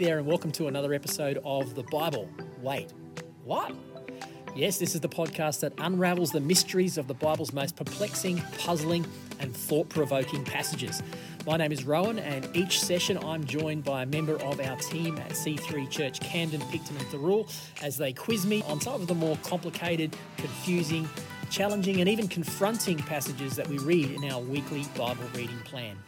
there and welcome to another episode of The Bible. Wait, what? Yes, this is the podcast that unravels the mysteries of the Bible's most perplexing, puzzling, and thought-provoking passages. My name is Rowan, and each session I'm joined by a member of our team at C3 Church Camden, Picton and Thirroul as they quiz me on some of the more complicated, confusing, challenging, and even confronting passages that we read in our weekly Bible reading plan.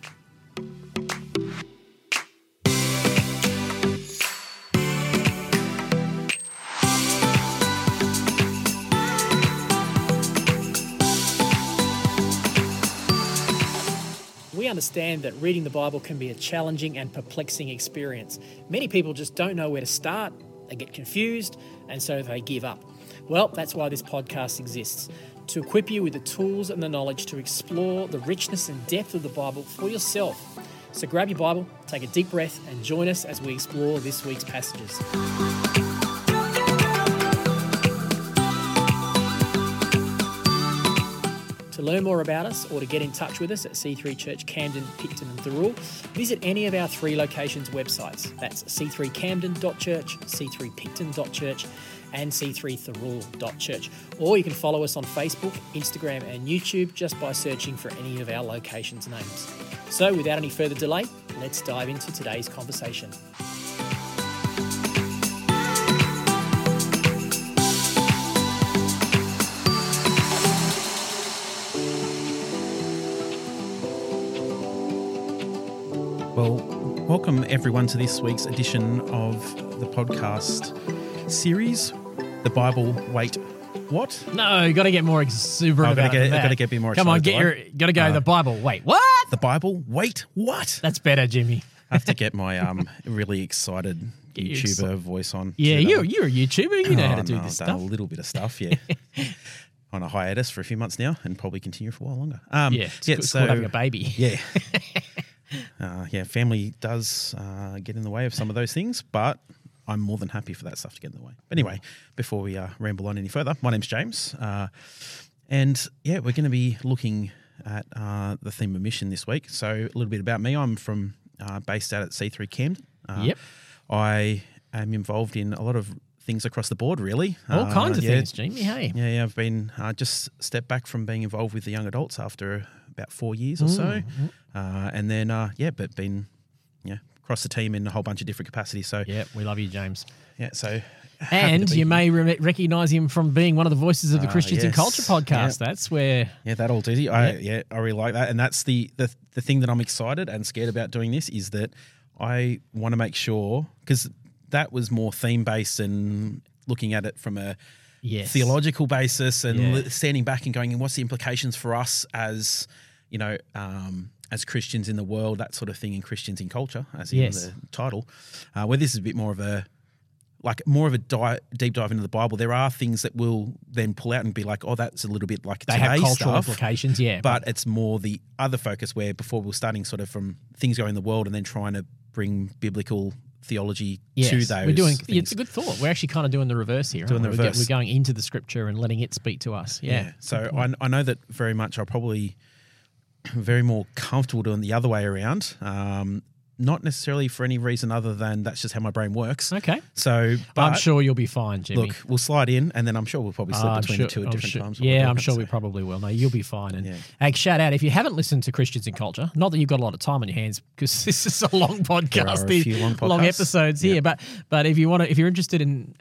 We understand that reading the Bible can be a challenging and perplexing experience. Many people just don't know where to start, they get confused, and so they give up. Well, that's why this podcast exists, to equip you with the tools and the knowledge to explore the richness and depth of the Bible for yourself. So grab your Bible, take a deep breath, and join us as we explore this week's passages. To learn more about us or to get in touch with us at C3 Church Camden, Picton and Thirroul, visit any of our three locations' websites. That's c3camden.church, c3picton.church and c3thirroul.church. Or you can follow us on Facebook, Instagram and YouTube just by searching for any of our locations' names. So without any further delay, let's dive into today's conversation. Well, welcome everyone to this week's edition of the podcast series, The Bible, Wait, What? No, you got to get more exuberant about that. I've got to get a bit more excited. Come on, The Bible, Wait, What? The Bible, Wait, What? That's better, Jimmy. I have to get my really excited YouTuber voice on. Yeah, you're a YouTuber. You know how to do this stuff. A little bit of stuff, yeah. On a hiatus for a few months now and probably continue for a while longer. It's called having a baby. Yeah. Family does get in the way of some of those things, but I'm more than happy for that stuff to get in the way. But anyway, before we ramble on any further, my name's James. We're going to be looking at the theme of mission this week. So a little bit about me. I'm from based out at C3 Camden. I am involved in a lot of things across the board, really. All kinds of things, Jamie. Hey. Yeah, I've been just stepped back from being involved with the young adults after about 4 years or so. Mm-hmm. But been across the team in a whole bunch of different capacities. So yeah, we love you, James. Yeah, so and you may recognise him from being one of the voices of the Christians in Culture podcast. Yeah. That's where that all did. I really like that, and that's the thing that I'm excited and scared about doing this is that I want to make sure because that was more theme based and looking at it from a theological basis and standing back and going, what's the implications for us as as Christians in the world, that sort of thing, and Christians in Culture, as in the title, where this is a bit more of a deep dive into the Bible. There are things that we'll then pull out and be like, oh, that's a little bit like today's stuff. They have cultural implications, but it's more the other focus where before we were starting sort of from things going in the world and then trying to bring biblical theology to those. We're doing things. It's a good thought. We're actually kind of doing the reverse here. We're going into the Scripture and letting it speak to us. Yeah. So I know that very much. I'll probably very more comfortable doing the other way around. Not necessarily for any reason other than that's just how my brain works. Okay. So I'm sure you'll be fine, Jimmy. Look, we'll slide in and then I'm sure we'll probably slip between the two at different times. Yeah, I'm sure we probably will. No, you'll be fine. And hey, shout out if you haven't listened to Christians in Culture, not that you've got a lot of time on your hands because this is a long podcast, long episodes here. But if you want to, if you're interested in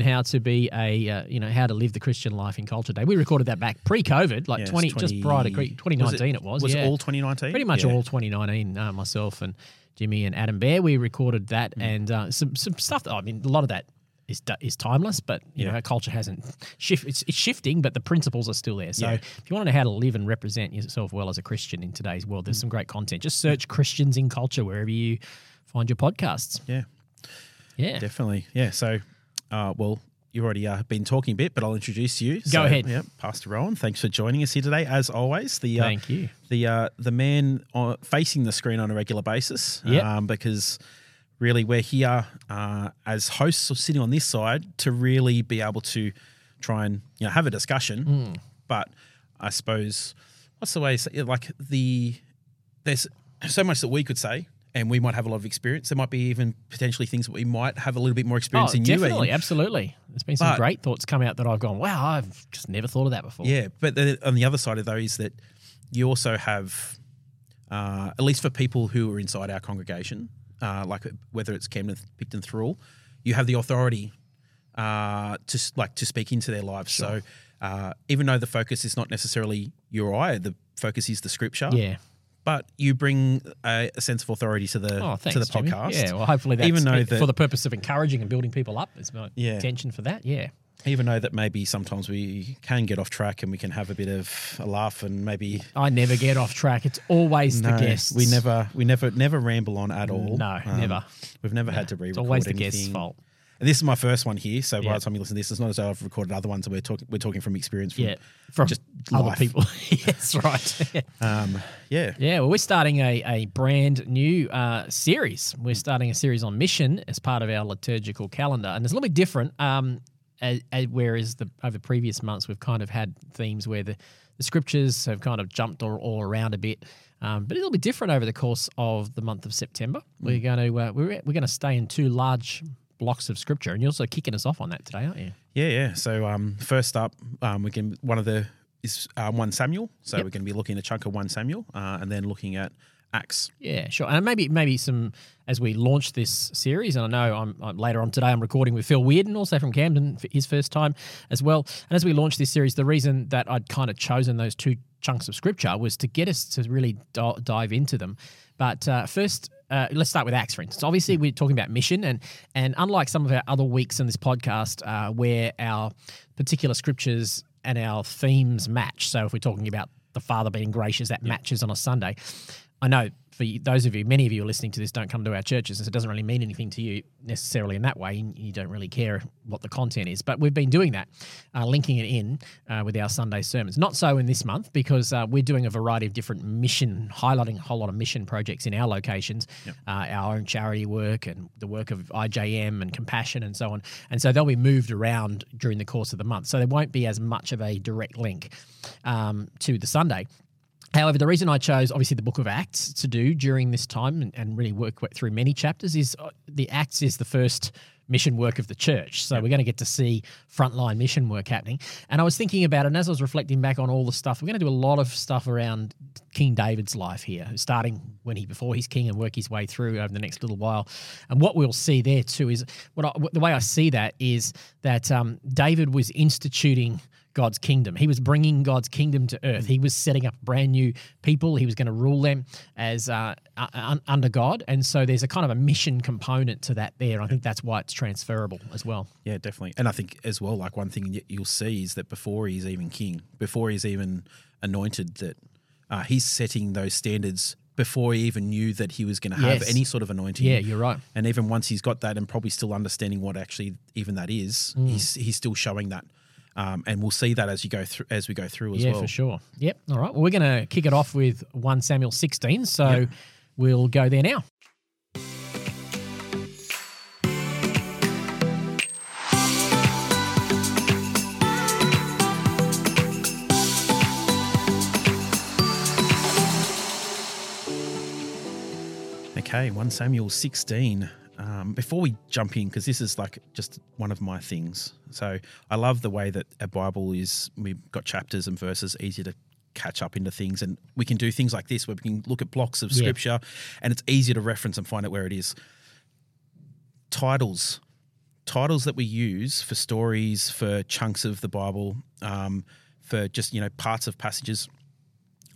how to be a, how to live the Christian life in culture today, we recorded that back pre-COVID, like 20, just prior to 2019 it was. Was it all 2019? Pretty much all 2019, myself and Jimmy and Adam Bear, we recorded that and some stuff. I mean, a lot of that is timeless, but our culture hasn't shifted. It's shifting, but the principles are still there. So if you want to know how to live and represent yourself well as a Christian in today's world, there's some great content. Just search Christians in Culture wherever you find your podcasts. Yeah. Yeah. Definitely. Yeah. So, you've already been talking a bit, but I'll introduce you. Go ahead. Yeah, Pastor Rowan, thanks for joining us here today. As always, thank you. The man facing the screen on a regular basis because really we're here as hosts or sitting on this side to really be able to try and have a discussion. But I suppose, what's the way, there's so much that we could say and we might have a lot of experience. There might be even potentially things that we might have a little bit more experience in. Definitely, absolutely. There's been some great thoughts come out that I've gone, wow, I've just never thought of that before. Yeah, but on the other side of those, that you also have, at least for people who are inside our congregation, like whether it's Camden, Picton, Thirroul, you have the authority to speak into their lives. Sure. So even though the focus is not necessarily your eye, the focus is the scripture. Yeah. But you bring a sense of authority to the podcast. Jimmy. Yeah, well, hopefully that's for the purpose of encouraging and building people up. It's my intention for that, yeah. Even though that maybe sometimes we can get off track and we can have a bit of a laugh and maybe... I never get off track. It's always the guests. We never ramble on at all. No, never. We've never had to re-record anything. It's always the guest's fault. And this is my first one here, so by the time you listen to this, it's not as though I've recorded other ones. We're talking from experience from just other people. Yes, right. Yeah, well, we're starting a brand new series. We're starting a series on mission as part of our liturgical calendar, and it's a little bit different, whereas over previous months we've kind of had themes where the scriptures have kind of jumped all around a bit. But it'll be different over the course of the month of September. We're going to we're going to stay in two large blocks of scripture, and you're also kicking us off on that today, aren't you? Yeah. So first up, is 1 Samuel. So we're going to be looking at a chunk of 1 Samuel, and then looking at Acts. Yeah, sure. And maybe some as we launch this series. And I know I'm later on today I'm recording with Phil Weirden, also from Camden, for his first time as well. And as we launch this series, the reason that I'd kind of chosen those two chunks of scripture was to get us to really dive into them. But first. Let's start with Acts, for instance. Obviously, we're talking about mission, and unlike some of our other weeks in this podcast where our particular scriptures and our themes match, so if we're talking about the Father being gracious, that matches on a Sunday. I know for those of you, many of you are listening to this, don't come to our churches, and so it doesn't really mean anything to you necessarily in that way. You don't really care what the content is. But we've been doing that, linking it in with our Sunday sermons. Not so in this month, because we're doing a variety of different mission, highlighting a whole lot of mission projects in our locations, our own charity work and the work of IJM and Compassion and so on. And so they'll be moved around during the course of the month. So there won't be as much of a direct link to the Sunday. However, the reason I chose, obviously, the book of Acts to do during this time and really work through many chapters is the Acts is the first mission work of the church. So we're going to get to see frontline mission work happening. And I was thinking about it, and as I was reflecting back on all the stuff, we're going to do a lot of stuff around King David's life here, starting before he's king and work his way through over the next little while. And what we'll see there too is, the way I see that is that David was instituting God's kingdom. He was bringing God's kingdom to earth. He was setting up brand new people. He was going to rule them as under God. And so there's a kind of a mission component to that there. And I think that's why it's transferable as well. Yeah, definitely. And I think as well, like one thing you'll see is that before he's even king, before he's even anointed, that he's setting those standards before he even knew that he was going to have any sort of anointing. Yeah, you're right. And even once he's got that and probably still understanding what actually even that is, he's still showing that. And we'll see that as you go through, as we go through as well. Yeah, for sure. Yep. All right. Well, we're going to kick it off with 1 Samuel 16, so we'll go there now. Okay, 1 Samuel 16. Before we jump in, because this is like just one of my things. So I love the way that a Bible is, we've got chapters and verses, easy to catch up into things. And we can do things like this where we can look at blocks of scripture and it's easy to reference and find out where it is. Titles that we use for stories, for chunks of the Bible, for just, parts of passages.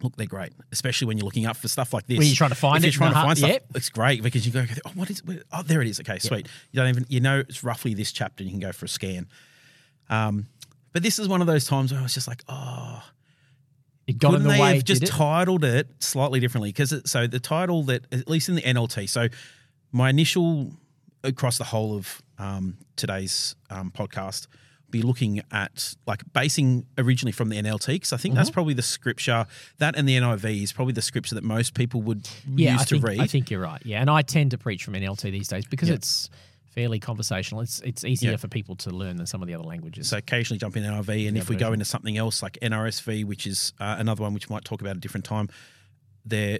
Look, they're great, especially when you're looking up for stuff like this. When you're trying to find stuff, it's great because you go, oh, what is it? Oh, there it is. Okay, sweet. You don't even, it's roughly this chapter and you can go for a scan. But this is one of those times where I was just like, oh, it got in the way. Couldn't they have just titled it slightly differently? Because so the title that, at least in the NLT, so my initial across the whole of today's podcast, be looking at basing originally from the NLT, because I think that's probably the scripture, that and the NIV is probably the scripture that most people would use to read. I think you're right. Yeah, and I tend to preach from NLT these days because it's fairly conversational. It's easier for people to learn than some of the other languages. So occasionally jump in NIV, and if we go into something else like NRSV, which is another one which might talk about at a different time, there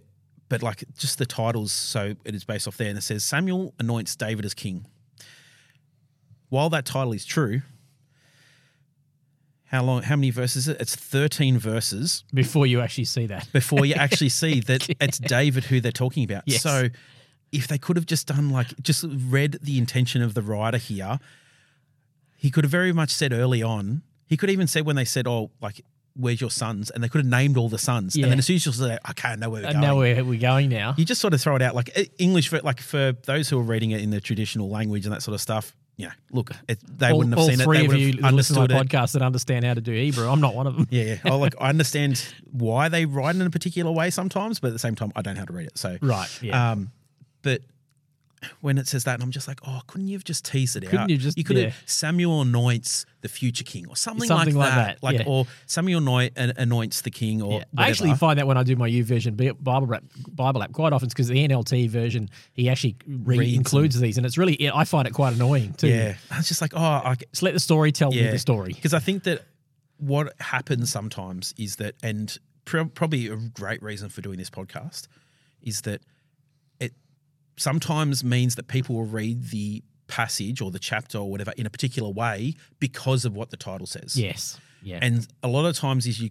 but like just the titles, so it is based off there, and it says Samuel anoints David as king. While that title is true, how long? How many verses is it? It's 13 verses. Before you actually see that. Before you actually see that it's David who they're talking about. Yes. So if they could have just done like, just read the intention of the writer here, he could have very much said early on, he could have even said when they said, oh, like, where's your sons? And they could have named all the sons. Yeah. And then as soon as you say, okay, I know where we're going. I know where we're going now. You just sort of throw it out like English, for those who are reading it in the traditional language and that sort of stuff. Yeah, look, they wouldn't have seen it. All three of you listen to my podcast and understand how to do Hebrew. I'm not one of them. Yeah, yeah. I understand why they write it in a particular way sometimes, but at the same time, I don't know how to read it. So right, yeah. But when it says that, and I'm just like, oh, couldn't you have just teased it out? You could have Samuel anoints the future king or something like that. Like, yeah. Or Samuel anoints the king or whatever. I actually find that when I do my U version Bible app quite often, because the NLT version, he actually includes these, and it's really, I find it quite annoying too. Yeah. I was just like, just let the story tell me the story. Because I think that what happens sometimes is that, and probably a great reason for doing this podcast is that sometimes means that people will read the passage or the chapter or whatever in a particular way because of what the title says. Yes. Yeah. And a lot of times is the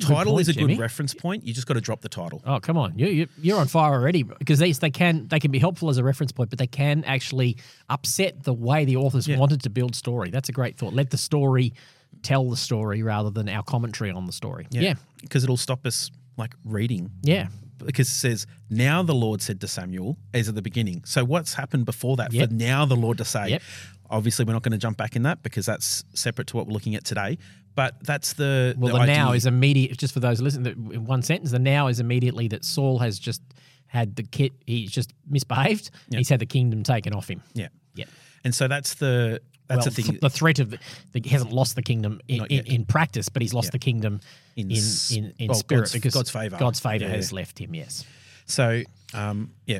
title is a good reference point. You just got to drop the title. Oh, come on. You're on fire already, because they can be helpful as a reference point, but they can actually upset the way the authors wanted to build story. That's a great thought. Let the story tell the story rather than our commentary on the story. Yeah. Because it'll stop us like reading. Yeah. Because it says, now the Lord said to Samuel, as at the beginning. So what's happened before that for now the Lord to say? Yep. Obviously, we're not going to jump back in that because that's separate to what we're looking at today. But that's the idea. Now is immediate. Just for those listening, in one sentence, the now is immediately that Saul has just had the kid. He's just misbehaved. Yep. He's had the kingdom taken off him. Yeah. Yeah. And so that's the... That's the thing. The threat of he hasn't lost the kingdom in practice, but he's lost the kingdom in spirit, because God's favor. God's favor has left him. Yes. So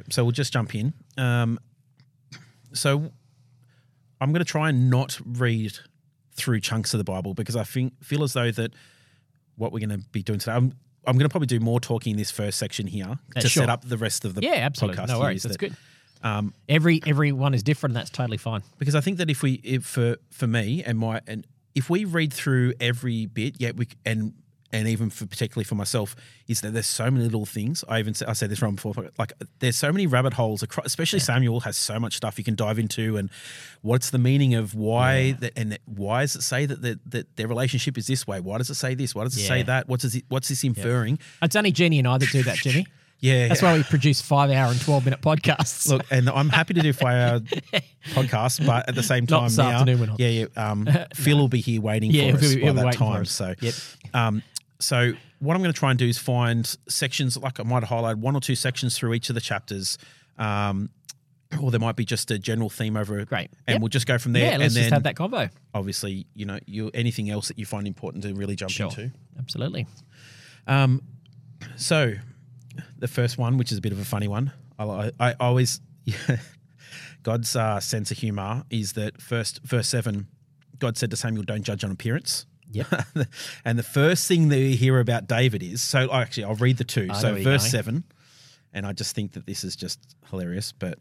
so we'll just jump in. So I'm going to try and not read through chunks of the Bible, because I feel as though that what we're going to be doing today, I'm going to probably do more talking in this first section here set up the rest of the podcast. No worries, that's good. Every one is different, and that's totally fine. Because I think that if for me and if we read through every bit, and even particularly for myself, is that there's so many little things. I said this wrong before. Like, there's so many rabbit holes across. Especially Samuel has so much stuff you can dive into, and what's the meaning of why and why does it say that their relationship is this way? Why does it say this? Why does it say that? What's this inferring? It's only Jenny and I that do that, Jimmy. Yeah, that's why we produce 5-hour and 12-minute podcasts. Look, and I'm happy to do 5-hour podcasts, but at the same time, Phil will be here waiting for us by that time. So, so what I'm going to try and do is find sections. Like, I might highlight one or two sections through each of the chapters, or there might be just a general theme over it. Great, and we'll just go from there. Yeah, let's just have that combo. Obviously, anything else that you find important to really jump into. Absolutely. So. The first one, which is a bit of a funny one, I always God's sense of humor is that verse 7, God said to Samuel, "Don't judge on appearance." Yep. And the first thing that you hear about David is I'll read the two. So verse 7, and I just think that this is just hilarious, but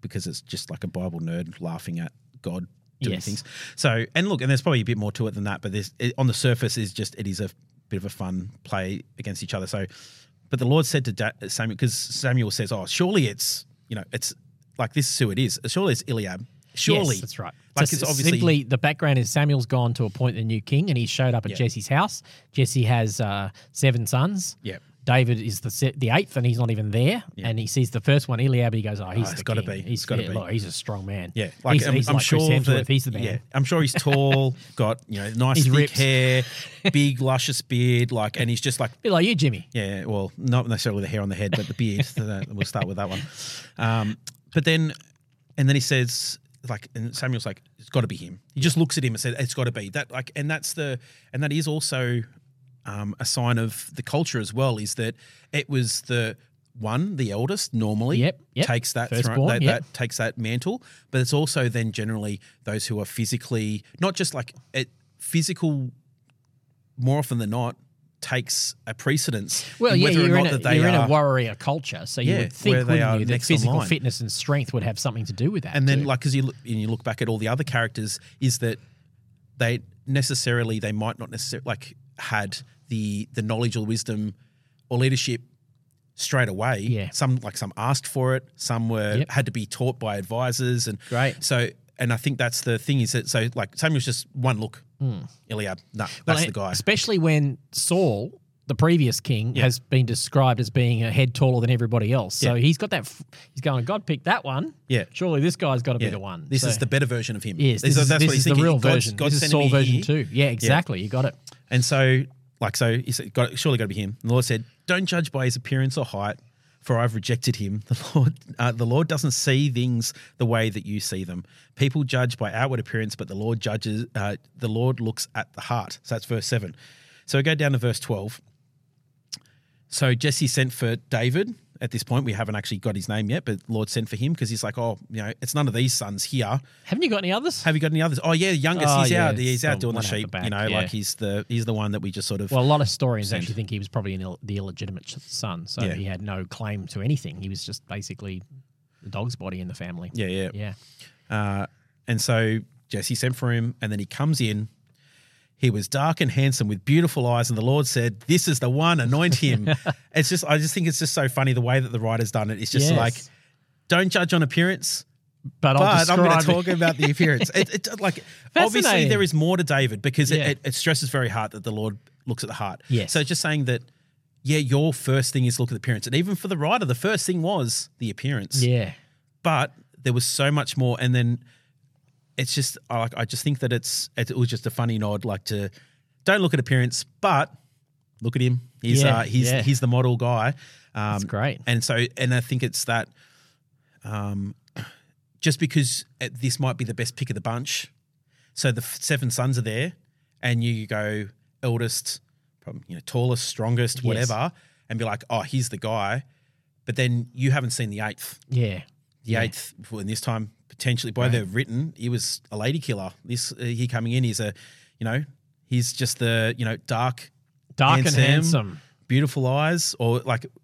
because it's just like a Bible nerd laughing at God doing things. So, and look, and there's probably a bit more to it than that, but on the surface is just it is a bit of a fun play against each other. So. But the Lord said to Samuel, because Samuel says, "Oh, surely it's it's like this is who it is. Surely it's Eliab. Surely." Yes, that's right. Like, so it's obviously simply the background is Samuel's gone to appoint the new king, and he showed up at Jesse's house. Jesse has 7 sons. Yeah. David is the 8th, and he's not even there. Yeah. And he sees the first one, Eliab. He goes, "Oh, he's got to be. He's got to be. Look, he's a strong man. Yeah, like he's I'm like sure that he's the man. Yeah, I'm sure he's tall, got nice he's thick ripped. Hair, big luscious beard, like, and he's just like a bit like you, Jimmy. Yeah, well, not necessarily the hair on the head, but the beard. We'll start with that one. But then, and then he says, like, and Samuel's like, "It's got to be him." He just looks at him and said, "It's got to be that." Like, and that is also. A sign of the culture as well is that it was the eldest normally takes that throne, that takes that mantle, but it's also then generally those who are physically, not just like physical, more often than not, takes a precedence. Well, yeah, you're in a warrior culture, so you would think, wouldn't you, that physical fitness and strength would have something to do with that. And then, like, because you look back at all the other characters, is that they might not necessarily had the knowledge or wisdom or leadership straight away. Yeah. Some asked for it. Some were had to be taught by advisors. And great. So, and I think that's the thing is that Samuel's just one look. Mm. Eliab, that's the guy. Especially when Saul, the previous king, has been described as being a head taller than everybody else. So he's got that. He's going, God picked that one. Yeah. Surely this guy's got to be the one. This is the better version of him. Yes. This is the real version. God's this is Saul version too. Yeah, exactly. Yeah. You got it. And so, he said, surely got to be him. And the Lord said, don't judge by his appearance or height, for I've rejected him. The Lord doesn't see things the way that you see them. People judge by outward appearance, but the Lord judges. The Lord looks at the heart. So that's verse 7. So we go down to verse 12. So Jesse sent for David. At this point, we haven't actually got his name yet, but the Lord sent for him because he's like, it's none of these sons here. Have you got any others? Oh, yeah, the youngest. He's out. He's out doing the sheep. He's the one that we just sort of. Well, a lot of historians actually think he was probably the illegitimate son, so he had no claim to anything. He was just basically the dog's body in the family. Yeah. And so Jesse sent for him, and then he comes in. He was dark and handsome with beautiful eyes, and the Lord said, this is the one, anoint him. I just think it's so funny the way that the writer's done it. It's just don't judge on appearance, but I'm going to talk about the appearance. Obviously there is more to David because it stresses very hard that the Lord looks at the heart. Yes. So just saying that, your first thing is look at the appearance. And even for the writer, the first thing was the appearance. Yeah. But there was so much more, and then – it's just I just think that it was just a funny nod, to don't look at appearance, but look at him. He's the model guy. That's great. And I think it's that just because this might be the best pick of the bunch, so the seven sons are there, and you go eldest, probably, tallest, strongest, whatever, and be like, oh, he's the guy, but then you haven't seen the eighth. Yeah. The eighth, and this time potentially by the written, he was a lady killer. This he coming in, he's he's just the dark and handsome, beautiful eyes, or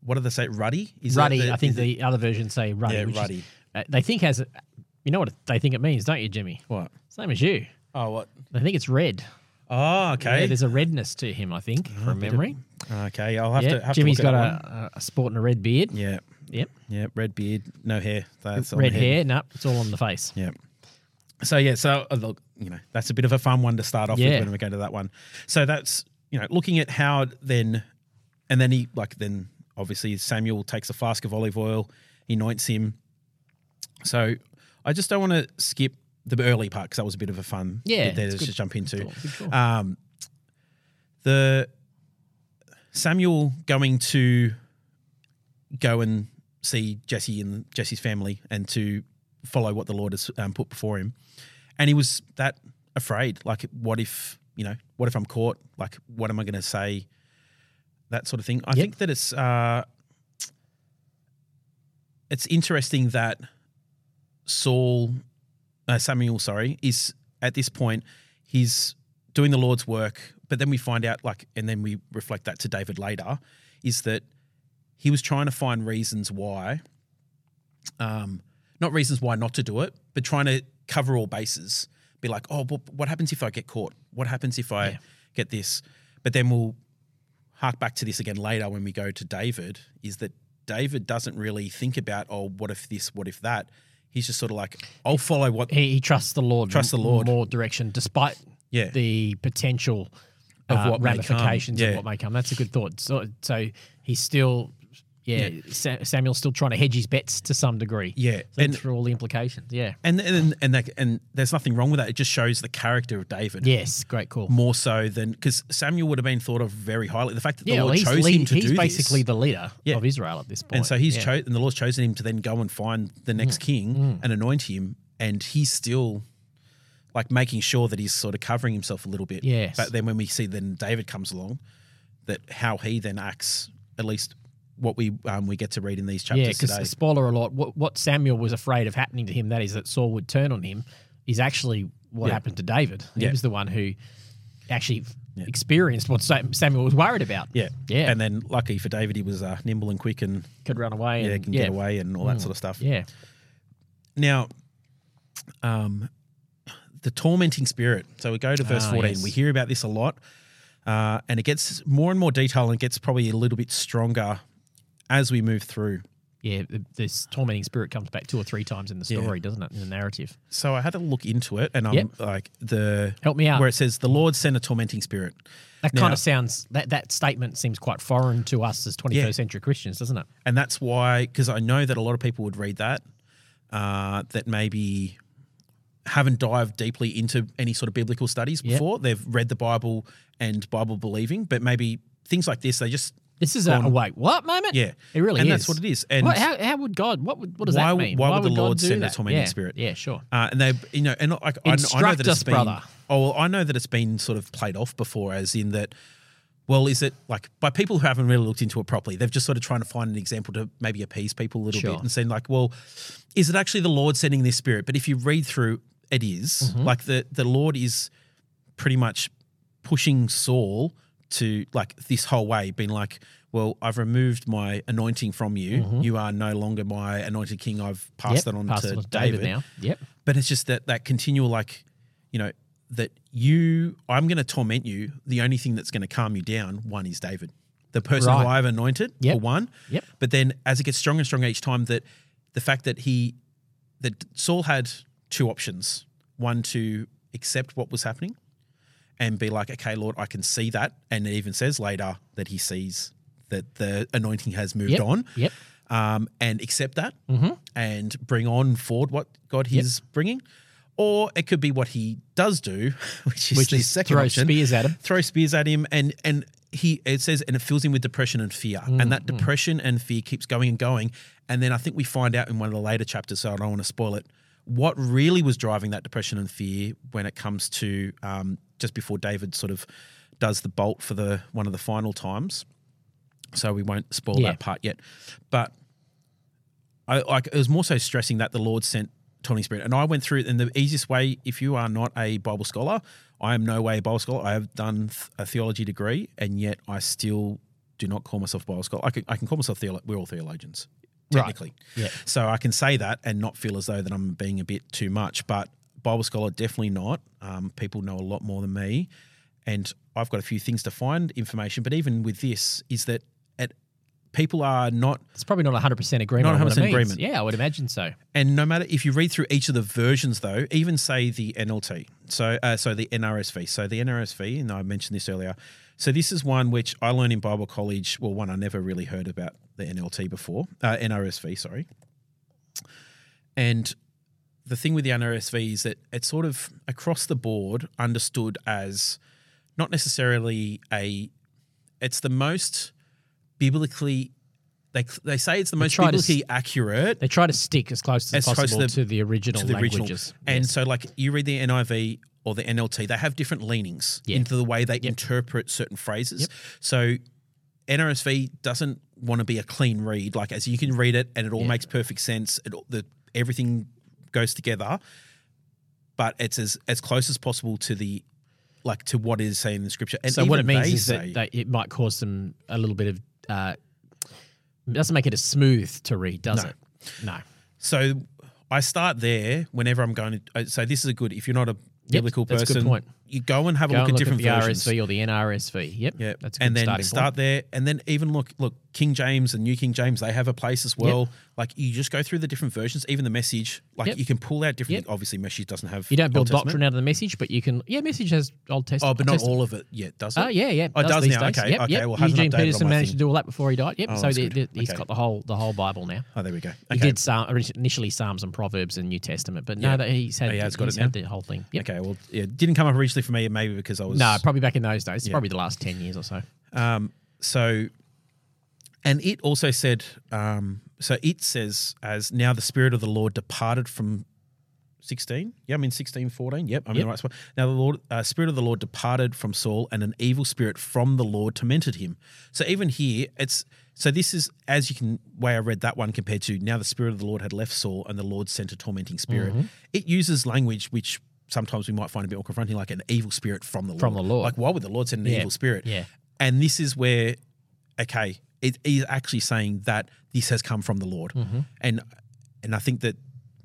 what do they say? Ruddy. Is ruddy. I think the other versions say ruddy. Yeah, ruddy. They think has, you know what they think it means, don't you, Jimmy? What? Same as you. Oh, what? I think it's red. Oh, okay. Yeah, there's a redness to him, I think, from memory. Okay, I'll have to. Jimmy's got a sport and a red beard. Yeah. Yep. Yeah, red beard, no hair. That's red hair, no, it's all on the face. Yeah. So look, that's a bit of a fun one to start off with when we go to that one. So that's, looking at how then, and then he obviously Samuel takes a flask of olive oil, he anoints him. So I just don't want to skip the early part because that was a bit of a fun bit there to jump into. Good call. The Samuel going to go and see Jesse and Jesse's family and to follow what the Lord has put before him. And he was that afraid, what if I'm caught? What am I going to say? That sort of thing. I think that it's interesting that Samuel is at this point, he's doing the Lord's work, but then we find out and then we reflect that to David later, is that he was trying to find reasons why, not reasons why not to do it, but trying to cover all bases. Be like, oh, well, what happens if I get caught? What happens if I get this? But then we'll hark back to this again later when we go to David, is that David doesn't really think about, oh, what if this, what if that? He's just sort of I'll follow what... He trusts the Lord. Trusts the Lord. More direction, despite the potential of what ramifications of what may come. That's a good thought. So he's still... Samuel's still trying to hedge his bets to some degree. Yeah, and through all the implications. Yeah, and there's nothing wrong with that. It just shows the character of David. Yes, great call. More so than because Samuel would have been thought of very highly. The fact that the Lord chose him to do this. He's basically the leader of Israel at this point, and so he's chosen. And the Lord's chosen him to then go and find the next king and anoint him, and he's still making sure that he's sort of covering himself a little bit. Yes, but then when we see then David comes along, that how he then acts at least. What we get to read in these chapters today. Yeah, because spoiler alert, what Samuel was afraid of happening to him, that is that Saul would turn on him, is actually what happened to David. He was the one who actually experienced what Samuel was worried about. Yeah. And then lucky for David, he was nimble and quick and could run away. Yeah, and can get away and all that sort of stuff. Yeah. Now, the tormenting spirit. So we go to verse 14. Yes. We hear about this a lot, and it gets more and more detail and gets probably a little bit stronger as we move through. Yeah, this tormenting spirit comes back two or three times in the story, doesn't it, in the narrative? So I had to look into it, and I'm like the help me out where it says the Lord sent a tormenting spirit. That kind of sounds that statement seems quite foreign to us as 21st century Christians, doesn't it? And that's why, because I know that a lot of people would read that that maybe haven't dived deeply into any sort of biblical studies before. They've read the Bible and Bible believing, but maybe things like this they just. This is a wait, what moment? Yeah. It really is. And that's what it is. And how would God, what does that mean? Why would the Lord send a tormenting spirit? Yeah, sure. And they, you know, and like, I know that it's been, I know that it's been sort of played off before as in that, well, is it like by people who haven't really looked into it properly, they've just sort of trying to find an example to maybe appease people a little bit and saying like, well, is it actually the Lord sending this spirit? But if you read through, it is. Mm-hmm. Like the Lord is pretty much pushing Saul to like this whole way being like, well, I've removed my anointing from you. Mm-hmm. You are no longer my anointed king. I've passed that on to David now. Yep. But it's just that continual like, you know, that I'm going to torment you. The only thing that's going to calm you down, one is David, the person who I've anointed for one. Yep. But then as it gets stronger and stronger each time that the fact that that Saul had two options, one to accept what was happening and be like, okay, Lord, I can see that. And it even says later that he sees that the anointing has moved on. Yep. And accept that and bring on forward what God is bringing. Or it could be what he does do, which is the second option. Throw spears at him. Throw spears at him. And it says, and it fills him with depression and fear. And that depression and fear keeps going and going. And then I think we find out in one of the later chapters, so I don't want to spoil it, what really was driving that depression and fear when it comes to just before David sort of does the bolt for the one of the final times. So we won't spoil that part yet. But it was more so stressing that the Lord sent tormenting spirit. And I went through it in the easiest way. If you are not a Bible scholar, I am no way a Bible scholar. I have done a theology degree, and yet I still do not call myself a Bible scholar. I can call myself we're all theologians. Technically. Right. Yeah. So I can say that and not feel as though that I'm being a bit too much, but Bible scholar, definitely not. People know a lot more than me, and I've got a few things to find information, but even with this is that people are not... It's probably not 100% agreement. Not 100% agreement. Yeah, I would imagine so. And no matter if you read through each of the versions though, even say the NLT, so the NRSV. So the NRSV, and I mentioned this earlier, so this is one which I learned in Bible college. Well, one I never really heard about the NLT before, NRSV, sorry. And the thing with the NRSV is that it's sort of across the board understood as not necessarily it's the most biblically, they say it's the most biblically accurate. They try to stick as close as possible to the original languages. And so like you read the NIV or the NLT, they have different leanings into the way they interpret certain phrases. Yep. So NRSV doesn't want to be a clean read, like as you can read it and it all makes perfect sense. Everything goes together, but it's as close as possible to the like to what is saying in Scripture. And so what it means is that it might cause them a little bit of it doesn't make it as smooth to read, does it? No. So I start there whenever I'm going to. So this is if you're not a biblical person, that's a good point. You go and have a look at different versions. The RSV or the NRSV. Yep. That's a good starting point. And then start there. And then even look, King James and New King James, they have a place as well. Yep. Like you just go through the different versions, even the Message. Like you can pull out different. Obviously, Message doesn't have. You don't build doctrine out of the Message, but you can. Yeah, Message has Old Testament. Oh, but not all of it yet, does it? Oh, yeah. Oh, it does now. Days. Okay. Yep, okay. Yep. Well, Eugene Peterson managed to do all that before he died. Yep. So he's got the whole Bible now. Oh, there we go. He did initially Psalms and Proverbs and New Testament, but no, he's had the whole thing. Okay. Well, it didn't come up originally for me, maybe because I was... No, probably back in those days. It's probably the last 10 years or so. And it also said, it says as now the Spirit of the Lord departed from 16. Yeah, I'm in 16:14. Yep, I'm in the right spot. Now the Lord, Spirit of the Lord departed from Saul and an evil spirit from the Lord tormented him. So even here, this is, as you can, way I read that one compared to now the Spirit of the Lord had left Saul and the Lord sent a tormenting spirit. Mm-hmm. It uses language which sometimes we might find a bit more confronting, like an evil spirit from the Lord. Like, why would the Lord send an evil spirit? Yeah. And this is where, okay, it is actually saying that this has come from the Lord. Mm-hmm. And I think that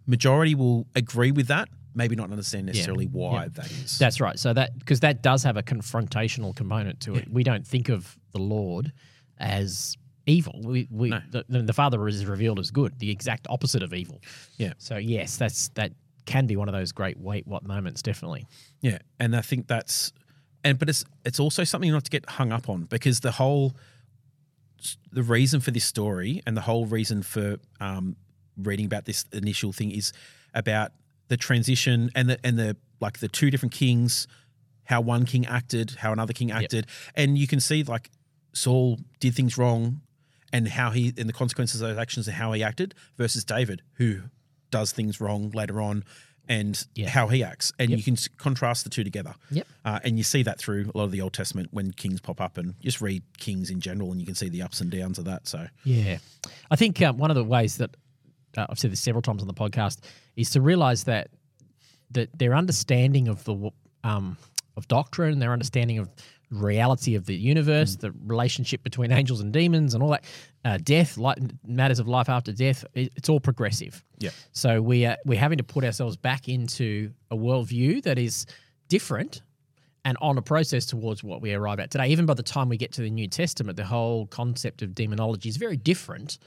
majority will agree with that, maybe not understand necessarily why that is. That's right. So that, because that does have a confrontational component to it. We don't think of the Lord as evil. We no. The Father is revealed as good, the exact opposite of evil. Yeah. So yes, that can be one of those great wait what moments, definitely. Yeah, and I think that's, and but it's also something not to get hung up on, because the reason for this story and the whole reason for reading about this initial thing is about the transition and the like the two different kings, how one king acted, how another king acted, and you can see like Saul did things wrong, and how he and the consequences of those actions and how he acted, versus David, who does things wrong later on, and how he acts. And you can contrast the two together. Yep. And you see that through a lot of the Old Testament when kings pop up, and just read kings in general and you can see the ups and downs of that. So yeah. I think one of the ways that I've said this several times on the podcast is to realise that their understanding of the of doctrine, their understanding of reality of the universe, the relationship between angels and demons and all that, death, matters of life after death, it's all progressive. Yeah. So we're having to put ourselves back into a worldview that is different and on a process towards what we arrive at today. Even by the time we get to the New Testament, the whole concept of demonology is very different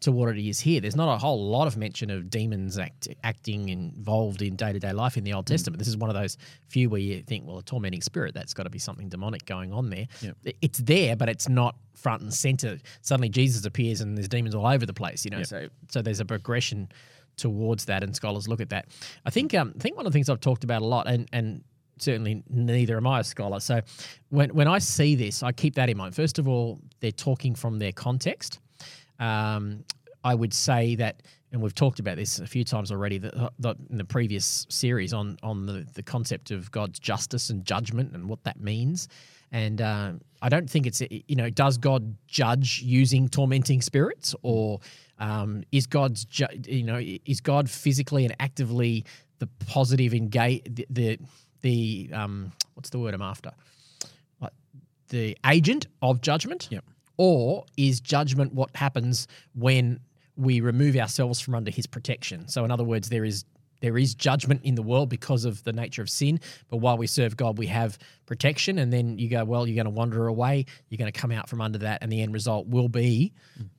to what it is here. There's not a whole lot of mention of demons acting involved in day-to-day life in the Old Testament. This is one of those few where you think, well, a tormenting spirit, that's got to be something demonic going on there. Yeah. It's there, but it's not front and center. Suddenly Jesus appears and there's demons all over the place, you know. Yeah. So there's a progression towards that, and scholars look at that. I think one of the things I've talked about a lot, and certainly neither am I a scholar. So when I see this, I keep that in mind. First of all, they're talking from their context. I would say that, and we've talked about this a few times already in the previous series on the concept of God's justice and judgment and what that means. And I don't think it's, you know, does God judge using tormenting spirits, or is God's, you know, is God physically and actively the positive engage, the what's the word I'm after? Like the agent of judgment, or is judgment what happens when we remove ourselves from under His protection? So, in other words, there is judgment in the world because of the nature of sin. But while we serve God, we have protection. And then you go, well, you're going to wander away. You're going to come out from under that. And the end result will be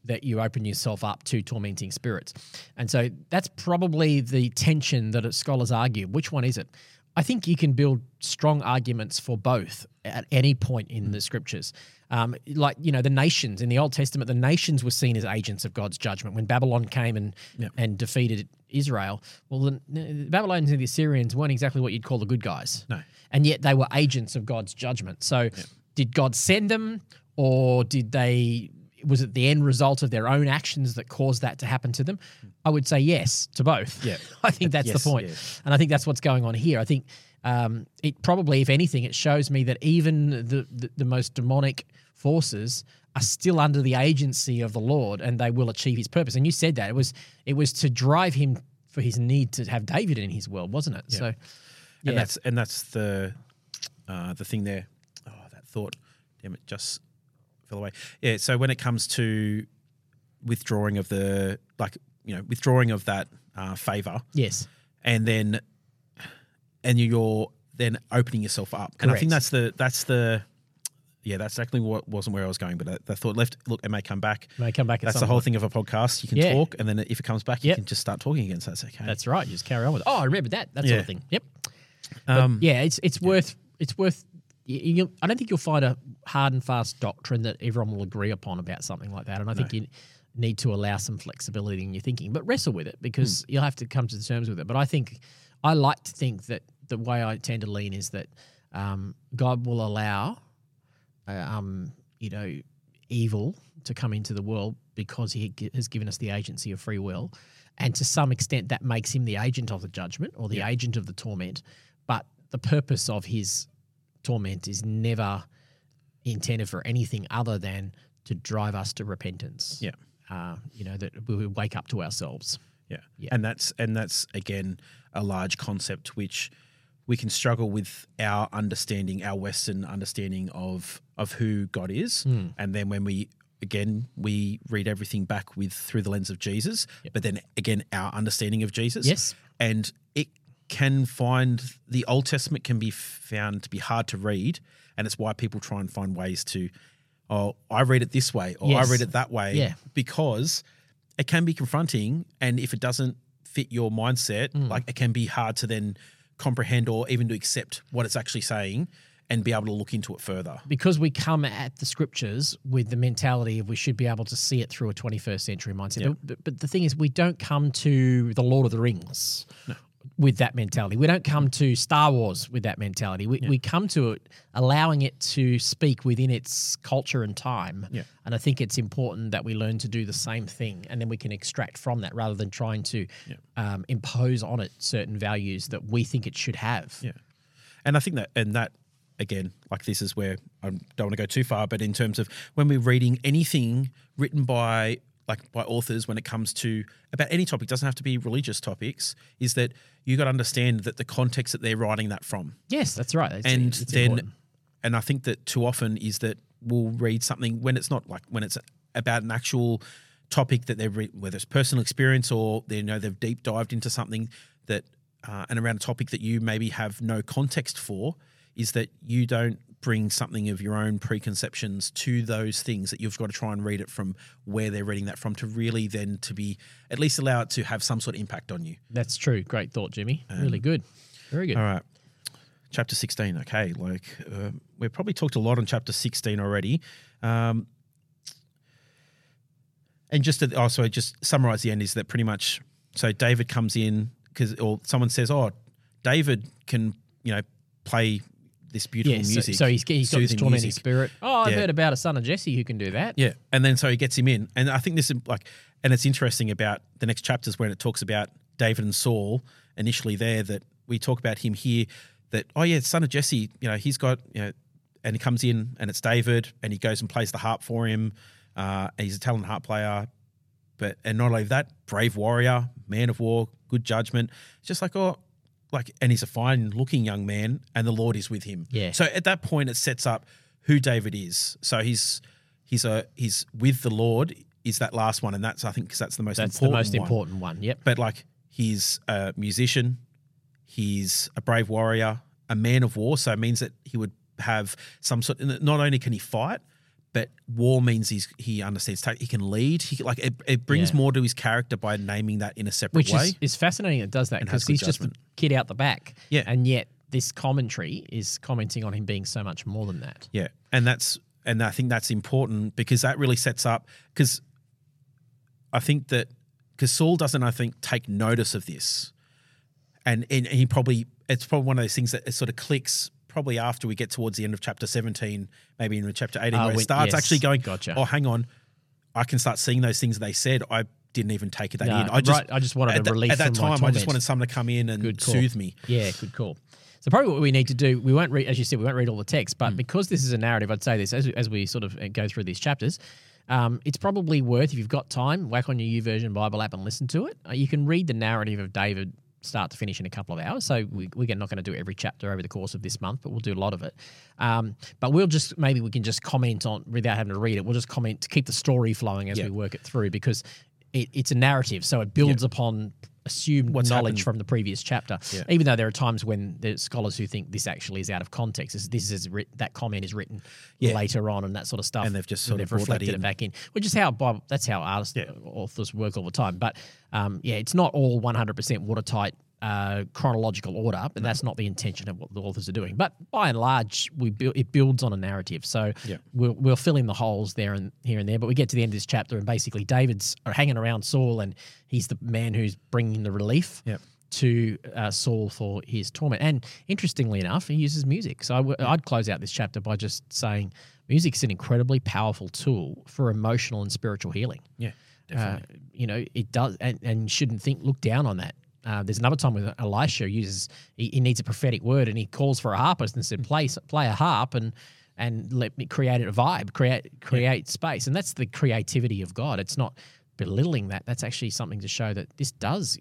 that you open yourself up to tormenting spirits. And so that's probably the tension that scholars argue. Which one is it? I think you can build strong arguments for both at any point in the scriptures. Like, you know, the nations in the Old Testament, the nations were seen as agents of God's judgment. When Babylon came and defeated Israel, well, the Babylonians and the Assyrians weren't exactly what you'd call the good guys. No. And yet they were agents of God's judgment. So did God send them, or was it the end result of their own actions that caused that to happen to them? I would say yes to both. Yeah. I think that's the point. Yes. And I think that's what's going on here. I think it probably, if anything, it shows me that even the most demonic forces are still under the agency of the Lord, and they will achieve His purpose. And you said that. It was to drive him for his need to have David in his world, wasn't it? Yeah. So, yeah. And that's the thing there. Oh, that thought. Damn it, just... away. Yeah, so when it comes to withdrawing of that favor, yes, and you're then opening yourself up. Correct. And I think that's exactly what wasn't where I was going, but that thought left. Look, it may come back. That's the whole thing of a podcast. You can talk, and then if it comes back, you can just start talking again. So that's okay. That's right. You just carry on with it. Oh, I remember that. That sort of thing. Yep. It's worth. I don't think you'll find a hard and fast doctrine that everyone will agree upon about something like that. And I think you need to allow some flexibility in your thinking, but wrestle with it, because you'll have to come to terms with it. But I like to think that the way I tend to lean is that God will allow, evil to come into the world because He has given us the agency of free will. And to some extent that makes Him the agent of the judgment or the agent of the torment. But the purpose of His torment is never intended for anything other than to drive us to repentance. Yeah, that we wake up to ourselves. Yeah, and that's again a large concept which we can struggle with our understanding, our Western understanding of who God is. Mm. And then when we read everything back through the lens of Jesus, yep. but then again, our understanding of Jesus. Yes. And it can the Old Testament can be found to be hard to read. And it's why people try and find ways to, I read it this way or yes. I read it that way yeah. because it can be confronting. And if it doesn't fit your mindset, like it can be hard to then comprehend or even to accept what it's actually saying and be able to look into it further. Because we come at the scriptures with the mentality of we should be able to see it through a 21st century mindset. Yep. But the thing is, we don't come to the Lord of the Rings no. with that mentality. We don't come to Star Wars with that mentality. We come to it allowing it to speak within its culture and time. Yep. And I think it's important that we learn to do the same thing, and then we can extract from that rather than trying to impose on it certain values that we think it should have. Yeah, and I think that again, like this is where I don't want to go too far, but in terms of when we're reading anything written by authors when it comes to about any topic, doesn't have to be religious topics, is that you got to understand that the context that they're writing that from. Yes, that's right. And I think that too often is that we'll read something when it's not when it's about an actual topic that they're whether it's personal experience or they've deep dived into something that and around a topic that you maybe have no context for. Is that you don't bring something of your own preconceptions to those things, that you've got to try and read it from where they're reading that from to really then to be at least allow it to have some sort of impact on you. That's true. Great thought, Jimmy. Really good. Very good. All right. Chapter 16. Okay. We've probably talked a lot on chapter 16 already. And just to also just summarize the end is that pretty much, so David comes in or someone says, David can, play this beautiful music. So he's got this tormenting spirit. I've heard about a son of Jesse who can do that. Yeah. And then so he gets him in. And I think this is and it's interesting about the next chapters when it talks about David and Saul initially there, that we talk about him here that, son of Jesse, he's got, and he comes in and it's David and he goes and plays the harp for him. And he's a talented harp player. And not only that, brave warrior, man of war, good judgment. It's just and he's a fine-looking young man, and the Lord is with him. Yeah. So at that point, it sets up who David is. So he's with the Lord is that last one, and that's I think because that's the most important. That's the most important one. Yep. But he's a musician, he's a brave warrior, a man of war. So it means that he would have some sort. Not only can he fight, but war means he understands. He can lead. It brings more to his character by naming that in a separate way. Which is fascinating. It does that because he's just the kid out the back. Yeah. And yet this commentary is commenting on him being so much more than that. Yeah. And I think that's important because that really sets up because Saul doesn't take notice of this, and he probably it's probably one of those things that it sort of clicks. Probably after we get towards the end of chapter 17, maybe in chapter 18, where it starts actually going, gotcha. Oh, hang on, I can start seeing those things they said. I didn't even take it in. I just wanted a relief. At that time, I just wanted someone to come in and soothe me. Yeah, good call. So probably what we need to do, we won't read, as you said, we won't read all the text, but because this is a narrative, I'd say this, as we sort of go through these chapters, it's probably worth, if you've got time, whack on your YouVersion Bible app and listen to it. You can read the narrative of David start to finish in a couple of hours. So we're not going to do every chapter over the course of this month, but we'll do a lot of it. But maybe we can just comment on, without having to read it, we'll just comment to keep the story flowing as we work it through, because it's a narrative. So it builds upon assumed knowledge from the previous chapter, even though there are times when there's scholars who think this actually is out of context. That comment is written later on and that sort of stuff. And they've just sort of reflected it back in, which is how that's how artists authors work all the time. But it's not all 100% watertight chronological order, but that's not the intention of what the authors are doing. But by and large, it builds on a narrative. So we'll fill in the holes there and here and there, but we get to the end of this chapter and basically David's hanging around Saul and he's the man who's bringing the relief to Saul for his torment. And interestingly enough, he uses music. So I'd close out this chapter by just saying music's an incredibly powerful tool for emotional and spiritual healing. Yeah, definitely. It does and shouldn't look down on that. There's another time when Elisha he needs a prophetic word and he calls for a harpist and said, play a harp and let me create a vibe, create space. And that's the creativity of God. It's not belittling that. That's actually something to show that this does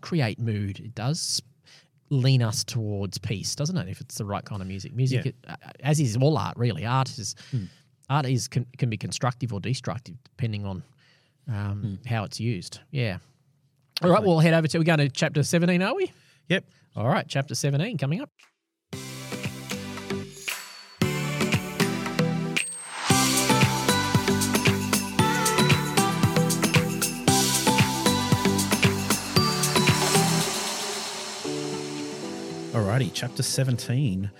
create mood. It does lean us towards peace, doesn't it? If it's the right kind of music. Music, yeah. As is all art, really. Art can be constructive or destructive depending on how it's used. Yeah. All right, we'll head over to, we're going to chapter 17, are we? Yep. All right, chapter 17 coming up. Alrighty, chapter 17.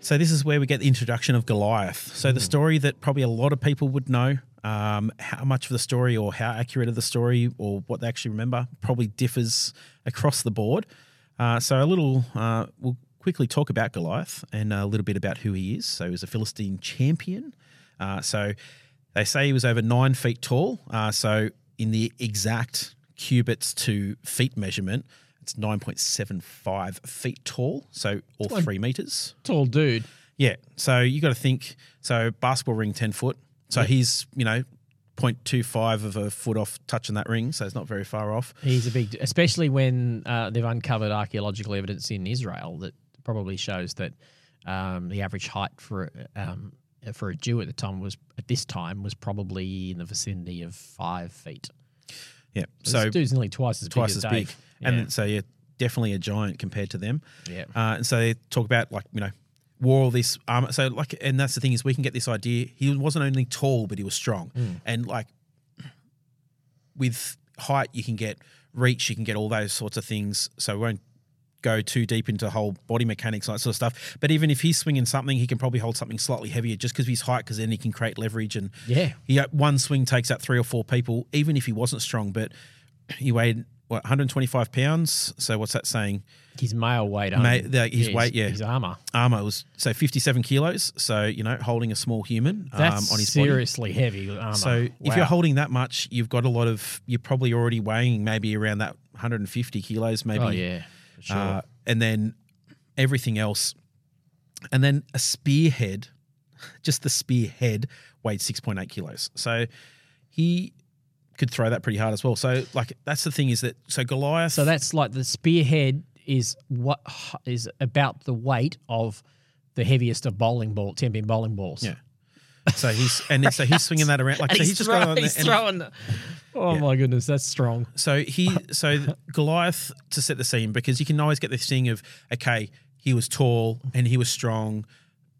So this is where we get the introduction of Goliath. So the story that probably a lot of people would know, how much of the story or how accurate of the story or what they actually remember probably differs across the board. So a little, we'll quickly talk about Goliath and a little bit about who he is. So he's a Philistine champion. So they say he was over 9 feet tall. So in the exact cubits to feet measurement, it's 9.75 feet tall, so all 3 meters. Tall dude. Yeah. So you got to think, so basketball ring, 10 foot. So he's, 0.25 of a foot off touching that ring, so it's not very far off. He's a big, especially when they've uncovered archaeological evidence in Israel that probably shows that the average height for a Jew at the time was probably in the vicinity of 5 feet. Yeah, so this dude's nearly twice as big. Yeah. And so you're definitely a giant compared to them. Yeah. And so they talk about wore all this armor. So and that's the thing is we can get this idea. He wasn't only tall, but he was strong. Mm. And with height, you can get reach, you can get all those sorts of things. So we won't go too deep into whole body mechanics and that sort of stuff. But even if he's swinging something, he can probably hold something slightly heavier just because of his height, because then he can create leverage. And one swing takes out 3 or 4 people, even if he wasn't strong. But he weighed, 125 pounds? So what's that saying? His male weight. His armour. Armour was, 57 kilos. So, holding a small human on his body. That's seriously heavy armour. So if you're holding that much, you've got you're probably already weighing maybe around that 150 kilos maybe. Oh, yeah. Sure. And then everything else. And then a spearhead, just the spearhead weighed 6.8 kilos. So he could throw that pretty hard as well. So that's the thing is that, so Goliath. So that's the spearhead is what is about the weight of the heaviest of 10-pin bowling balls. Yeah. So he's swinging that around. My goodness, that's strong. So Goliath, to set the scene, because you can always get this thing of, okay, he was tall and he was strong,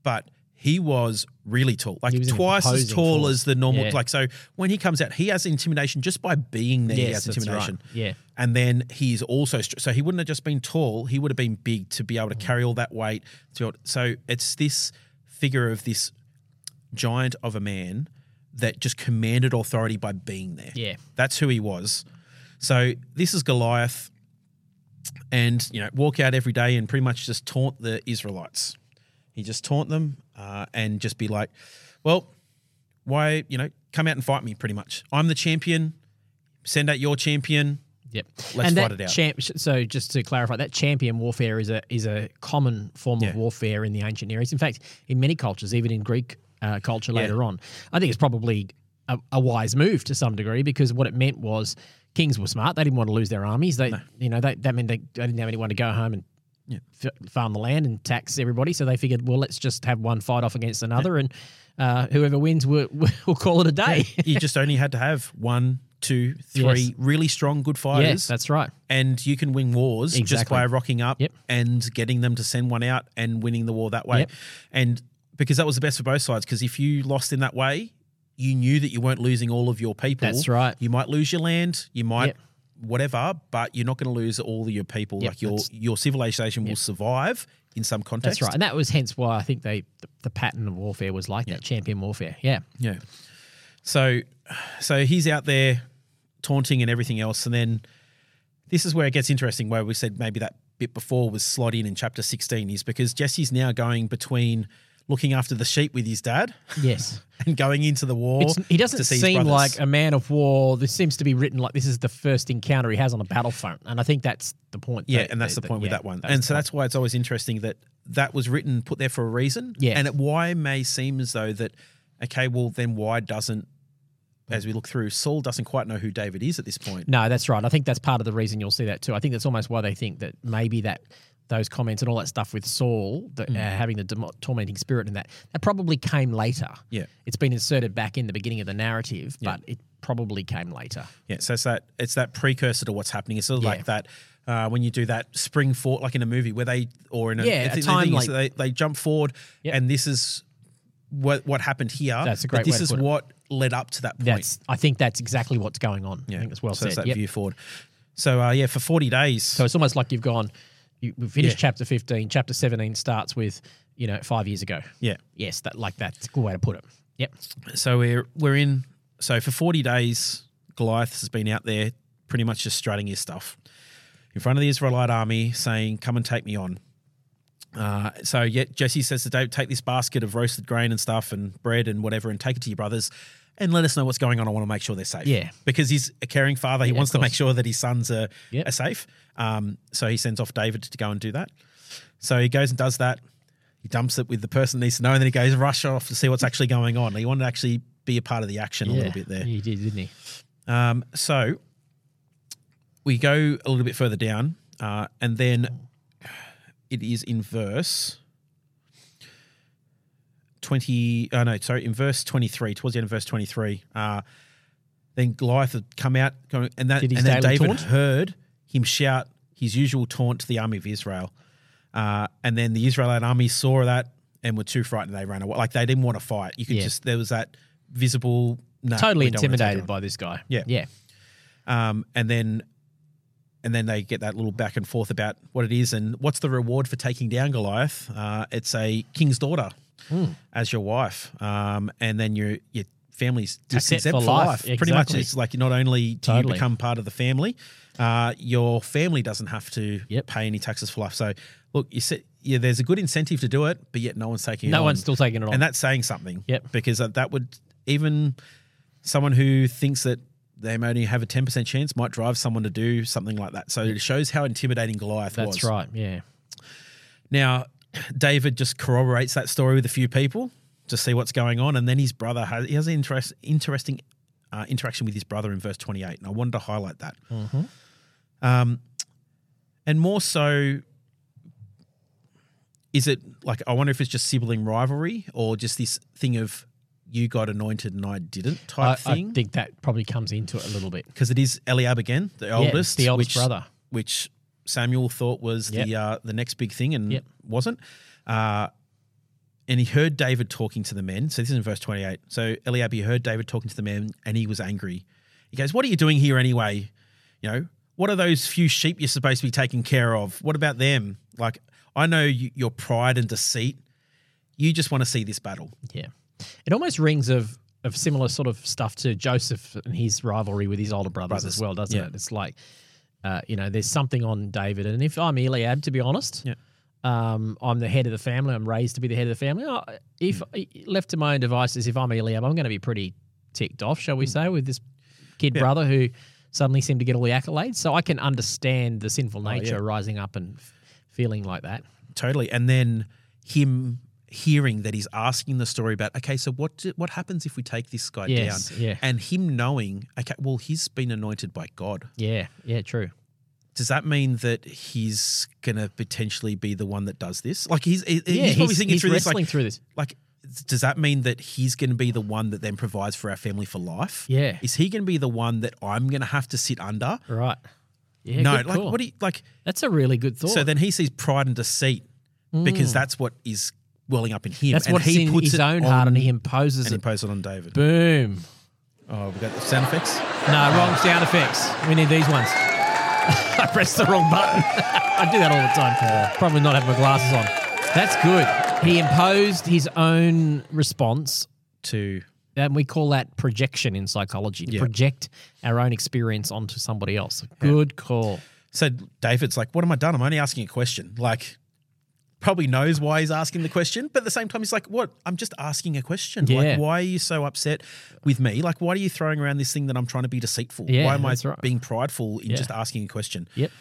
but he was really tall, twice as tall as the normal. Yeah. So when he comes out, he has intimidation just by being there. Yes, he has intimidation. Right. Yeah. And then he's also, so he wouldn't have just been tall. He would have been big to be able to carry all that weight. So it's this figure of this giant of a man that just commanded authority by being there. Yeah. That's who he was. So this is Goliath and, walk out every day and pretty much just taunt the Israelites. He just taunt them and just be like, well, why, come out and fight me pretty much. I'm the champion. Send out your champion. Yep. Let's fight it out. So just to clarify, that champion warfare is a common form of warfare in the ancient Near East. In fact, in many cultures, even in Greek culture later on. I think it's probably a wise move to some degree, because what it meant was kings were smart. They didn't want to lose their armies. That meant they didn't have anyone to go home and farm the land and tax everybody. So they figured, well, let's just have one fight off against another and whoever wins, we'll call it a day. Yeah. You just only had to have 1, 2, 3 really strong, good fighters. Yes, that's right. And you can win wars just by rocking up and getting them to send one out and winning the war that way. Yep. And because that was the best for both sides, because if you lost in that way, you knew that you weren't losing all of your people. That's right. You might lose your land, you might whatever, but you're not going to lose all of your people. Your civilization will survive in some context. That's right. And that was hence why I think the pattern of warfare was like that, champion warfare. Yeah. Yeah. So he's out there taunting and everything else. And then this is where it gets interesting, where we said maybe that bit before was slot in chapter 16, is because Jesse's now going between looking after the sheep with his dad. Yes. And going into the war. He doesn't seem like a man of war. This seems to be written like this is the first encounter he has on a battlefront. And I think that's the point. Yeah, and that's the point with that one. And so that's why it's always interesting that was written, put there for a reason. Yeah. And why may seem as though that, okay, well, then why doesn't, as we look through, Saul doesn't quite know who David is at this point. No, that's right. I think that's part of the reason you'll see that too. I think that's almost why they think that maybe that those comments and all that stuff with Saul, having the tormenting spirit and that, that probably came later. Yeah. It's been inserted back in the beginning of the narrative, but it probably came later. Yeah, so it's that precursor to what's happening. It's sort of like that when you do that spring forward, like in a movie where they – or in a, yeah, a time like, they jump forward and this is what happened here. That's a great way to put it. This is what led up to that point. I think that's exactly what's going on. Yeah. I think that's well said. So it's that view forward. So, for 40 days. So it's almost like you've gone – you finish chapter 15. Chapter 17 starts with, 5 years ago. Yeah. Yes, that's a good way to put it. Yep. So we're in. So for 40 days, Goliath has been out there, pretty much just strutting his stuff in front of the Israelite army, saying, "Come and take me on." Jesse says to David, "Take this basket of roasted grain and stuff, and bread and whatever, and take it to your brothers, and let us know what's going on. I want to make sure they're safe." Yeah. Because he's a caring father. He wants to make sure that his sons are safe. So he sends off David to go and do that. So he goes and does that. He dumps it with the person that needs to know, and then he goes rush off to see what's actually going on. He wanted to actually be a part of the action a little bit there. He did, didn't he? So we go a little bit further down, and then it is in verse... in verse 23, towards the end of verse 23, then Goliath had come out, and then David heard him shout his usual taunt to the army of Israel. And then the Israelite army saw that and were too frightened. They ran away. Like, they didn't want to fight. You could there was that visible... totally intimidated by this guy. Yeah. Yeah. And then they get that little back and forth about what it is and what's the reward for taking down Goliath. It's a king's daughter. As your wife, and then your family's exempt for life. Exactly. Pretty much, it's like not only do you become part of the family, your family doesn't have to pay any taxes for life. So, look, there's a good incentive to do it, but yet no one's taking it on. No one's still taking it on, and that's saying something. Yep, because that would even someone who thinks that they may only have a 10% chance might drive someone to do something like that. So it shows how intimidating Goliath was. That's right. Yeah. Now, David just corroborates that story with a few people to see what's going on. And then his brother has an interesting interaction with his brother in verse 28. And I wanted to highlight that. Mm-hmm. And more so, is it like, I wonder if it's just sibling rivalry or just this thing of you got anointed and I didn't type thing? I think that probably comes into it a little bit. Because it is Eliab again, the oldest brother. Which Samuel thought was the next big thing and wasn't. And he heard David talking to the men. So this is in verse 28. So Eliab, he heard David talking to the men and he was angry. He goes, "What are you doing here anyway? What are those few sheep you're supposed to be taking care of? What about them? Like, I know your pride and deceit. You just want to see this battle." Yeah. It almost rings of similar sort of stuff to Joseph and his rivalry with his older brothers. As well, doesn't it? It's like... there's something on David. And if I'm Eliab, to be honest, I'm the head of the family. I'm raised to be the head of the family. Left to my own devices, if I'm Eliab, I'm going to be pretty ticked off, shall we say, with this kid brother who suddenly seemed to get all the accolades. So I can understand the sinful nature rising up and feeling like that. Totally. And then him hearing that he's asking the story about, okay, so what happens if we take this guy down? Yeah. And him knowing, okay, well, he's been anointed by God. Yeah, yeah, true. Does that mean that he's going to potentially be the one that does this? Like he's probably thinking through this. He's wrestling through this. Like, does that mean that he's going to be the one that then provides for our family for life? Yeah. Is he going to be the one that I'm going to have to sit under? Right. Yeah, no, like what do you, like? That's a really good thought. So then he sees pride and deceit because that's what is welling up in him. That's what he puts in his own heart and he imposes it. And imposes it on David. Boom. Oh, we got the sound effects? No, wrong sound effects. We need these ones. I pressed the wrong button. I do that all the time. Probably not having my glasses on. That's good. He imposed his own response to... And we call that projection in psychology. To project our own experience onto somebody else. Good call. So David's like, what am I done? I'm only asking a question. Like... Probably knows why he's asking the question, but at the same time, he's like, what? I'm just asking a question. Yeah. Like, why are you so upset with me? Like, why are you throwing around this thing that I'm trying to be deceitful? Yeah, why am I being prideful in just asking a question? Yep.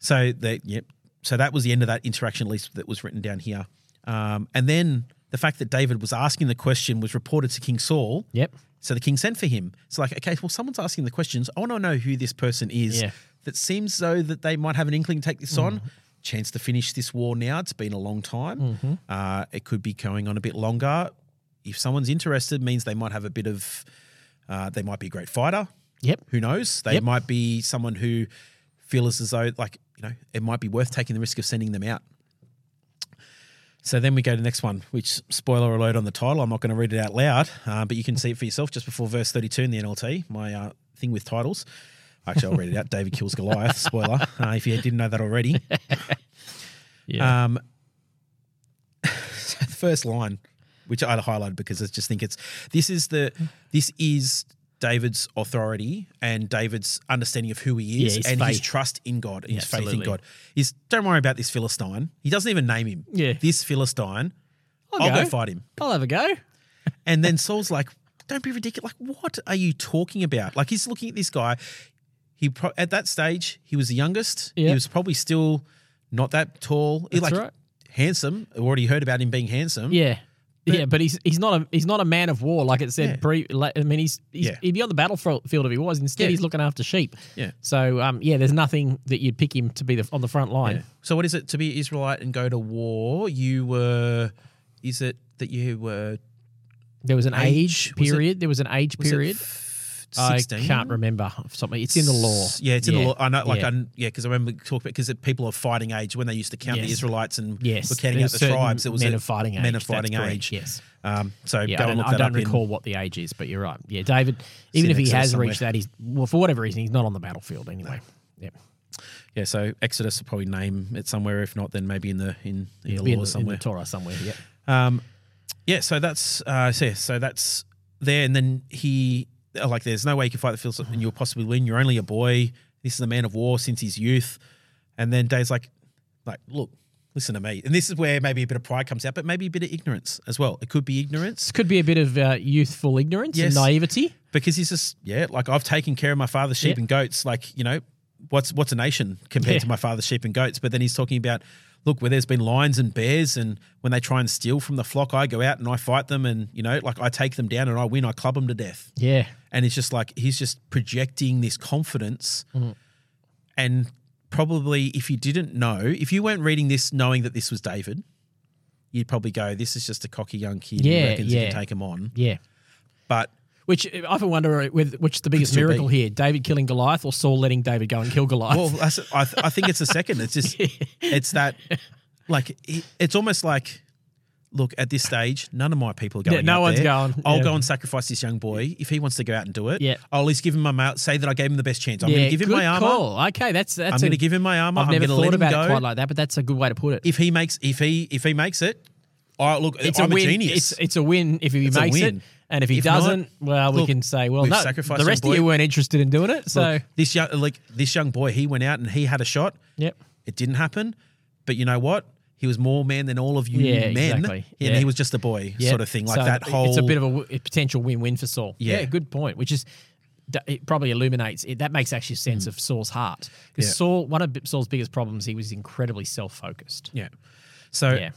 So that was the end of that interaction, at least that was written down here. And then the fact that David was asking the question was reported to King Saul. Yep. So the king sent for him. It's like, okay, well, someone's asking the questions. I want to know who this person is that seems so that they might have an inkling to take this on. chance to finish this war now. It's been a long time. Mm-hmm. It could be going on a bit longer. If someone's interested, means they might have a bit of they might be a great fighter. Yep. Who knows? They might be someone who feels as though, like, you know, it might be worth taking the risk of sending them out. So then we go to the next one, which, spoiler alert on the title, I'm not going to read it out loud, but you can see it for yourself just before verse 32 in the NLT, my thing with titles. Actually, I'll read it out. David kills Goliath, spoiler, if you didn't know that already. Yeah. So the first line, which I'd highlight because I just think this is David's authority and David's understanding of who he is and faith. His trust in God, and his faith in God. Is don't worry about this Philistine. He doesn't even name him. Yeah. This Philistine, I'll go fight him. I'll have a go. And then Saul's like, don't be ridiculous. Like, what are you talking about? Like, he's looking at this guy. At that stage, he was the youngest. Yep. He was probably still not that tall. That's like, right. Handsome. I already heard about him being handsome. Yeah. But he's not a man of war, like it said. Yeah. I mean, he's he'd be on the battlefield if he was. Instead, he's looking after sheep. Yeah. So there's nothing that you'd pick him to be on the front line. Yeah. So what is it to be Israelite and go to war? There was an age period. There was an age period. 16? I can't remember something. It's in the law. Yeah, it's in the law. I know, because I remember talking about people of fighting age when they used to count the Israelites and were counting out the tribes. It was men of fighting age. Men of fighting age. Yes. I don't recall what the age is, but you're right. Yeah, David. Even if he has reached that, for whatever reason, he's not on the battlefield anyway. No. Yeah. Yeah. So Exodus will probably name it somewhere. If not, then maybe in the law somewhere, in the Torah somewhere. Yeah. So that's that's there, and then he. Like, there's no way you can fight the Philistine and you'll possibly win. You're only a boy. This is a man of war since his youth. And then Dave's like, look, listen to me. And this is where maybe a bit of pride comes out, but maybe a bit of ignorance as well. It could be ignorance. It could be a bit of youthful ignorance and naivety. Because he's just, I've taken care of my father's sheep and goats. Like, you know, what's a nation compared to my father's sheep and goats? But then he's talking about, look, where there's been lions and bears, and when they try and steal from the flock, I go out and I fight them, and, you know, like, I take them down and I win, I club them to death. Yeah. And it's just like he's just projecting this confidence. Mm. And probably if you weren't reading this knowing that this was David, you'd probably go, this is just a cocky young kid who reckons he can take him on. Yeah. But which I often wonder which is the biggest miracle here, David killing Goliath or Saul letting David go and kill Goliath? Well, I think it's the second. It's just it's that, like, it's almost like, look, at this stage, none of my people are going out there. No one's going. I'll go and sacrifice this young boy. If he wants to go out and do it, I'll at least give him my armor, say that I gave him the best chance. I'm going to give him my armor. Call. Okay, that's I'm going to give him my armor. I've never thought about it quite like that, but that's a good way to put it. If he makes it, I'm a genius. It's a win if he makes it. And if he doesn't, we can say, well, no, the rest of you weren't interested in doing it. So this young boy, he went out and he had a shot. Yep. It didn't happen. But you know what? He was more man than all of you men. Exactly. And he was just a boy sort of thing. Like, so that whole – it's a bit of a potential win-win for Saul. Yeah, good point, which is – it probably illuminates it. That makes actually sense of Saul's heart. Because Saul, one of Saul's biggest problems, he was incredibly self-focused. Yeah. So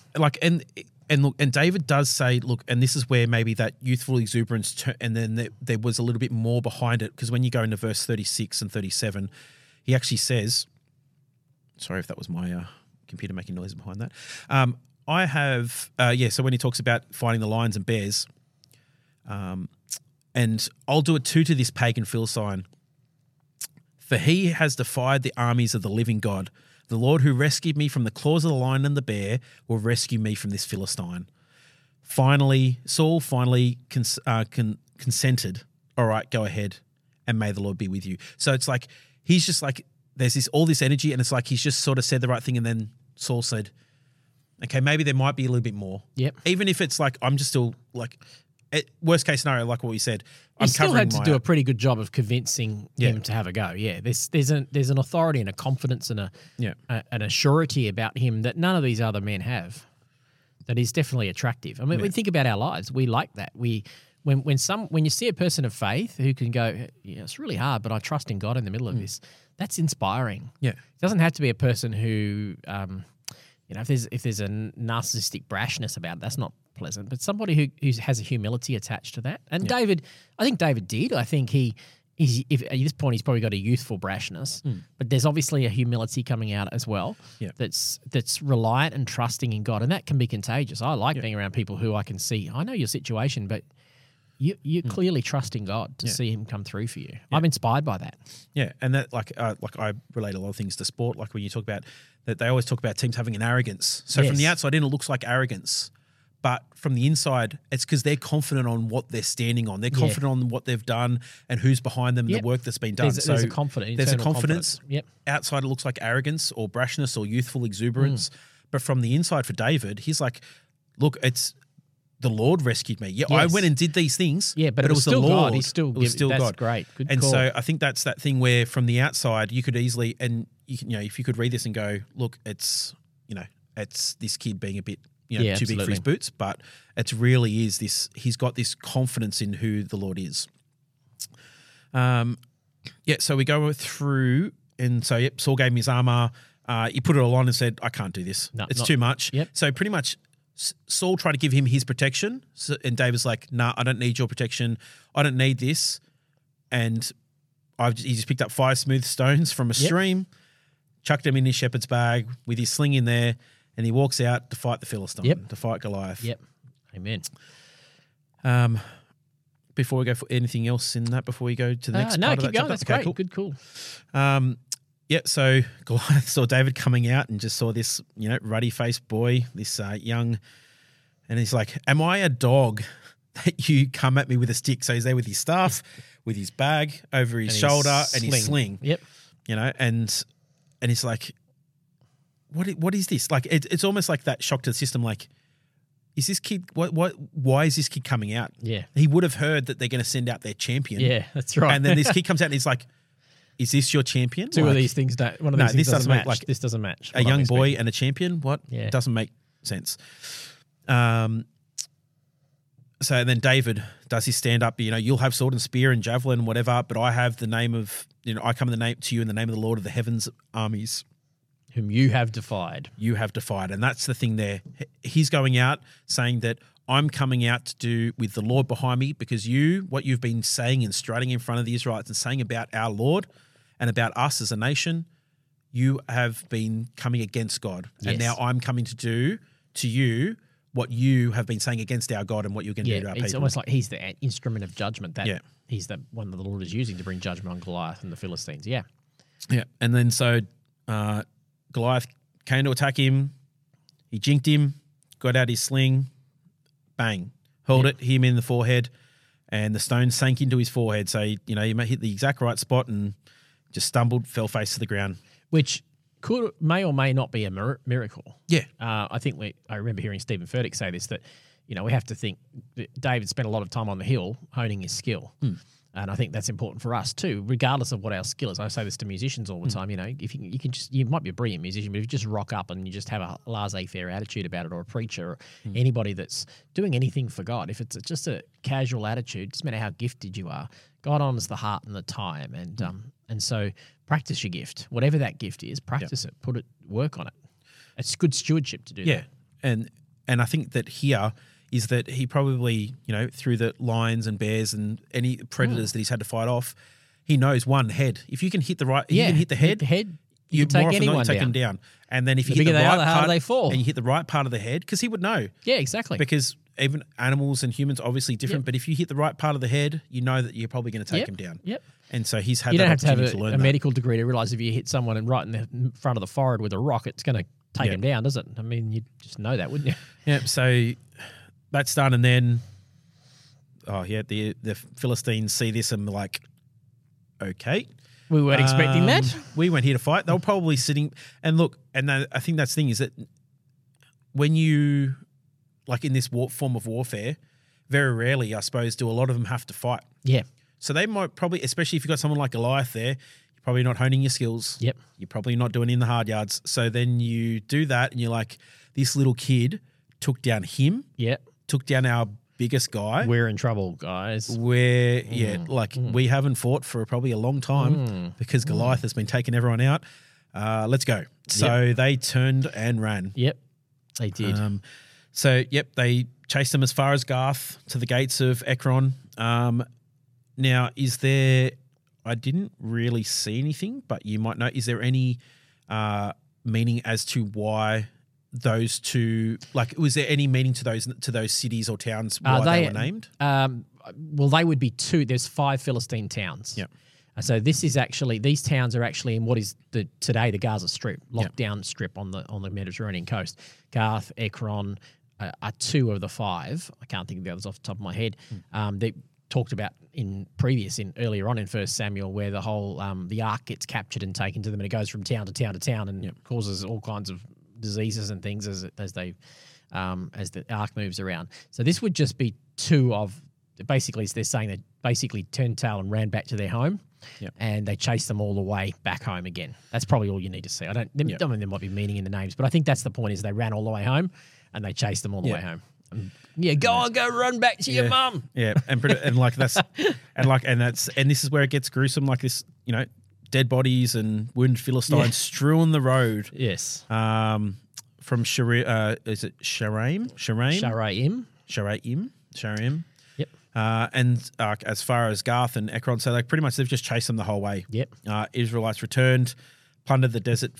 And look, and David does say, look, and this is where maybe that youthful exuberance, and then there was a little bit more behind it, because when you go into verse 36 and 37, he actually says, sorry if that was my computer making noise behind that. So when he talks about fighting the lions and bears, and I'll do it too to this pagan Philistine, for he has defied the armies of the living God. The Lord who rescued me from the claws of the lion and the bear will rescue me from this Philistine. Saul finally consented. All right, go ahead, and may the Lord be with you. So it's like he's just like there's all this energy, and it's like he's just sort of said the right thing, and then Saul said, okay, maybe there might be a little bit more. Yep. Even if it's like I'm just still like – worst case scenario, like what you said, I'm covering my... He still had to do a pretty good job of convincing him to have a go. Yeah, there's an authority and a confidence and a surety about him that none of these other men have. That is definitely attractive. I mean, we think about our lives. We like that. When you see a person of faith who can go, yeah, it's really hard, but I trust in God in the middle of this. That's inspiring. Yeah, it doesn't have to be a person who, you know, if there's a narcissistic brashness about it, that's not pleasant, but somebody who has a humility attached to that. And David, I think David did. I think he at this point, he's probably got a youthful brashness, but there's obviously a humility coming out as well that's reliant and trusting in God, and that can be contagious. I like being around people who I can see, I know your situation, but you're clearly trusting God to see him come through for you. I'm inspired by that. Yeah, and that like I relate a lot of things to sport, like when you talk about that they always talk about teams having an arrogance. So from the outside in, it looks like arrogance. But from the inside, it's because they're confident on what they're standing on. They're confident on what they've done and who's behind them and the work that's been done. There's a confidence. There's a confidence. Outside, it looks like arrogance or brashness or youthful exuberance. But from the inside for David, he's like, look, it's the Lord rescued me. Yeah, I went and did these things. Yeah, but it was still the Lord. God. That's great. Good call. So I think that's that thing where from the outside, you could easily, and you can, if you could read this and go, look, it's this kid being a bit, too big for his boots, but it really is this. He's got this confidence in who the Lord is. So we go through, and so Saul gave him his armor. He put it all on and said, "I can't do this. No, it's too much." Yep. So pretty much, Saul tried to give him his protection, and David's like, "Nah, I don't need your protection. I don't need this." And he just picked up 5 smooth stones from a stream, chucked them in his shepherd's bag with his sling in there. And he walks out to fight the Philistine, to fight Goliath. Yep. Amen. Before we go for anything else in that, before we go to the next part of that chapter. No, keep going. That's great. Cool. Good call. So Goliath saw David coming out and just saw this, ruddy-faced boy, this young, and he's like, am I a dog that you come at me with a stick? So he's there with his staff, with his bag over his shoulder and his sling. Yep. And he's like, What is this? Like it's almost like that shock to the system. Like, is this kid? Why is this kid coming out? Yeah, he would have heard that they're going to send out their champion. Yeah, that's right. And then this kid comes out and he's like, "Is this your champion? Two of these things don't. One of these things doesn't match. This doesn't match. A young boy and a champion. What? Yeah, doesn't make sense." So then David does his stand up. You'll have sword and spear and javelin and whatever, but I have the name of I come in the name to you in the name of the Lord of the heavens armies. Whom you have defied. And that's the thing there. He's going out saying that I'm coming out to do with the Lord behind me because what you've been saying and strutting in front of the Israelites and saying about our Lord and about us as a nation, you have been coming against God. Yes. And now I'm coming to do to you what you have been saying against our God and what you're going to do to our people. It's almost like he's the instrument of judgment. He's the one that the Lord is using to bring judgment on Goliath and the Philistines. Yeah. Yeah. And then so... Goliath came to attack him. He jinked him, got out his sling, bang, hurled it, hit him in the forehead, and the stone sank into his forehead. So, he hit the exact right spot and just stumbled, fell face to the ground. Which may or may not be a miracle. Yeah. I remember hearing Stephen Furtick say this, that, we have to think that David spent a lot of time on the hill honing his skill. Mm. And I think that's important for us too, regardless of what our skill is. I say this to musicians all the time, if you can just, you might be a brilliant musician, but if you just rock up and you just have a laissez-faire attitude about it, or a preacher or anybody that's doing anything for God, if it's just a casual attitude, it doesn't matter how gifted you are, God honors the heart and the time. And and so practice your gift, whatever that gift is, practice it, work on it. It's good stewardship to do that. Yeah, and I think that here, is that he probably, through the lions and bears and any predators that he's had to fight off, he knows one head. If you can hit the right, you can hit the head. You can more take anyone down. Them down. And then if you hit the right part, they fall. And you hit the right part of the head, because he would know. Yeah, exactly. Because even animals and humans are obviously different. But if you hit the right part of the head, you know that you're probably going to take him down. Yep. And so he's had. You don't have to have a medical degree to realize if you hit someone and right in the front of the forehead with a rock, it's going to take him down, does it? I mean, you'd just know that, wouldn't you? Yeah. So. That's done, and then, the Philistines see this and like, okay. We weren't expecting that. We weren't here to fight. They were probably sitting, and look, and I think that's the thing is that when you, like in this form of warfare, very rarely, I suppose, do a lot of them have to fight. Yeah. So they might probably, especially if you've got someone like Goliath there, you're probably not honing your skills. Yep. You're probably not doing in the hard yards. So then you do that, and you're like, this little kid took down him. Yep. Took down our biggest guy. We're in trouble, guys. We haven't fought for probably a long time because Goliath has been taking everyone out. Let's go. So they turned and ran. Yep, they did. They chased them as far as Gath to the gates of Ekron. Now, is there I didn't really see anything, but you might know. Is there any meaning as to why those two? Like, was there any meaning to those cities or towns why they were named? Well, they would be two. There's 5 Philistine towns. Yep. So this is actually, these towns are actually in what is today the Gaza Strip, lockdown strip on the Mediterranean coast. Gath, Ekron are 2 of the 5. I can't think of the others off the top of my head. They talked about earlier on in 1 Samuel where the whole the ark gets captured and taken to them, and it goes from town to town to town and causes all kinds of diseases and things as the ark moves around. So this would just be 2 of. Basically, they're saying they basically turned tail and ran back to their home, and they chased them all the way back home again. That's probably all you need to see. I mean, there might be meaning in the names, but I think that's the point: is they ran all the way home and they chased them all the way home. Go run back to your mum. Yeah, and this is where it gets gruesome. Like this, dead bodies and wounded Philistines strewing the road. Yes. From is it Sharaim? Sharaim. And as far as Gath and Ekron, so pretty much they've just chased them the whole way. Yep. Israelites returned, plundered the deserted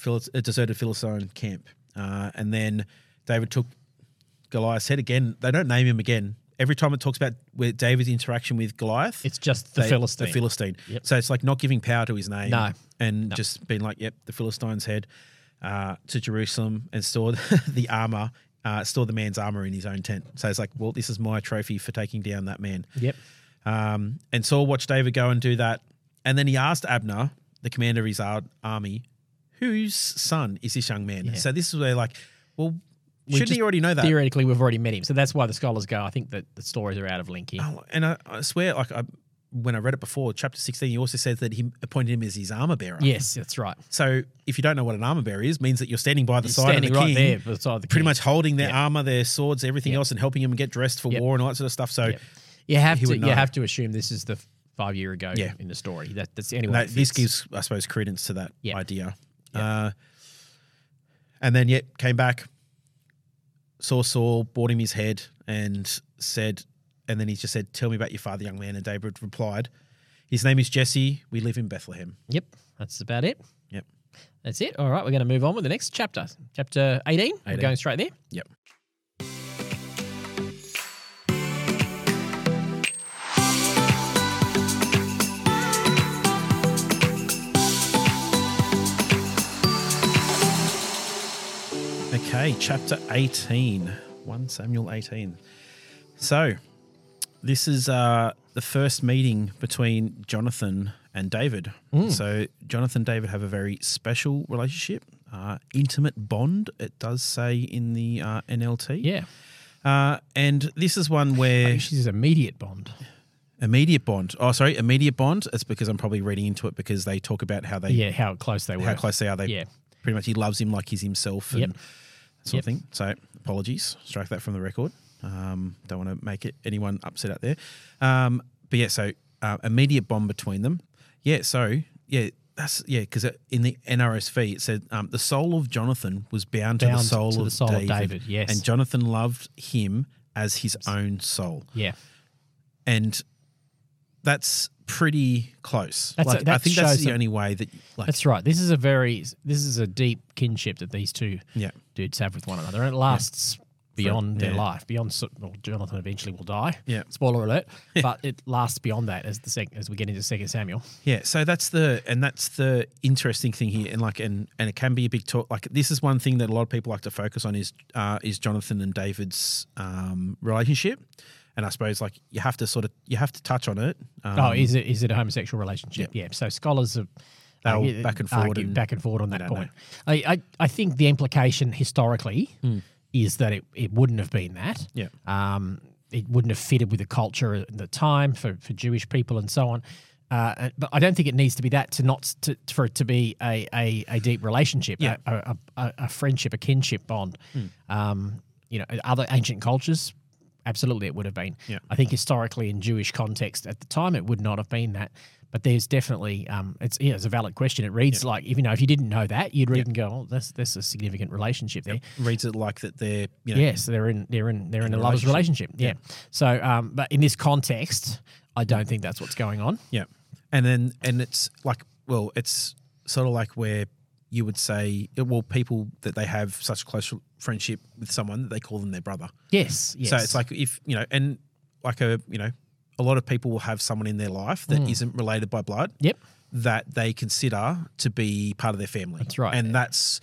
Philistine camp. And then David took Goliath's head again. They don't name him again. Every time it talks about David's interaction with Goliath, it's just the Philistine. Yep. So it's like not giving power to his name. No. And just being like, the Philistine's head to Jerusalem and store the armor. Store the man's armor in his own tent. So it's like, well, this is my trophy for taking down that man. Yep. And Saul watched David go and do that. And then he asked Abner, the commander of his army, whose son is this young man? Yeah. So this is where shouldn't he already know that? Theoretically, we've already met him. So that's why the scholars go, I think that the stories are out of link here. Oh, and I swear, when I read it before, chapter 16, he also says that he appointed him as his armor bearer. Yes, that's right. So if you don't know what an armor bearer is, it means that you're standing by the side of the king. Standing right there by the side of the king. Pretty much holding their armor, their swords, everything else, and helping him get dressed for war and all that sort of stuff. So you have to assume this is the 5 year ago in the story. That's anyway. No, this gives, I suppose, credence to that idea. Yep. And then came back, saw Saul, bought him his head and said... And then he just said, "Tell me about your father, young man." And David replied, "His name is Jesse. We live in Bethlehem." Yep, that's about it. Yep. That's it. All right, we're going to move on with the next chapter. Chapter 18. We're going straight there. Yep. Okay, chapter 18. 1 Samuel 18. So... this is the first meeting between Jonathan and David. Mm. So Jonathan and David have a very special relationship, intimate bond, it does say in the NLT. Yeah. And this is one where... I think she's immediate bond. Immediate bond. Oh, sorry, immediate bond. It's because I'm probably reading into it because they talk about how they... yeah, how close they were. How close they are. They pretty much, he loves him like he's himself and that sort of thing. So apologies, strike that from the record. Don't want to make anyone upset out there. So immediate bond between them. Because in the NRSV it said the soul of Jonathan was bound to the soul of David. Yes. And Jonathan loved him as his own soul. Yeah. And that's pretty close. I think that's the only way that... that's right. This is a deep kinship that these two dudes have with one another. And it lasts... beyond their life, Jonathan eventually will die. Yeah, spoiler alert. Yeah. But it lasts beyond that as we get into 2 Samuel. Yeah, so that's the interesting thing here, and it can be a big talk. Like this is one thing that a lot of people like to focus on is Jonathan and David's relationship, and I suppose you have to touch on it. Is it a homosexual relationship? Yeah. So scholars have. They'll back and forward on that point. I think the implication historically. Is that it wouldn't have been that. Yeah. It wouldn't have fitted with the culture at the time for Jewish people and so on. But I don't think it needs to be that to be a deep relationship, a friendship, a kinship bond. Other ancient cultures, absolutely it would have been. Yeah. I think historically in Jewish context at the time it would not have been that. But there's definitely it's a valid question. It reads like if you didn't know that, you'd read and go, "Oh, that's a significant relationship there." Yep. Reads it like that they're they're in a lover's relationship. Yeah. So, but in this context, I don't think that's what's going on. Yeah, And it's like, well, it's sort of like where you would say, well, people that they have such close friendship with someone that they call them their brother. Yes, yes. So it's like if, you know, and like a, you know, a lot of people will have someone in their life that isn't related by blood. Yep. That they consider to be part of their family. That's right. And that's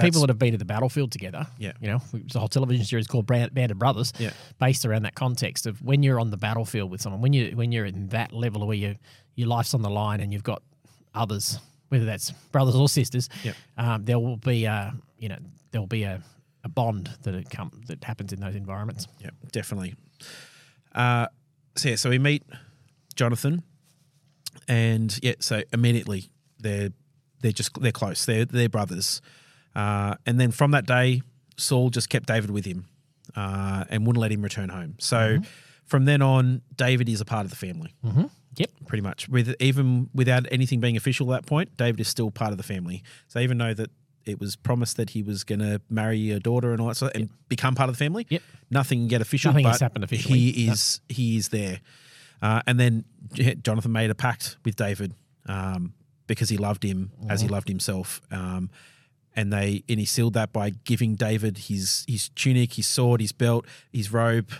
people that have been to the battlefield together. Yeah. You know, the whole television series called Band of Brothers, based around that context of when you're on the battlefield with someone, when you're in that level where your life's on the line and you've got others, whether that's brothers or sisters, there will be a bond that happens in those environments. Yeah, definitely. So we meet Jonathan, and so immediately they're close. They're brothers. And then from that day, Saul just kept David with him and wouldn't let him return home. So from then on, David is a part of the family. Mm-hmm. Yep. Pretty much. Even without anything being official at that point, David is still part of the family. So even though that it was promised that he was going to marry a daughter and all that sort and become part of the family, nothing can get official. Nothing has happened officially. He is there. And then Jonathan made a pact with David because he loved him as he loved himself. And he sealed that by giving David his tunic, his sword, his belt, his robe.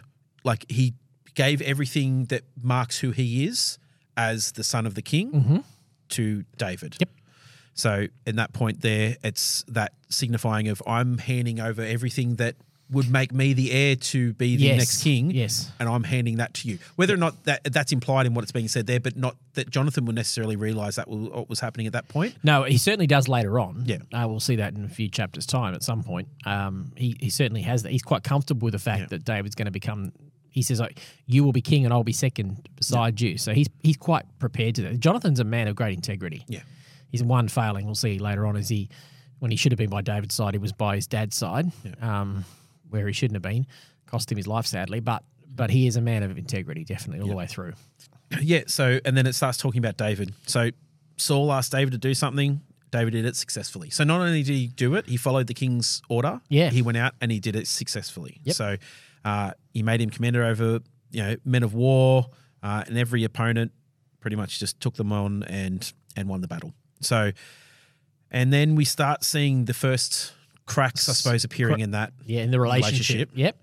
Like he gave everything that marks who he is as the son of the king to David. Yep. So in that point there, it's that signifying of I'm handing over everything that would make me the heir to be the next king. Yes. And I'm handing that to you. Whether or not that's implied in what's being said there, but not that Jonathan will necessarily realise that what was happening at that point. No, he certainly does later on. Yeah. We'll see that in a few chapters' time at some point. He certainly has that. He's quite comfortable with the fact that David's going to become – he says, like, you will be king and I'll be second beside you. So he's quite prepared to that. Jonathan's a man of great integrity. Yeah. He's one failing. We'll see later on when he should have been by David's side, he was by his dad's side. Yeah. Where he shouldn't have been, cost him his life sadly, but he is a man of integrity, definitely, all the way through. Yeah, so and then it starts talking about David. So Saul asked David to do something. David did it successfully. So not only did he do it, he followed the king's order. Yeah. He went out and he did it successfully. Yep. So he made him commander over, you know, men of war, and every opponent pretty much just took them on and won the battle. So and then we start seeing the first cracks, I suppose, appearing in that. Yeah, in the relationship. Yep.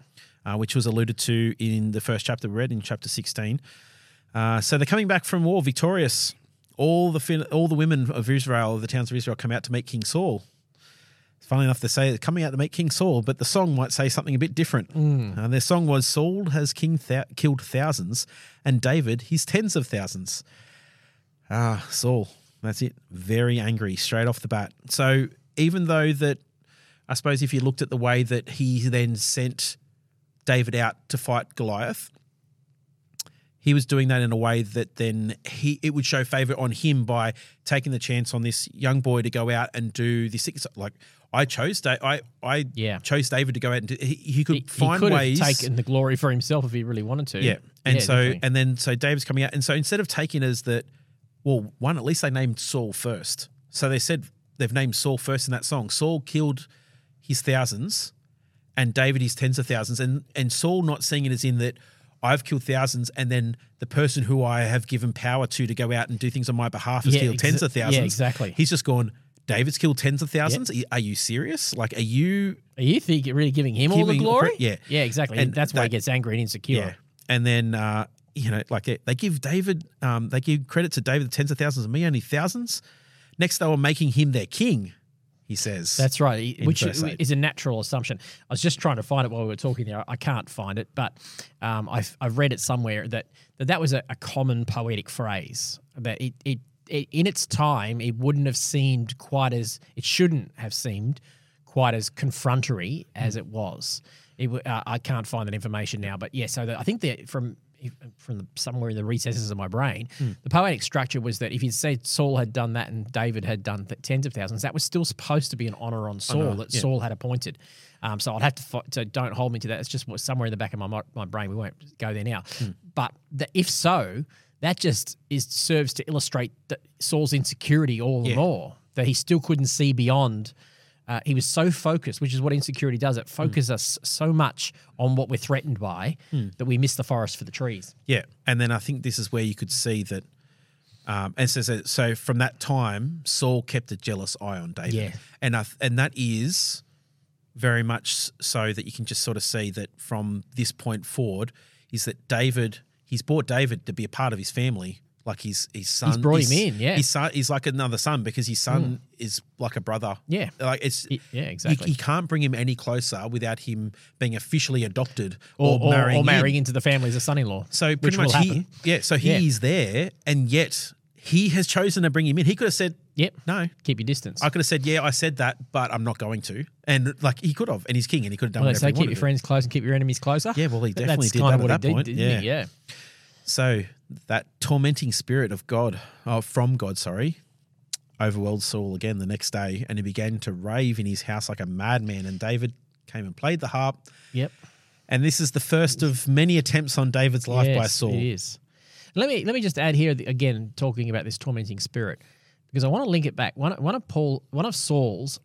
Which was alluded to in the first chapter we read, in chapter 16. So they're coming back from war victorious. All the women of Israel, the towns of Israel, come out to meet King Saul. Funnily enough, they say they're coming out to meet King Saul, but the song might say something a bit different. Their song was, Saul has killed thousands and David his tens of thousands. Saul, that's it. Very angry straight off the bat. So even though that, I suppose if you looked at the way that he then sent David out to fight Goliath, he was doing that in a way that then it would show favour on him by taking the chance on this young boy to go out and do this. Like I chose David to go out and do, he could have taken the glory for himself if he really wanted to. Yeah, and so David's coming out, and so instead of taking as that, well, one at least they named Saul first. So they've named Saul first in that song. Saul killed his thousands and David his tens of thousands. And Saul not seeing it as in that I've killed thousands and then the person who I have given power to go out and do things on my behalf has killed tens of thousands. Yeah, exactly. He's just gone, David's killed tens of thousands? Yep. Are you serious? Like, Are you really giving him all the glory? Yeah. Yeah, exactly. And that's why he gets angry and insecure. Yeah. And then, you know, like they give David, they give credit to David the tens of thousands and me only thousands. Next, they were making him their king. He says. That's right, which is a natural assumption. I was just trying to find it while we were talking there. I can't find it, but I've read it somewhere that was a common poetic phrase. That it in its time, it wouldn't have seemed quite as – it shouldn't have seemed quite as confrontatory as it was. I can't find that information now, but, yeah, so I think that from somewhere in the recesses of my brain, the poetic structure was that if you said Saul had done that and David had done tens of thousands, that was still supposed to be an honour on Saul Saul had appointed. So I'd have to so don't hold me to that. It's just somewhere in the back of my brain. We won't go there now. But if so, that just serves to illustrate that Saul's insecurity all the more, that he still couldn't see beyond. He was so focused, which is what insecurity does. It focuses us so much on what we're threatened by that we miss the forest for the trees. Yeah. And then I think this is where you could see that And so from that time, Saul kept a jealous eye on David. Yeah. And that is very much so that you can just sort of see that from this point forward is that David, he's brought David to be a part of his family. Like his son. He's brought him in, yeah. His son, he's like another son because his son is like a brother. Yeah. Like exactly. You can't bring him any closer without him being officially adopted or marrying into the family as a son-in-law. So pretty much he is there, and yet he has chosen to bring him in. He could have said, "Yep, no. Keep your distance." I could have said, "Yeah, I said that, but I'm not going to." And like he could have, and he's king, and he could have done whatever he wanted. Keep your friends close and keep your enemies closer. Yeah, well, he definitely did that at that point. Yeah. So that tormenting spirit from God, overwhelmed Saul again the next day, and he began to rave in his house like a madman. And David came and played the harp. Yep. And this is the first of many attempts on David's life by Saul. It is. Let me just add here again, talking about this tormenting spirit, because I want to link it back. One of Saul's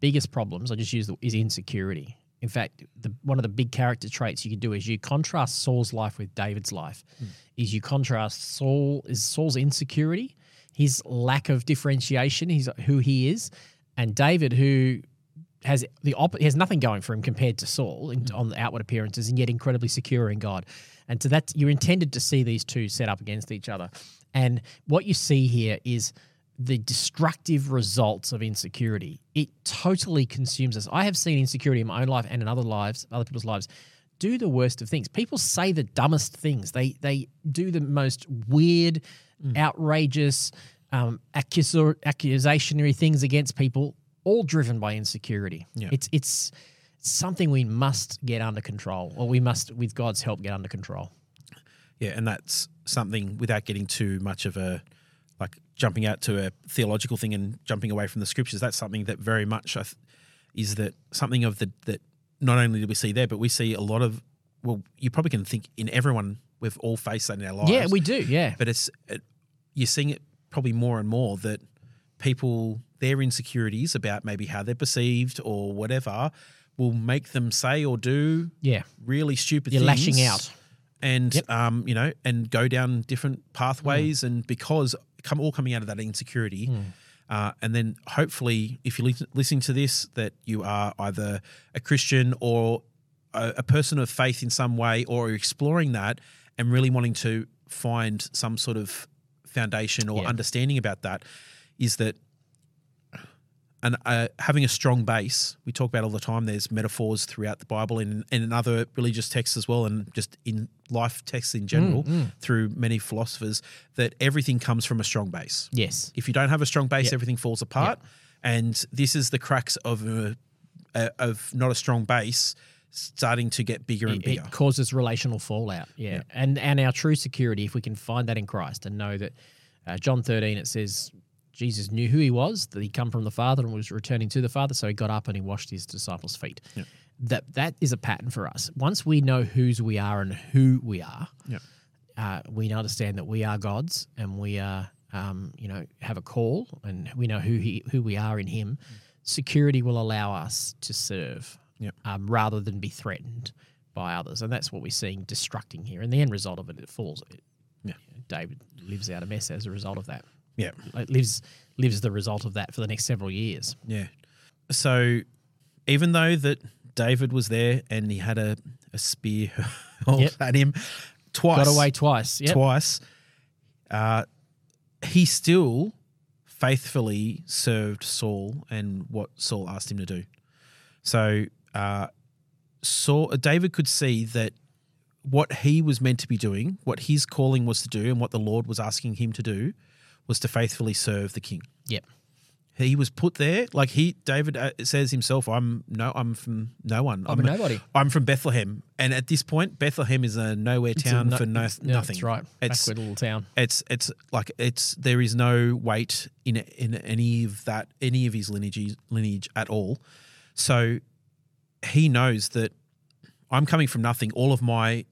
biggest problems, is insecurity. In fact, one of the big character traits you can do is you contrast Saul's life with David's life. Is you contrast Saul's insecurity, his lack of differentiation, who he is, and David, who has has nothing going for him compared to Saul on the outward appearances, and yet incredibly secure in God. And so that you're intended to see these two set up against each other. And what you see here is the destructive results of insecurity. It totally consumes us. I have seen insecurity in my own life and in other people's lives, do the worst of things. People say the dumbest things. They do the most weird, outrageous, accusationary things against people, all driven by insecurity. Yeah. It's something we must get under control, or we must, with God's help, get under control. Yeah, and that's something without getting too much of a jumping out to a theological thing and jumping away from the scriptures. That's something that very much is that something of that not only do we see there, but we see a lot of, you probably can think in everyone, we've all faced that in our lives. Yeah, we do. Yeah. But you're seeing it probably more and more that people, their insecurities about maybe how they're perceived or whatever will make them say or do really stupid things. You're lashing out. And, and go down different pathways and because all coming out of that insecurity. And then hopefully if you're listening to this, that you are either a Christian or a person of faith in some way, or you're exploring that and really wanting to find some sort of foundation or understanding about that, is that having a strong base. We talk about all the time, there's metaphors throughout the Bible and in other religious texts as well, and just in life texts in general through many philosophers, that everything comes from a strong base. Yes. If you don't have a strong base, everything falls apart. Yep. And this is the cracks of not a strong base starting to get bigger and bigger. It causes relational fallout, And our true security, if we can find that in Christ and know that John 13, it says, Jesus knew who he was, that he'd come from the Father and was returning to the Father, so he got up and he washed his disciples' feet. Yeah. That is a pattern for us. Once we know whose we are and who we are, we understand that we are God's and we are, have a call, and we know who we are in him. Security will allow us to serve rather than be threatened by others, and that's what we're seeing destructing here. And the end result of it, David lives out a mess as a result of that. Yeah, lives the result of that for the next several years. Yeah. So even though that David was there and he had a spear at him twice. Got away twice. Yep. Twice. He still faithfully served Saul and what Saul asked him to do. So David could see that what he was meant to be doing, what his calling was to do and what the Lord was asking him to do, was to faithfully serve the king. Yep. He was put there, like David says himself, I'm from no one. I'm a nobody. I'm from Bethlehem. And at this point, Bethlehem is a nowhere town nothing. That's right. It's a little town. It's there is no weight in any of his lineage at all. So he knows that I'm coming from nothing. All of my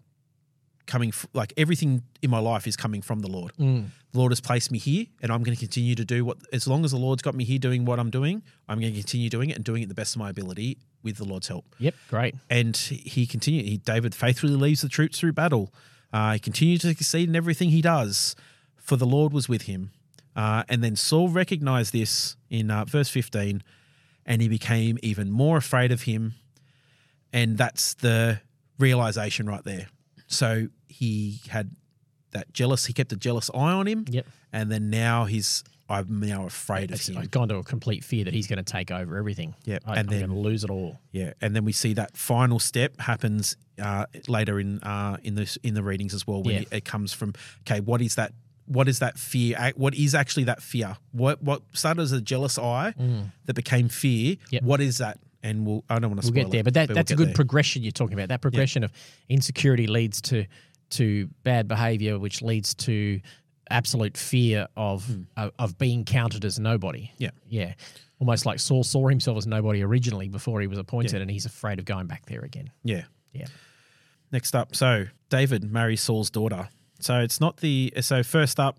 everything in my life is coming from the Lord. The Lord has placed me here, and I'm going to continue to do as long as the Lord's got me here doing what I'm doing, I'm going to continue doing it and doing it the best of my ability with the Lord's help. Yep, great. And he continued. David faithfully leads the troops through battle. He continued to succeed in everything he does. for the Lord was with him. And then Saul recognized this in verse 15, and he became even more afraid of him. And that's the realization right there. So he had that jealous, he kept a jealous eye on him. Yep. And then now I'm now afraid of him. I've gone to a complete fear that he's going to take over everything. Yep. I'm going to lose it all. Yeah. And then we see that final step happens later in the readings as well, when it comes from, okay, what is that fear? What is actually that fear? What started as a jealous eye that became fear? Yep. What is that? And I don't want to spoil it. We'll get there, but that's a good progression you're talking about. That progression of insecurity leads to bad behaviour, which leads to absolute fear of being counted as nobody. Yeah. Yeah. Almost like Saul saw himself as nobody originally before he was appointed, and he's afraid of going back there again. Yeah. Yeah. Next up, so David marries Saul's daughter. So it's not the – so first up,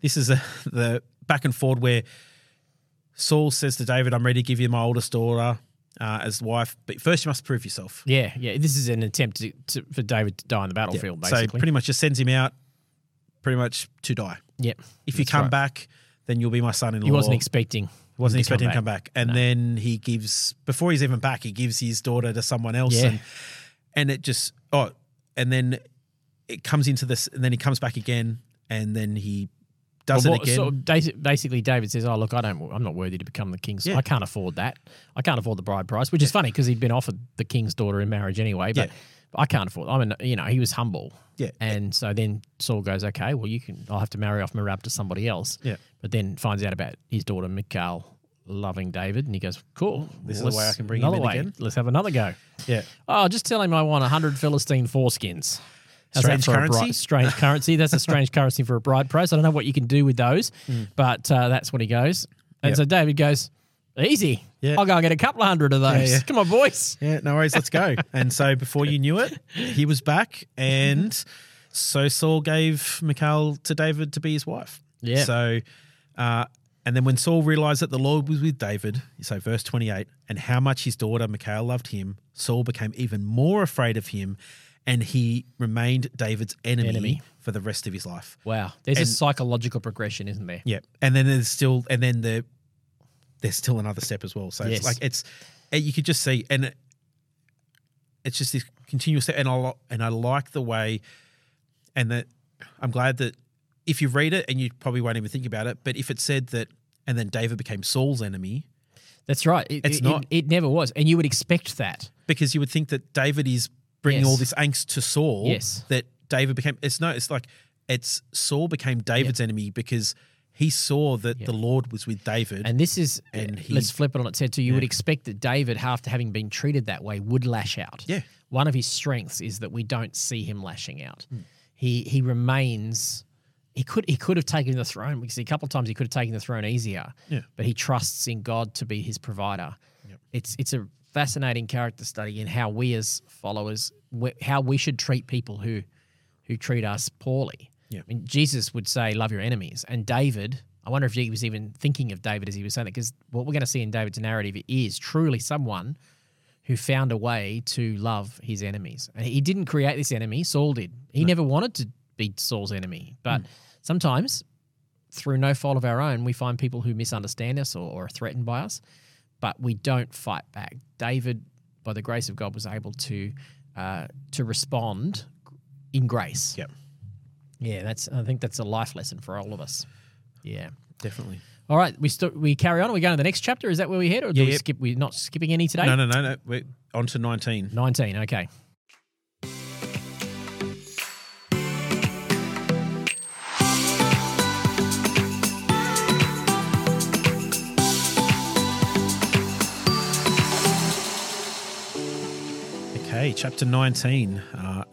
this is the back and forth where Saul says to David, I'm ready to give you my oldest daughter as wife, but first you must prove yourself. Yeah, yeah. This is an attempt for David to die on the battlefield, basically. So pretty much just sends him out pretty much to die. Yep. If you come back, then you'll be my son-in-law. He wasn't expecting. He wasn't expecting him to come back. And then he gives – before he's even back, he gives his daughter to someone else. Yeah. And it just – oh, and then – it comes into this, and then he comes back again, and then he does it again. So basically, David says, "Oh, look, I'm not worthy to become the king's. Yeah. I can't afford that. I can't afford the bride price," which is funny because he'd been offered the king's daughter in marriage anyway. But I can't afford. He was humble. Yeah. And so then Saul goes, "Okay, well, I'll have to marry off Merab to somebody else." Yeah. But then finds out about his daughter Mikhail loving David, and he goes, "Cool, this is the way I can bring him in again. Let's have another go." Yeah. Oh, just tell him I want 100 Philistine foreskins. Strange currency? Strange currency. That's a strange currency for a bride price. I don't know what you can do with those, but that's what he goes. And so David goes, easy. Yeah. I'll go and get a couple of hundred of those. Yeah, yeah. Come on, boys. Yeah, no worries. Let's go. And so before you knew it, he was back. And so Saul gave Mikhail to David to be his wife. Yeah. So, and then when Saul realized that the Lord was with David, so verse 28, and how much his daughter Mikhail loved him, Saul became even more afraid of him. And he remained David's enemy for the rest of his life. Wow. There's a psychological progression, isn't there? Yeah. And then there's still another step as well. So it's like you could just see, and it's just this continuous step. And I like the way, and that I'm glad that if you read it, and you probably won't even think about it, but if it said that, and then David became Saul's enemy. That's right. It never was. And you would expect that. Because you would think that David is bringing all this angst to Saul that David became. It's Saul became David's enemy because he saw that the Lord was with David. And this is, let's flip it on its head too. You would expect that David, after having been treated that way, would lash out. Yeah. One of his strengths is that we don't see him lashing out. Mm. He remains, he could have taken the throne. We see a couple of times he could have taken the throne easier, but he trusts in God to be his provider. Yep. It's a fascinating character study in how we as followers, how we should treat people who treat us poorly. Yeah. I mean, Jesus would say, love your enemies. And David, I wonder if he was even thinking of David as he was saying that, because what we're going to see in David's narrative is truly someone who found a way to love his enemies. And he didn't create this enemy, Saul did. He never wanted to be Saul's enemy. But sometimes, through no fault of our own, we find people who misunderstand us or are threatened by us. But we don't fight back. David, by the grace of God, was able to respond in grace. Yep. Yeah, I think that's a life lesson for all of us. Yeah, definitely. All right, we carry on. Are we going to the next chapter? Is that where we head, or do we skip? We're not skipping any today. No. We're on to 19. 19. Okay. Okay, chapter 19,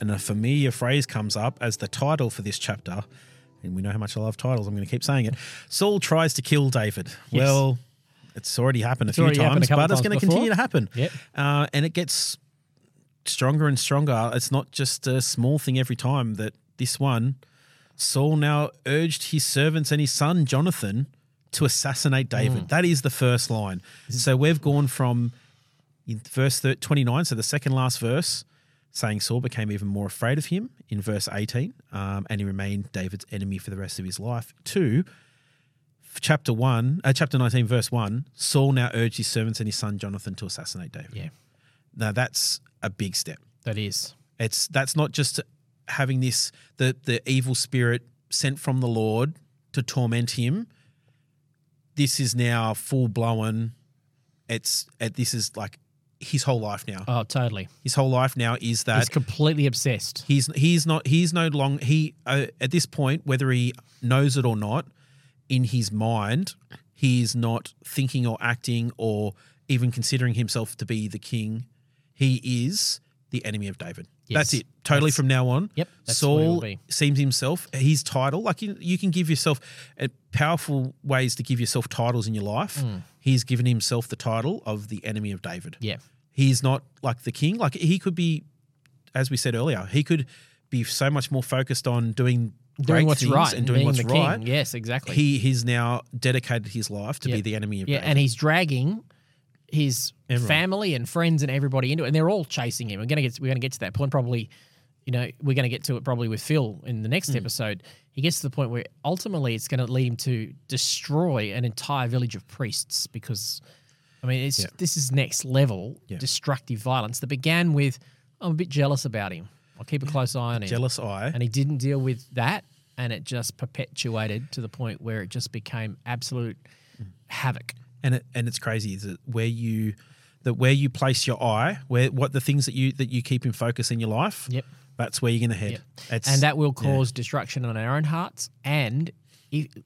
and a familiar phrase comes up as the title for this chapter, and we know how much I love titles. I'm going to keep saying it. Saul tries to kill David. Yes. Well, it's already happened a few times, but it's going to continue to happen. Yep. And it gets stronger and stronger. It's not just a small thing every time that this one, Saul now urged his servants and his son Jonathan to assassinate David. That is the first line. So we've gone from... in verse 29, so the second last verse, saying Saul became even more afraid of him in verse 18, and he remained David's enemy for the rest of his life. 2, chapter 19, verse 1, Saul now urged his servants and his son Jonathan to assassinate David. Yeah. Now that's a big step. That is. That's not just having this, the evil spirit sent from the Lord to torment him. This is now full blown. This is like his whole life now. Oh, totally. His whole life now is that he's completely obsessed. He's at this point, whether he knows it or not, in his mind, he is not thinking or acting or even considering himself to be the king. He is the enemy of David. Yes. That's it. Totally from now on. Yep. Saul seems himself, his title, like you can give yourself powerful ways to give yourself titles in your life. Mm. He's given himself the title of the enemy of David. Yeah. He's not like the king. Like he could be, as we said earlier, he could be so much more focused on doing what's right and doing what's right. King. Yes, exactly. He's now dedicated his life to be the enemy of David. Yeah, and he's dragging his family and friends and everybody into it, and they're all chasing him. We're going to get to that point probably. You know, we're going to get to it probably with Phil in the next episode. He gets to the point where ultimately it's going to lead him to destroy an entire village of priests because, I mean, this is next level destructive violence that began with, I'm a bit jealous about him. I'll keep a close eye on him. Jealous eye. And he didn't deal with that, and it just perpetuated to the point where it just became absolute havoc. And it's crazy is that where you place your eye, what the things that you keep in focus in your life. Yep. That's where you're going to head. Yep. And that will cause destruction on our own hearts. And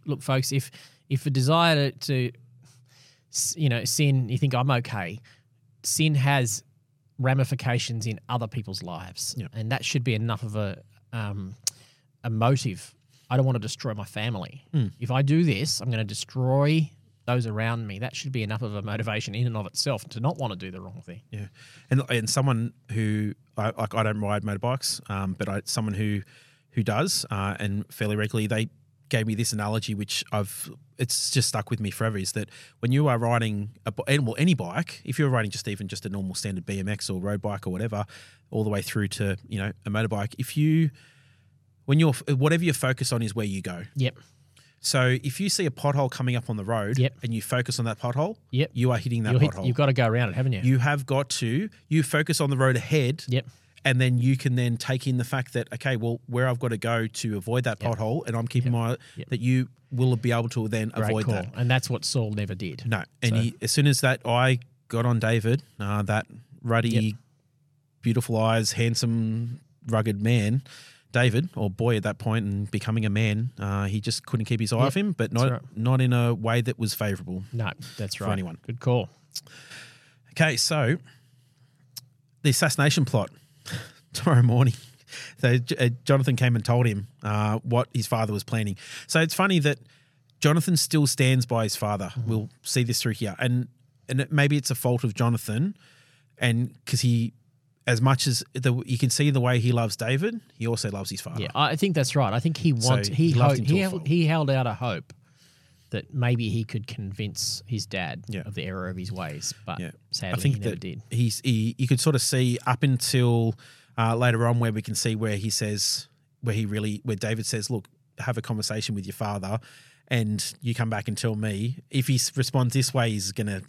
look, folks, if a desire to sin, you think I'm okay, sin has ramifications in other people's lives. Yep. And that should be enough of a motive. I don't want to destroy my family. Mm. If I do this, I'm going to destroy those around me. That should be enough of a motivation in and of itself to not want to do the wrong thing. Yeah, and someone who I don't ride motorbikes, but someone who does, and fairly regularly, they gave me this analogy, which it's just stuck with me forever. Is that when you are riding any bike, if you're riding just a normal standard BMX or road bike or whatever, all the way through to a motorbike, whatever you're focused on is where you go. Yep. So if you see a pothole coming up on the road and you focus on that pothole, you are hitting that pothole. You've got to go around it, haven't you? You focus on the road ahead and then you can then take in the fact that, okay, well, where I've got to go to avoid that pothole and I'm keeping my that you will be able to then avoid that. And that's what Saul never did. No. And he, as soon as that eye got on David, that ruddy, beautiful eyes, handsome, rugged man, David, or boy at that point and becoming a man, he just couldn't keep his eye off him, but not in a way that was favourable. No, that's right. For anyone. Good call. Okay, so the assassination plot tomorrow morning. So Jonathan came and told him what his father was planning. So it's funny that Jonathan still stands by his father. Mm-hmm. We'll see this through here. And maybe it's a fault of Jonathan because he – as much as you can see the way he loves David, he also loves his father. Yeah, I think that's right. I think he held out a hope that maybe he could convince his dad of the error of his ways, but sadly I think he never did. You could sort of see up until later on where we can see where he says, where David says, look, have a conversation with your father and you come back and tell me. If he responds this way, he's gonna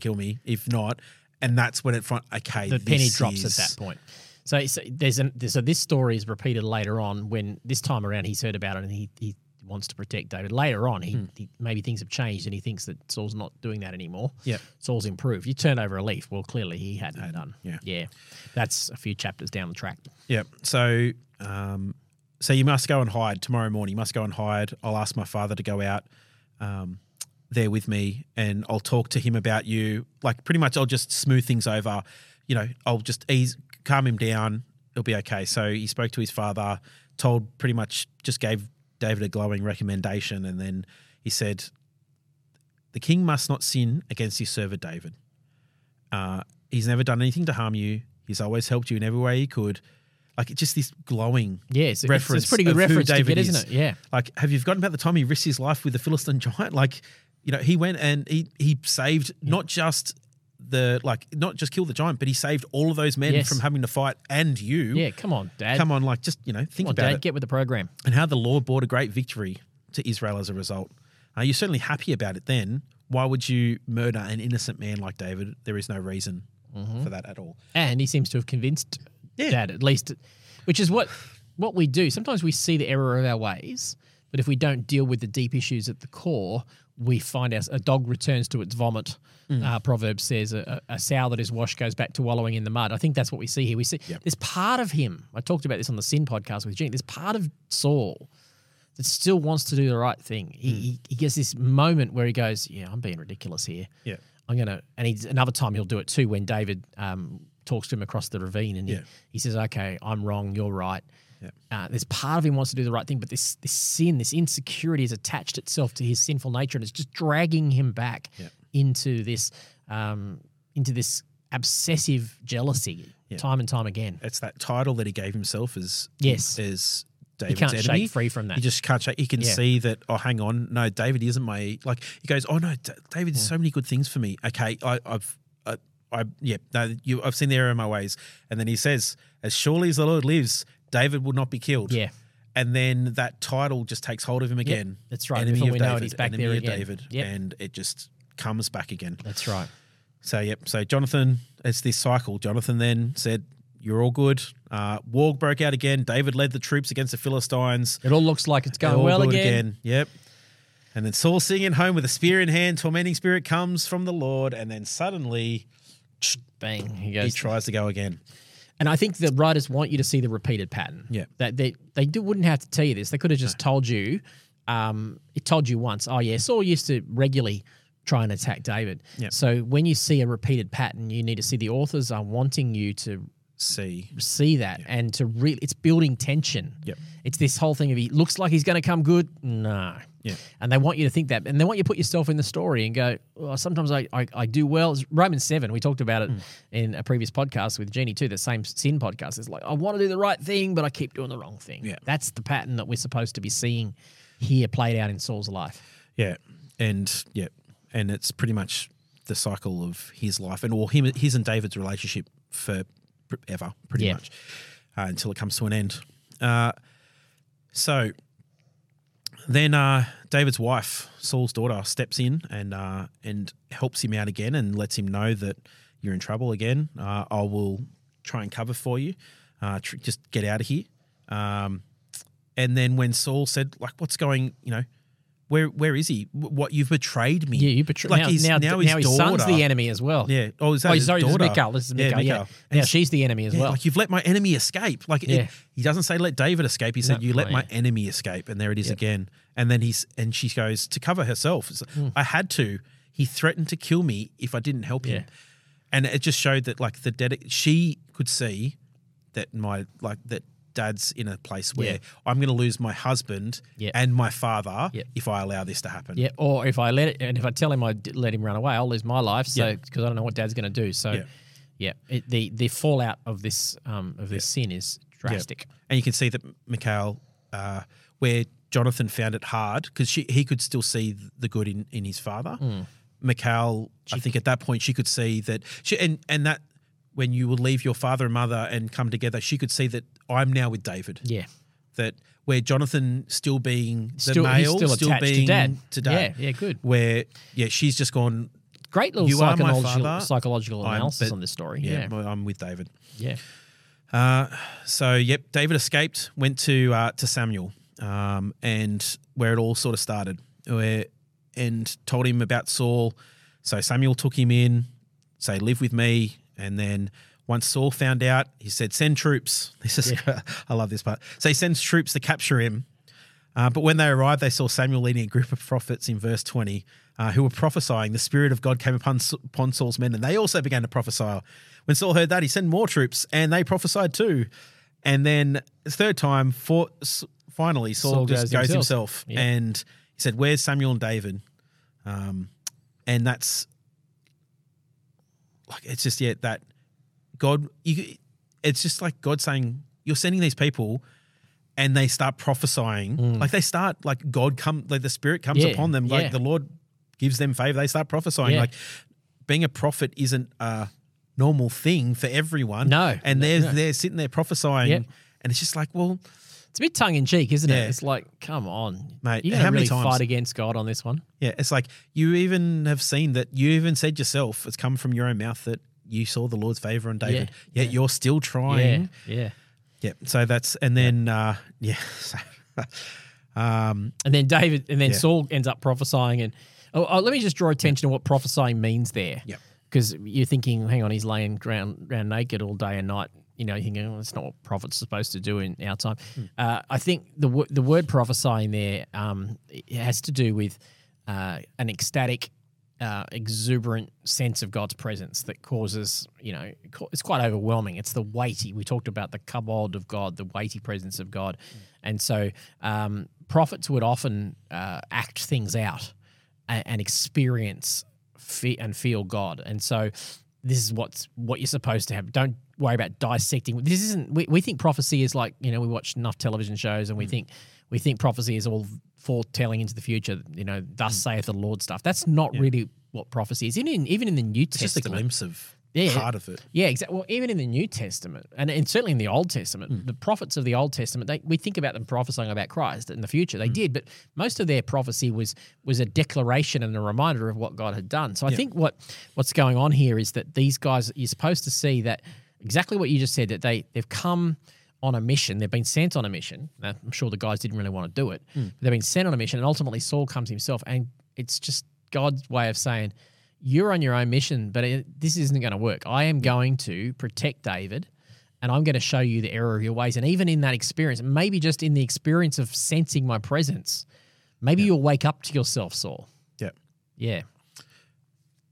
kill me. If not... And that's when the penny drops at that point. So this story is repeated later on when this time around he's heard about it and he wants to protect David. Later on, he maybe things have changed and he thinks that Saul's not doing that anymore. Yeah, Saul's improved. You turn over a leaf. Well, clearly he hadn't done. Yeah, that's a few chapters down the track. Yeah. So, so you must go and hide tomorrow morning. You must go and hide. I'll ask my father to go out. There with me and I'll talk to him about you. Like pretty much I'll just smooth things over. You know, I'll just calm him down. It'll be okay. So he spoke to his father, just gave David a glowing recommendation. And then he said, the king must not sin against his servant David. He's never done anything to harm you. He's always helped you in every way he could. Like it's just this glowing reference. It's a pretty good reference to David, isn't it? Yeah. Like have you forgotten about the time he risked his life with the Philistine giant? Like, he went and he saved not just not just kill the giant, but he saved all of those men from having to fight and you. Yeah, come on, Dad. Come on, like, just, you know, think about it. Come on, Dad, get with the program. And how the Lord brought a great victory to Israel as a result. You're certainly happy about it then. Why would you murder an innocent man like David? There is no reason for that at all. And he seems to have convinced Dad, at least, which is what we do. Sometimes we see the error of our ways, but if we don't deal with the deep issues at the core, we find a dog returns to its vomit. Proverb says a sow that is washed goes back to wallowing in the mud. I think that's what we see here. We see there's part of him. I talked about this on the Sin podcast with Jimmy. There's part of Saul that still wants to do the right thing. He gets this moment where he goes, yeah, I'm being ridiculous here. Yeah, I'm going to – and another time he'll do it too when David talks to him across the ravine and he says, okay, I'm wrong, you're right. Yeah. There's part of him wants to do the right thing, but this sin, this insecurity has attached itself to his sinful nature and it's just dragging him back into this obsessive jealousy time and time again. It's that title that he gave himself as David's enemy. He can't shake free from that. He just can't shake. He can see that, oh, hang on, no, David isn't my – like he goes, oh, no, David did so many good things for me. Okay, I've seen the error in my ways. And then he says, as surely as the Lord lives – David will not be killed. Yeah. And then that title just takes hold of him again. Yep, that's right. Enemy of David, he's back there again. David, and it just comes back again. That's right. So, so Jonathan, it's this cycle. Jonathan then said, you're all good. War broke out again. David led the troops against the Philistines. It all looks like it's going well again. Yep. And then Saul singing home with a spear in hand, tormenting spirit comes from the Lord. And then suddenly, bang, he goes. He tries to go again. And I think the writers want you to see the repeated pattern. Yeah. That they wouldn't have to tell you this. They could have just told you, it told you once, oh, yeah, Saul used to regularly try and attack David. Yeah. So when you see a repeated pattern, you need to see the authors are wanting you to see that and to really – it's building tension. Yeah. It's this whole thing of he looks like he's going to come good. No. Yeah. And they want you to think that. And they want you to put yourself in the story and go, well, sometimes I do well. It's Romans 7, we talked about it in a previous podcast with Jeannie too, the same sin podcast. It's like I want to do the right thing, but I keep doing the wrong thing. Yeah. That's the pattern that we're supposed to be seeing here played out in Saul's life. Yeah. And it's pretty much the cycle of his life and his and David's relationship for ever, pretty much, until it comes to an end. So then David's wife, Saul's daughter, steps in and helps him out again and lets him know that you're in trouble again. I will try and cover for you. Just get out of here. And then when Saul said, like, what's going, you know, where is he? What, you've betrayed me. Yeah, you betrayed me. Like his son's the enemy as well. Yeah. Oh, is that his daughter? Mikhail. This is Mikhail. Yeah. Now she's the enemy as well. Like, you've let my enemy escape. Like he doesn't say let David escape. He said you let my enemy escape, and there it is again. And then she goes to cover herself. I had to. He threatened to kill me if I didn't help him. And it just showed that like she could see that Dad's in a place where I'm going to lose my husband and my father if I allow this to happen. Yeah, or if I let it, and if I tell him I let him run away, I'll lose my life. So because I don't know what Dad's going to do. So, the fallout of this sin is drastic. Yeah. And you can see that Mikhail, where Jonathan found it hard because he could still see the good in his father. Mikhail, I think at that point she could see that that. When you will leave your father and mother and come together, she could see that I'm now with David. Yeah. That where Jonathan still being the male, still being to dad. Yeah, good. Where, she's just gone. Great little psychological analysis on this story. Yeah, I'm with David. Yeah. So, David escaped, went to Samuel and where it all sort of started and told him about Saul. So Samuel took him in, say, live with me. And then once Saul found out, he said, send troops. This is, I love this part. So he sends troops to capture him. But when they arrived, they saw Samuel leading a group of prophets in verse 20 who were prophesying. The Spirit of God came upon Saul's men, and they also began to prophesy. When Saul heard that, he sent more troops, and they prophesied too. And then the third time, finally, Saul just goes himself. Yeah. And he said, where's Samuel and David? And that's... Like it's just that God, it's just like God saying you're sending these people, and they start prophesying. Like they start God the Spirit comes upon them. Like the Lord gives them favor. They start prophesying. Like being a prophet isn't a normal thing for everyone. No. And they're sitting there prophesying and it's just like, well. It's a bit tongue-in-cheek, isn't it? It's like, come on. Mate, you can't really fight against God on this one. Yeah, it's like you even have seen that you even said yourself, it's come from your own mouth that you saw the Lord's favour on David, yet you're still trying. Yeah. So that's – and then, so, and then David – and then Saul ends up prophesying. And let me just draw attention to what prophesying means there. Yeah. Because you're thinking, hang on, he's laying ground naked all day and night. You know, you think, oh, that's not what prophets are supposed to do in our time. I think the word prophesying there it has to do with an ecstatic, exuberant sense of God's presence that causes, you know, it's quite overwhelming. It's the weighty. We talked about the kabod of God, the weighty presence of God. And so prophets would often act things out and experience and feel God. And so this is what you're supposed to have. Don't worry about dissecting. This isn't. We think prophecy is like, you know, we watch enough television shows and we think prophecy is all foretelling into the future. You know, thus saith the Lord stuff. That's not really what prophecy is. Even in the New Testament, just a glimpse of part of it. Yeah, exactly. Well, even in the New Testament and certainly in the Old Testament, the prophets of the Old Testament, we think about them prophesying about Christ in the future. They did, but most of their prophecy was a declaration and a reminder of what God had done. So I think what's going on here is that these guys, you're supposed to see that. Exactly what you just said, that they've come on a mission. They've been sent on a mission. Now, I'm sure the guys didn't really want to do it. But they've been sent on a mission, and ultimately Saul comes himself, and it's just God's way of saying, you're on your own mission, but this isn't going to work. I am going to protect David, and I'm going to show you the error of your ways. And even in that experience, maybe just in the experience of sensing my presence, maybe you'll wake up to yourself, Saul. Yeah. Yeah.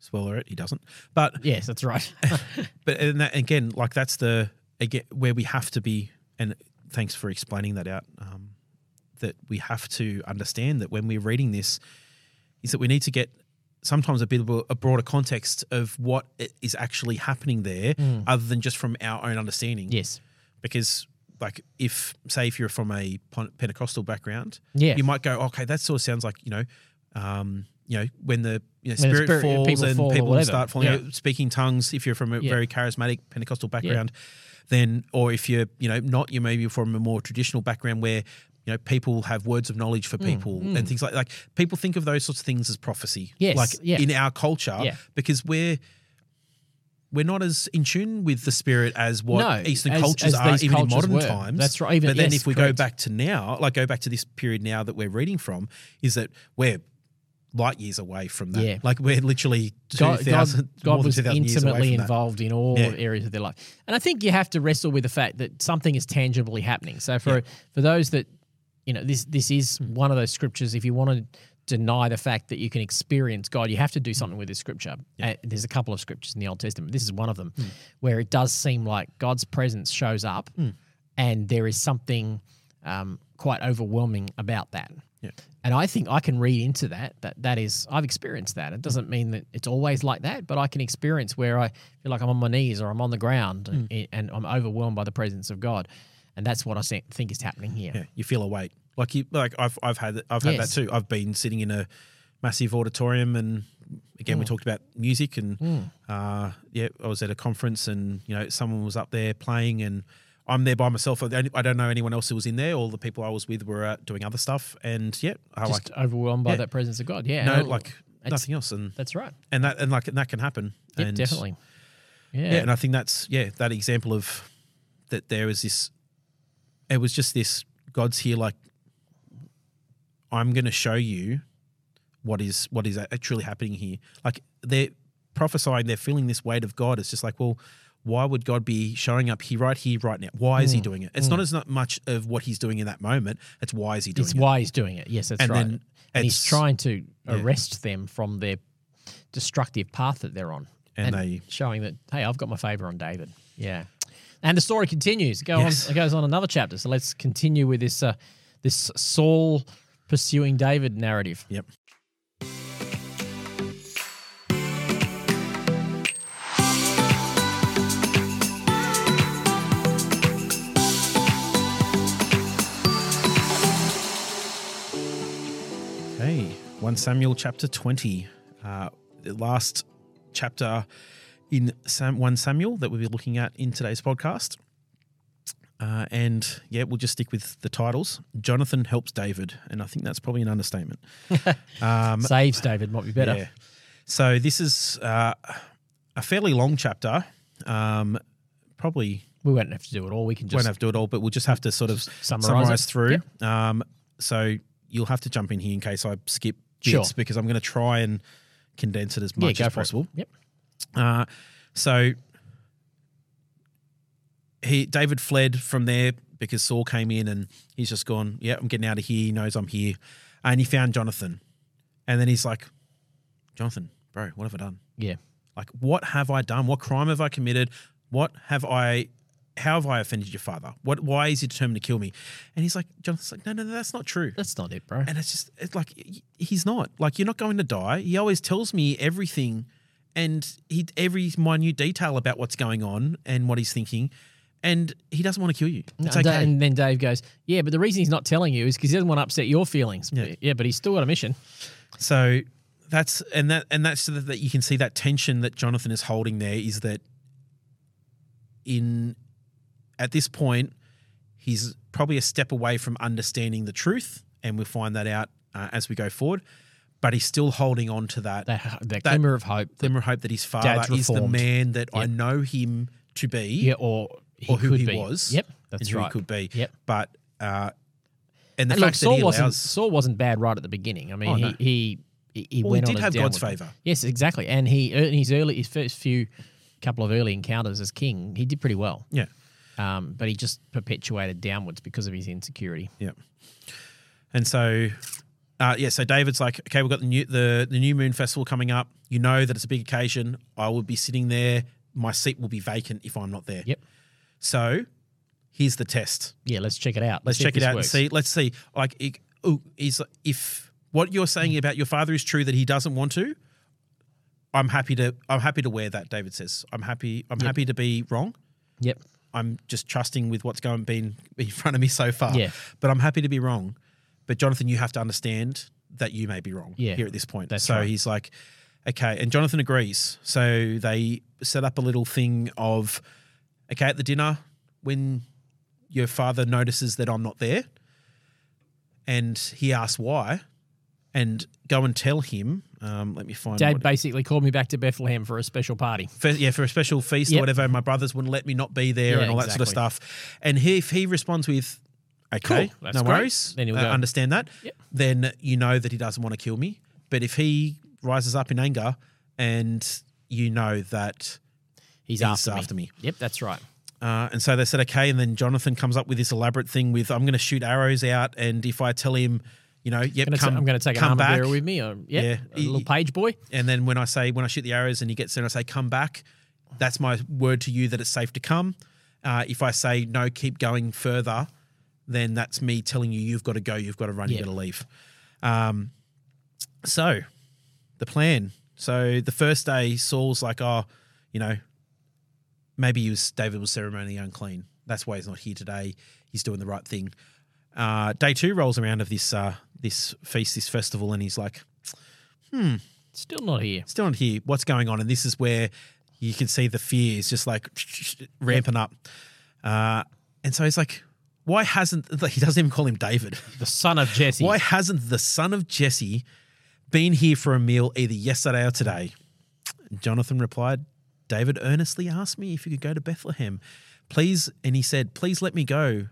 Spoiler it, he doesn't. But yes, that's right. But and that, again, like that's where we have to be. And thanks for explaining that out. That we have to understand that when we're reading this, is that we need to get sometimes a bit of a broader context of what is actually happening there, other than just from our own understanding. Yes, because. Like if you're from a Pentecostal background, you might go, okay, that sort of sounds like, you know, when the spirit falls people start falling out, speaking tongues, if you're from a very charismatic Pentecostal background, then, or if you're, you know, not, you may be from a more traditional background where, you know, people have words of knowledge for people and things like people think of those sorts of things as prophecy, in our culture, because we're not as in tune with the spirit as what Eastern cultures are, even in modern times. That's right. But then if we go back to now, like go back to this period now that we're reading from, is that we're light years away from that. Yeah. Like we're literally 2,000 God was intimately involved in all areas of their life. And I think you have to wrestle with the fact that something is tangibly happening. So for those that, you know, this is one of those scriptures, if you want to deny the fact that you can experience God, you have to do something with this scripture. There's a couple of scriptures in the Old Testament. This is one of them where it does seem like God's presence shows up and there is something quite overwhelming about that. Yeah. And I think I can read into that is, I've experienced that. It doesn't mean that it's always like that, but I can experience where I feel like I'm on my knees or I'm on the ground and I'm overwhelmed by the presence of God. And that's what I think is happening here. Yeah, you feel a weight. Like I've had that too. I've been sitting in a massive auditorium, and again we talked about music, and I was at a conference, and you know someone was up there playing, and I'm there by myself. I don't know anyone else who was in there. All the people I was with were out doing other stuff, and just overwhelmed by that presence of God. Yeah, no, like nothing else, and that's right. And that can happen. Yep, and definitely. Yeah, and I think that's that example of that. There was this. It was just this. God's here, like I'm going to show you what is actually happening here. Like they're prophesying, they're feeling this weight of God. It's just like, well, why would God be showing up here, right now? Why is he doing it? It's not as much of what he's doing in that moment. It's why is he doing it? It's why he's doing it. Yes, that's right. And he's trying to arrest them from their destructive path that they're on. And they showing that, hey, I've got my favor on David. Yeah. And the story continues. It goes on another chapter. So let's continue with this this Saul pursuing David narrative. Yep. Okay. 1 Samuel chapter 20. The last chapter in 1 Samuel that we'll be looking at in today's podcast. And yeah, we'll just stick with the titles. Jonathan helps David, and I think that's probably an understatement. Saves David might be better. Yeah. So this is a fairly long chapter. Probably we won't have to do it all. We can just won't have to do it all, but we'll just have to sort of summarize through. Yep. So you'll have to jump in here in case I skip bits because I'm going to try and condense it as much as possible. Yep. So. David fled from there because Saul came in and he's just gone, yeah, I'm getting out of here. He knows I'm here. And he found Jonathan. And then he's like, Jonathan, bro, what have I done? Yeah. Like, what have I done? What crime have I committed? How have I offended your father? Why is he determined to kill me? And he's like, Jonathan's like, no, that's not true. That's not it, bro. And it's like, he's not. Like, you're not going to die. He always tells me everything and every minute detail about what's going on and what he's thinking. And he doesn't want to kill you. It's okay. And then Dave goes, yeah, but the reason he's not telling you is because he doesn't want to upset your feelings. Yeah. But he's still got a mission. So that's you can see that tension that Jonathan is holding there is that at this point, he's probably a step away from understanding the truth. And we'll find that out as we go forward. But he's still holding on to that glimmer of hope. Glimmer of hope that his father is the man that I know him to be. Yeah, or who he was. Yep, that's right. Who he could be. Yep. But and the fact that Saul wasn't bad right at the beginning. I mean, he did have God's favour. Yes, exactly. And he in his first couple of early encounters as king, he did pretty well. Yeah. But he just perpetuated downwards because of his insecurity. Yeah. And so, so David's like, okay, we've got the new moon festival coming up. You know that it's a big occasion. I will be sitting there. My seat will be vacant if I'm not there. Yep. So here's the test. Yeah, let's check it out. Let's check it out and see. Let's see. Like, if what you're saying about your father is true that he doesn't want to, I'm happy to wear that, David says. I'm happy to be wrong. Yep. I'm just trusting with what's been in front of me so far. Yeah. But I'm happy to be wrong. But Jonathan, you have to understand that you may be wrong here at this point. That's right. So he's like, okay. And Jonathan agrees. So they set up a little thing of – okay, at the dinner, when your father notices that I'm not there and he asks why, and go and tell him, let me find Dad basically called me back to Bethlehem for a special party. For a special feast or whatever. My brothers wouldn't let me not be there and all that sort of stuff. And if he responds with, okay, cool, no worries, then he'll understand that, then you know that he doesn't want to kill me. But if he rises up in anger and you know that... He's after me. Yep, that's right. And so they said, okay, and then Jonathan comes up with this elaborate thing with, I'm going to shoot arrows out, and if I tell him, I'm going to take an armor bearer with me, a little page boy. And then when I shoot the arrows and he gets there and I say, come back, that's my word to you that it's safe to come. If I say, no, keep going further, then that's me telling you, you've got to go, you've got to run, you've got to leave. So the plan. So the first day, Saul's like, maybe David was ceremonially unclean. That's why he's not here today. He's doing the right thing. Day two rolls around of this feast, this festival, and he's like, still not here. Still not here. What's going on? And this is where you can see the fear is just like ramping up. And so he's like, why hasn't – he doesn't even call him David. The son of Jesse. Why hasn't the son of Jesse been here for a meal either yesterday or today? Jonathan replied, David earnestly asked me if he could go to Bethlehem. Please, and he said, please let me go,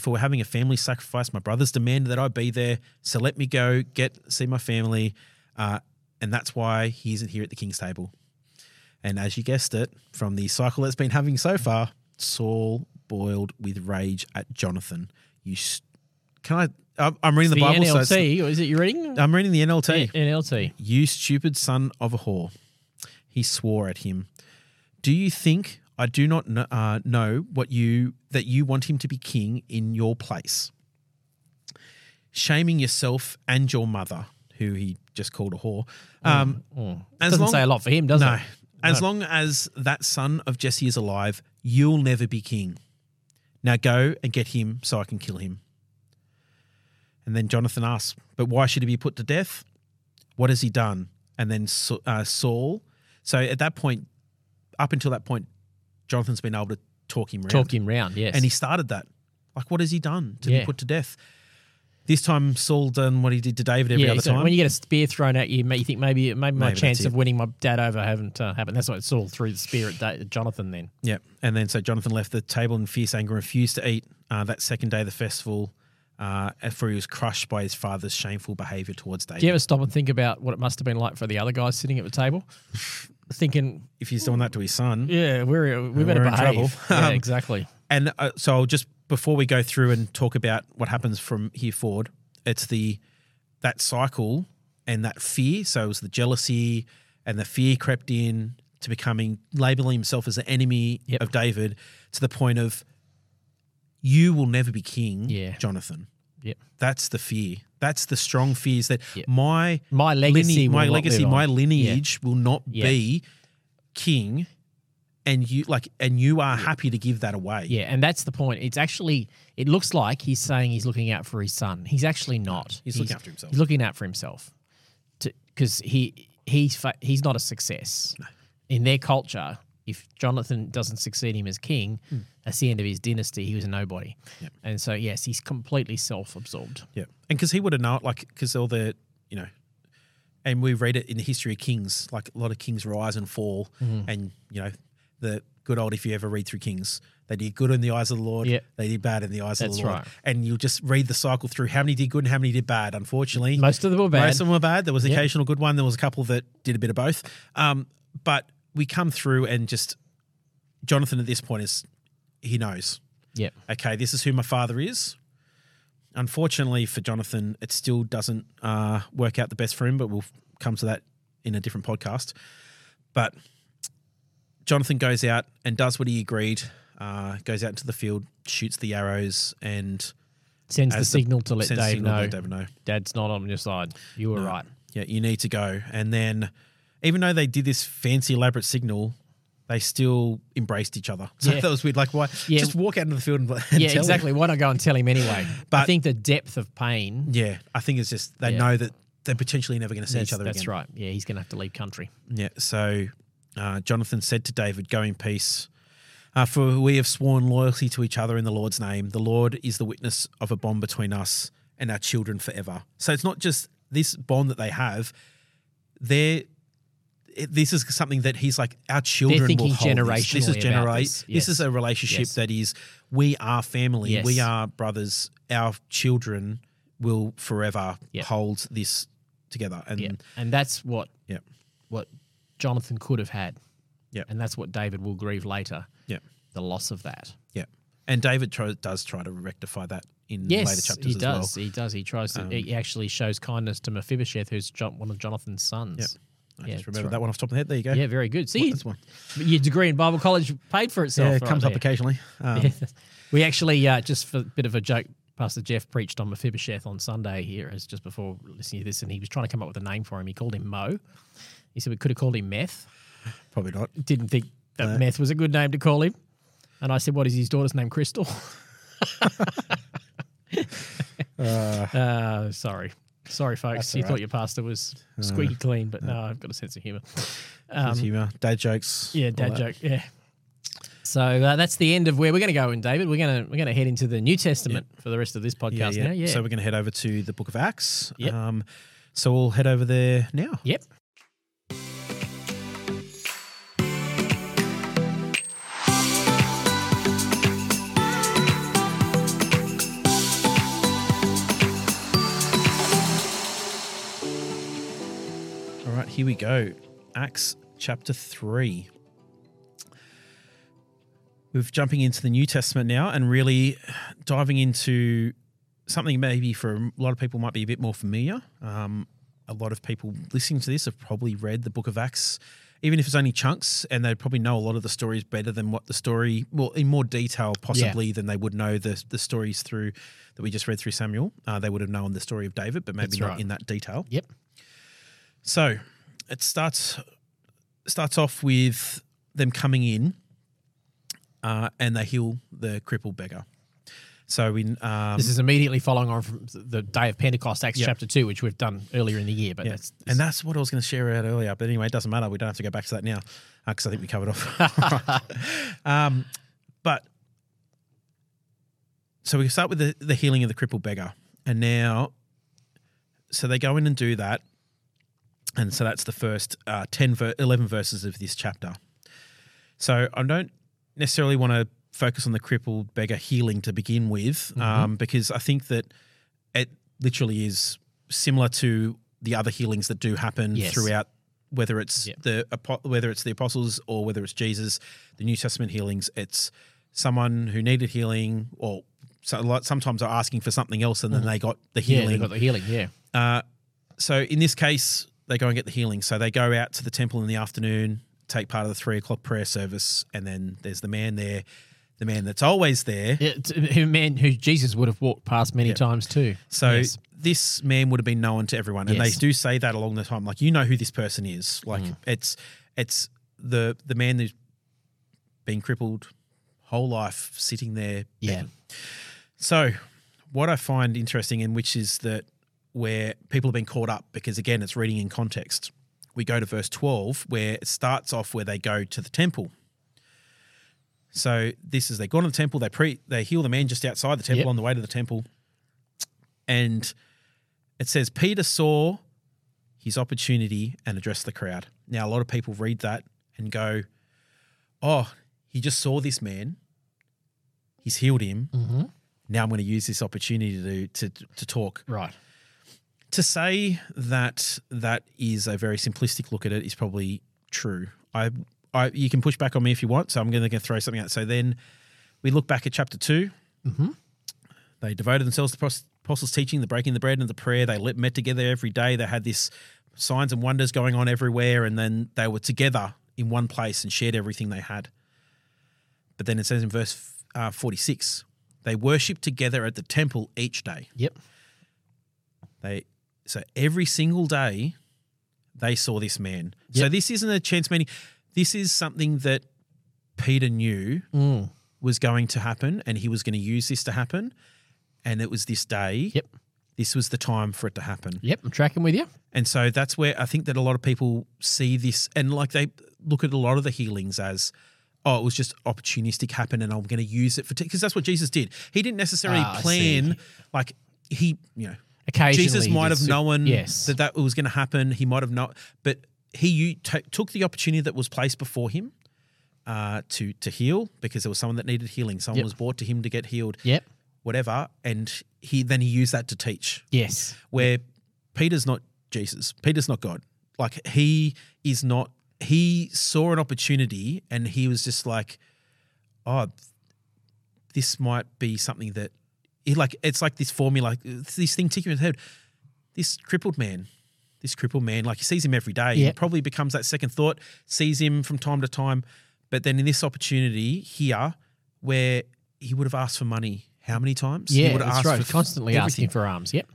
for we're having a family sacrifice. My brothers demand that I be there, so let me go see my family, and that's why he isn't here at the king's table. And as you guessed it, from the cycle that's been having so far, Saul boiled with rage at Jonathan. I'm reading the Bible. NLT, so is it you reading? I'm reading the NLT. NLT. You stupid son of a whore. He swore at him. Do you think I do not know that you want him to be king in your place? Shaming yourself and your mother, who he just called a whore. Doesn't say a lot for him, does it? As long as that son of Jesse is alive, you'll never be king. Now go and get him so I can kill him. And then Jonathan asks, but why should he be put to death? What has he done? And then Saul So at that point, up until that point, Jonathan's been able to talk him round. Yes. And he started that. Like, what has he done to be put to death? This time, Saul done what he did to David every other time. When you get a spear thrown at you, you think maybe my chance of winning my dad over haven't happened. That's why Saul threw the spear at Jonathan then. Yeah, and then so Jonathan left the table in fierce anger and refused to eat that second day of the festival, for he was crushed by his father's shameful behaviour towards David. Do you ever stop and think about what it must have been like for the other guys sitting at the table? Thinking, if he's doing that to his son, we better behave. In trouble. Yeah, exactly. And so I'll just, before we go through and talk about what happens from here forward, it's that cycle and that fear. So it was the jealousy and the fear crept in to labeling himself as the enemy of David, to the point of, you will never be king, Jonathan. Yep. That's the fear. That's the strong fears that my lineage will not be king. And you are happy to give that away. Yeah, and that's the point. It's actually, it looks like he's saying he's looking out for his son. He's actually not. He's looking out for himself. He's looking out for himself, because he's not a success. No. In their culture, if Jonathan doesn't succeed him as king, that's the end of his dynasty. He was a nobody, and so yes, he's completely self-absorbed. Yeah, and because he would have known, because all the and we read it in the history of kings. Like, a lot of kings rise and fall, and the good old, if you ever read through Kings, they did good in the eyes of the Lord, they did bad in the eyes of the Lord. Right. And you'll just read the cycle through how many did good and how many did bad, unfortunately. Most of them were bad. There was an occasional good one. There was a couple that did a bit of both. But we come through and just, Jonathan at this point he knows. Yeah. Okay, this is who my father is. Unfortunately for Jonathan, it still doesn't work out the best for him, but we'll come to that in a different podcast. But Jonathan goes out and does what he agreed, goes out into the field, shoots the arrows, and sends the signal to let Dave know. Dad's not on your side. You were right. Yeah, you need to go. And then, even though they did this fancy, elaborate signal, they still embraced each other. So that was weird. Like, why? Yeah. Just walk out into the field and tell him. Why not go and tell him anyway? But I think the depth of pain. Yeah, I think it's just they know that they're potentially never going to see each other again. That's right. Yeah, he's going to have to leave country. Yeah, so... Jonathan said to David, "Go in peace, for we have sworn loyalty to each other in the Lord's name. The Lord is the witness of a bond between us and our children forever." So it's not just this bond that they have. This is something that he's like, our children will hold. This is a relationship that is, we are family, we are brothers. Our children will forever hold this together. And and that's what Jonathan could have had. Yeah. And that's what David will grieve later. Yeah. The loss of that. Yeah. And David does try to rectify that in later chapters as well. Yes, he does. He tries to, he actually shows kindness to Mephibosheth, who's one of Jonathan's sons. Yeah. I just remembered that one off the top of the head. There you go. Yeah, very good. See, your degree in Bible college paid for itself. Yeah, it comes up occasionally. We actually, just for a bit of a joke, Pastor Jeff preached on Mephibosheth on Sunday here, as just before listening to this, and he was trying to come up with a name for him. He called him Mo. He said we could have called him Meth. Probably not. Didn't think that Meth was a good name to call him. And I said, what is his daughter's name, Crystal? Sorry. Sorry, folks. You thought your pastor was squeaky clean, but no, I've got a sense of humour. Dad jokes. Yeah, dad joke. Yeah. So that's the end of where we're going to go in, David. We're going to head into the New Testament for the rest of this podcast now. Yeah. So we're going to head over to the book of Acts. Yep. So we'll head over there now. Yep. Here we go. Acts chapter 3. We're jumping into the New Testament now and really diving into something maybe for a lot of people might be a bit more familiar. A lot of people listening to this have probably read the book of Acts, even if it's only chunks, and they probably know a lot of the stories better than what the story, well, in more detail possibly than they would know the stories through that we just read through Samuel. They would have known the story of David, but maybe not in that detail. Yep. So... it starts off with them coming in and they heal the crippled beggar. So we this is immediately following on from the day of Pentecost, Acts chapter 2, which we've done earlier in the year. But that's what I was going to share out earlier. But anyway, it doesn't matter. We don't have to go back to that now because I think we covered off. But so we start with the healing of the crippled beggar. And now, so they go in and do that. And so that's the first 11 verses of this chapter. So I don't necessarily want to focus on the crippled beggar healing to begin with, because I think that it literally is similar to the other healings that do happen throughout, whether it's the apostles or whether it's Jesus, the New Testament healings. It's someone who needed healing, or sometimes are asking for something else, and then they got the healing. Yeah, they got the healing. Yeah. So in this case, they go and get the healing. So they go out to the temple in the afternoon, take part of the 3 o'clock prayer service, and then there's the man there. The man that's always there. It's a man who Jesus would have walked past many times too. So this man would have been known to everyone. And they do say that along the time. Like, you know who this person is. Like it's the man who's been crippled whole life sitting there. Yeah. Being. So what I find interesting, and which is that where people have been caught up, because again, it's reading in context. We go to verse 12 where it starts off where they go to the temple. So this is, they go to the temple, they heal the man just outside the temple on the way to the temple. And it says, Peter saw his opportunity and addressed the crowd. Now, a lot of people read that and go, oh, he just saw this man. He's healed him. Mm-hmm. Now I'm going to use this opportunity to talk. Right. To say that that is a very simplistic look at it is probably true. You can push back on me if you want, so I'm going to throw something out. So then we look back at chapter 2. Mm-hmm. They devoted themselves to the apostles' teaching, the breaking of the bread and the prayer. They met together every day. They had this signs and wonders going on everywhere, and then they were together in one place and shared everything they had. But then it says in verse 46, they worshipped together at the temple each day. Yep. So every single day they saw this man. Yep. So this isn't a chance meeting. This is something that Peter knew was going to happen, and he was going to use this to happen. And it was this day. Yep. This was the time for it to happen. Yep, I'm tracking with you. And so that's where I think that a lot of people see this, and like they look at a lot of the healings as, oh, it was just opportunistic happen and I'm going to use it for because that's what Jesus did. He didn't necessarily plan, like he, you know. Occasionally. Jesus might have known that was going to happen. He might have not, but he took the opportunity that was placed before him to heal, because there was someone that needed healing. Someone was brought to him to get healed. Yep. Whatever. And he used that to teach. Yes. Where Peter's not Jesus. Peter's not God. Like he saw an opportunity and he was just like, oh, this might be something that it's like this formula, this thing ticking in his head. This crippled man, like he sees him every day. Yep. He probably becomes that second thought, sees him from time to time. But then in this opportunity here where he would have asked for money how many times? Yeah, he would have asked for constantly everything. Asking for alms, yep.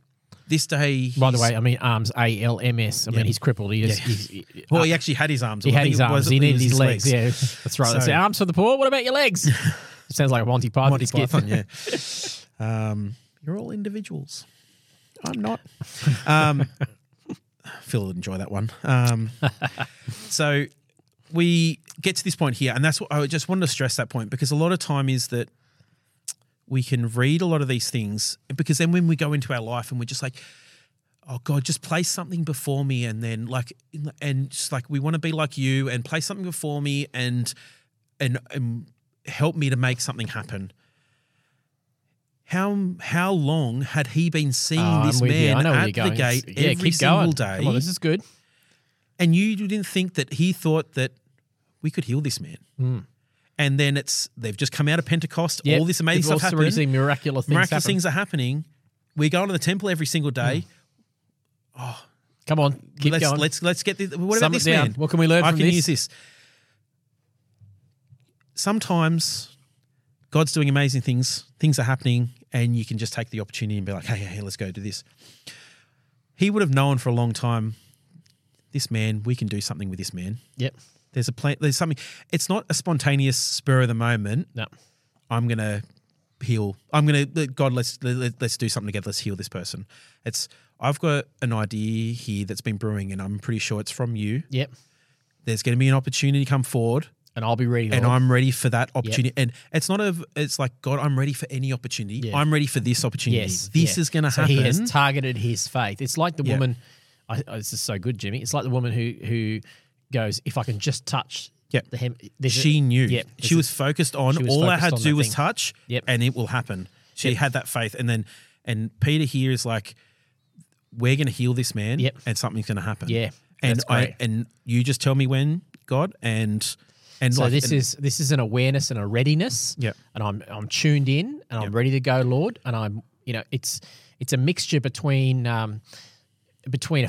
This day – by the way, I mean alms, A-L-M-S. I mean he's crippled. He actually had his arms. He had his arms. He needed his legs. Yeah, that's right. So, arms for the poor. What about your legs? Sounds like a Monty Python. Monty Python, yeah. You're all individuals. I'm not. Phil would enjoy that one. So we get to this point here, and that's what I just wanted to stress that point, because a lot of time is that we can read a lot of these things, because then when we go into our life and we're just like, oh God, just place something before me, and then we want to be like you and place something before me and help me to make something happen. How long had he been seeing this man at the gate every single day? Come on, this is good. And you didn't think that he thought that we could heal this man. Mm. And then they've just come out of Pentecost. Yep. All this amazing stuff happened. Miraculous things are happening. We go to the temple every single day. Mm. Oh, come on, keep going. Let's get this. What about this man? What can we learn from this? I can use this. Sometimes God's doing amazing things. Things are happening. And you can just take the opportunity and be like, hey, let's go do this. He would have known for a long time, this man, we can do something with this man. Yep. There's a plan. There's something. It's not a spontaneous spur of the moment. No. I'm going to heal. I'm going to, God, let's do something together. Let's heal this person. It's, I've got an idea here that's been brewing and I'm pretty sure it's from you. Yep. There's going to be an opportunity come forward. And I'll be ready. And I'm ready for that opportunity. Yep. And it's not a, it's like, God, I'm ready for any opportunity. Yeah. I'm ready for this opportunity. Yes. This is going to happen. He has targeted his faith. It's like the woman, this is so good, Jimmy. It's like the woman who goes, if I can just touch the hem. She knew. Yep. She was focused on, all I had to do was touch and it will happen. She had that faith. And then, and Peter here is like, we're going to heal this man and something's going to happen. Yeah. And you just tell me when, God, and so like, this is an awareness and a readiness. Yeah. And I'm tuned in and I'm ready to go, Lord. And I'm, you know, it's a mixture between a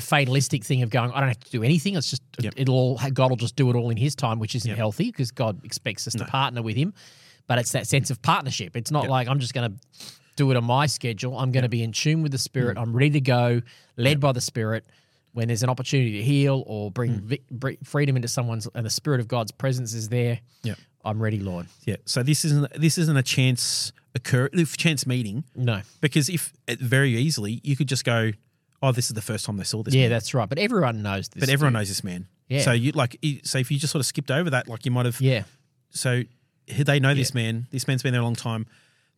fatalistic thing of going, I don't have to do anything. It's just God will just do it all in His time, which isn't healthy because God expects us to partner with Him. But it's that sense of partnership. It's not like I'm just going to do it on my schedule. I'm going to be in tune with the Spirit. I'm ready to go, led by the Spirit. When there's an opportunity to heal or bring freedom into someone's, and the Spirit of God's presence is there, I'm ready, Lord. Yeah. So this isn't a chance meeting. No. Because very easily you could just go, oh, this is the first time they saw this. Yeah, man. That's right. But everyone knows this. But everyone knows this man. Yeah. So you if you just sort of skipped over that, like you might have. Yeah. So they know this man. This man's been there a long time.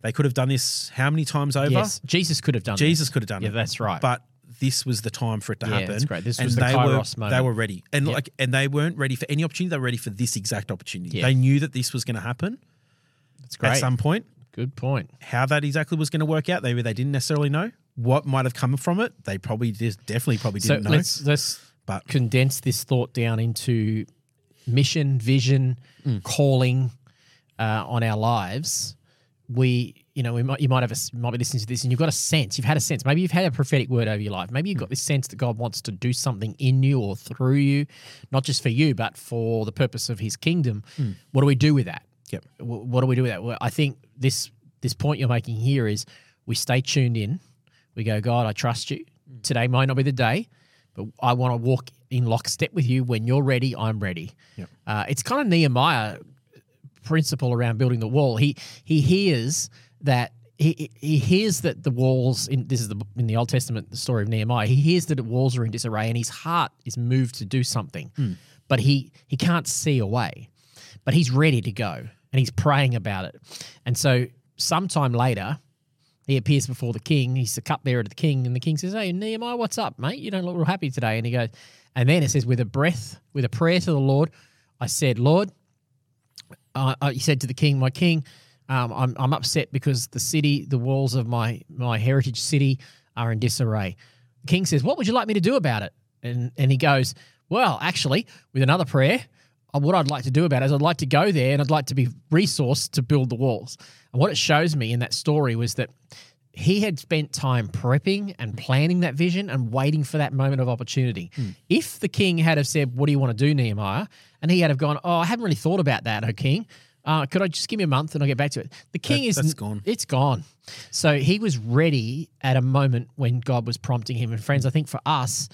They could have done this how many times over? Yes. Jesus could have done. Jesus could have done it. Yeah, that's right. But this was the time for it to happen. That's great. This was the Kairos moment. They were ready. And and they weren't ready for any opportunity. They were ready for this exact opportunity. Yep. They knew that this was going to happen. That's great. At some point. Good point. How that exactly was going to work out, they didn't necessarily know. What might have come from it, they probably didn't know. Let's condense this thought down into mission, vision, calling on our lives. You might be listening to this and you've got a sense. You've had a sense. Maybe you've had a prophetic word over your life. Maybe you've got this sense that God wants to do something in you or through you, not just for you, but for the purpose of His kingdom. Mm. What do we do with that? Yep. What do we do with that? Well, I think this point you're making here is we stay tuned in. We go, God, I trust you. Today might not be the day, but I want to walk in lockstep with you. When you're ready, I'm ready. Yep. It's kind of Nehemiah principle around building the wall. He hears that he hears that the walls in this is the in the Old Testament, the story of Nehemiah. He hears that the walls are in disarray and his heart is moved to do something, but he can't see a way. But he's ready to go and he's praying about it. And so sometime later, he appears before the king. He's the cupbearer to the king, and the king says, "Hey Nehemiah, what's up, mate? You don't look real happy today." And he goes, and then it says, with a prayer to the Lord, I said, "Lord," he said to the king, "My king, I'm upset because the walls of my heritage city are in disarray." The king says, "What would you like me to do about it?" And he goes, "Well, actually, with another prayer, what I'd like to do about it is I'd like to go there and I'd like to be resourced to build the walls." And what it shows me in that story was that he had spent time prepping and planning that vision and waiting for that moment of opportunity. Mm. If the king had have said, "What do you want to do, Nehemiah?" and he had have gone, "Oh, I haven't really thought about that, oh king. Could I just give me a month and I'll get back to it?" The king that's gone. It's gone. So he was ready at a moment when God was prompting him. And friends, I think for us,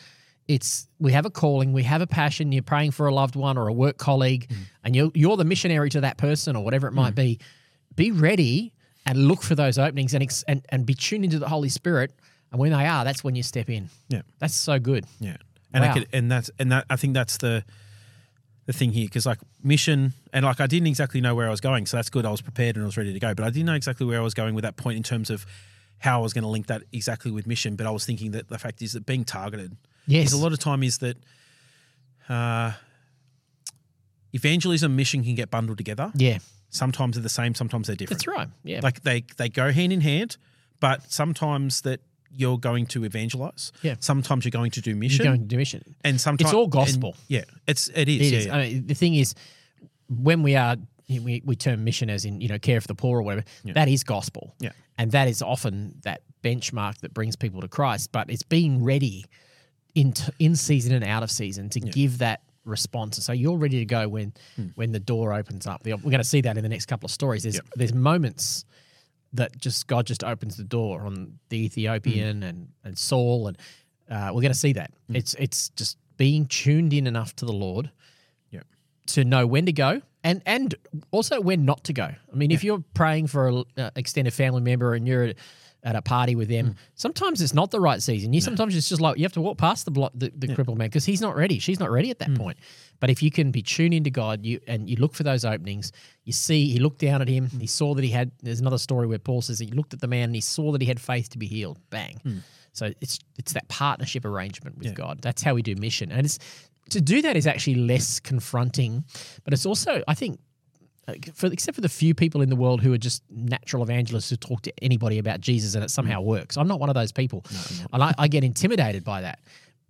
we have a calling, we have a passion. You're praying for a loved one or a work colleague, and you're the missionary to that person or whatever it might be. Be ready. And look for those openings and be tuned into the Holy Spirit. And when they are, that's when you step in. Yeah. That's so good. Yeah. And wow. I think that's the thing here, because like mission, and like I didn't exactly know where I was going. So that's good. I was prepared and I was ready to go. But I didn't know exactly where I was going with that point in terms of how I was going to link that exactly with mission. But I was thinking that the fact is that being targeted. Yes. A lot of time is that evangelism and mission can get bundled together. Yeah. Sometimes they're the same, sometimes they're different. That's right, yeah. Like they go hand in hand, but sometimes that you're going to evangelize. Yeah. Sometimes you're going to do mission. You're going to do mission. And sometimes it's all gospel. Yeah, it is. Yeah, yeah. I mean, the thing is, when we term mission as in, you know, care for the poor or whatever, that is gospel. Yeah. And that is often that benchmark that brings people to Christ, but it's being ready in season and out of season to give that response. And so you're ready to go when the door opens up. We're going to see that in the next couple of stories. There's moments that God opens the door on the Ethiopian and Saul, and we're going to see that. It's just being tuned in enough to the Lord to know when to go and also when not to go. I mean, if you're praying for an extended family member and you're at a party with them, sometimes it's not the right season. Sometimes it's just like you have to walk past the crippled man because he's not ready. She's not ready at that point. But if you can be tuned into God, you look for those openings. You see, he looked down at him. He saw that he had. There's another story where Paul says he looked at the man and he saw that he had faith to be healed. Bang. So it's that partnership arrangement with God. That's how we do mission, and to do that is actually less confronting, but it's also, I think, except for the few people in the world who are just natural evangelists who talk to anybody about Jesus and it somehow works. I'm not one of those people. No, and I get intimidated by that.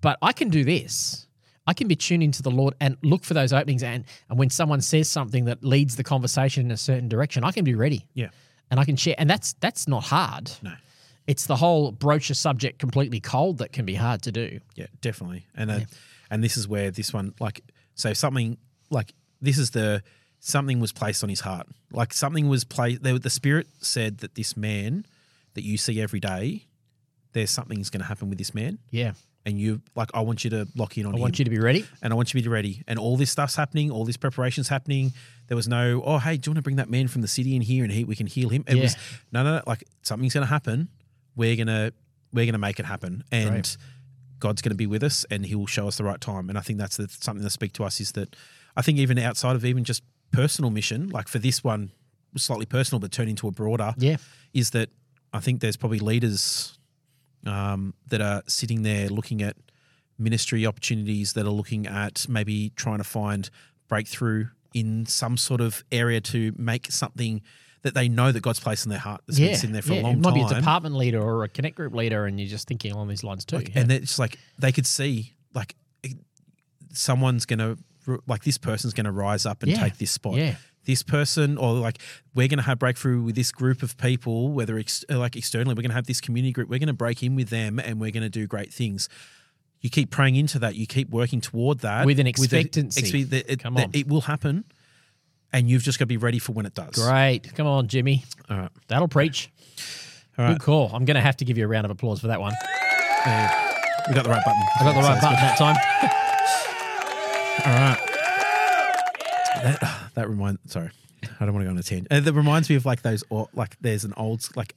But I can do this. I can be tuned into the Lord and look for those openings. And when someone says something that leads the conversation in a certain direction, I can be ready. Yeah. And I can share. And that's not hard. No. It's the whole broach a subject completely cold that can be hard to do. Yeah, definitely. And this is where this one, something was placed on his heart. Like something was placed, the Spirit said that this man that you see every day, something's going to happen with this man. Yeah. And I want you to lock in on him. I want you to be ready. And I want you to be ready. And all this stuff's happening, all this preparation's happening. There was no, oh, hey, do you want to bring that man from the city in here and we can heal him? It was, no, like something's going to happen. We're going to make it happen. And God's going to be with us and he will show us the right time. And I think that's something that speaks to us is that I think even outside of even just personal mission, like for this one, slightly personal but turned into a broader, is that I think there's probably leaders that are sitting there looking at ministry opportunities, that are looking at maybe trying to find breakthrough in some sort of area to make something that they know that God's placed in their heart that's been sitting there for a long time. It might be a department leader or a connect group leader and you're just thinking along these lines too. And it's like they could see like someone's going to – like this person's going to rise up and take this spot. Yeah. This person or like we're going to have breakthrough with this group of people, whether externally we're going to have this community group, we're going to break in with them and we're going to do great things. You keep praying into that. You keep working toward that. With an expectancy. It will happen. And you've just got to be ready for when it does. Great. Come on, Jimmy. All right. That'll preach. All right. Good call. I'm going to have to give you a round of applause for that one. We got the right button. I got the right button that time. All right. That reminds – sorry. I don't want to go on a tangent. That reminds me of like those – like there's an old – like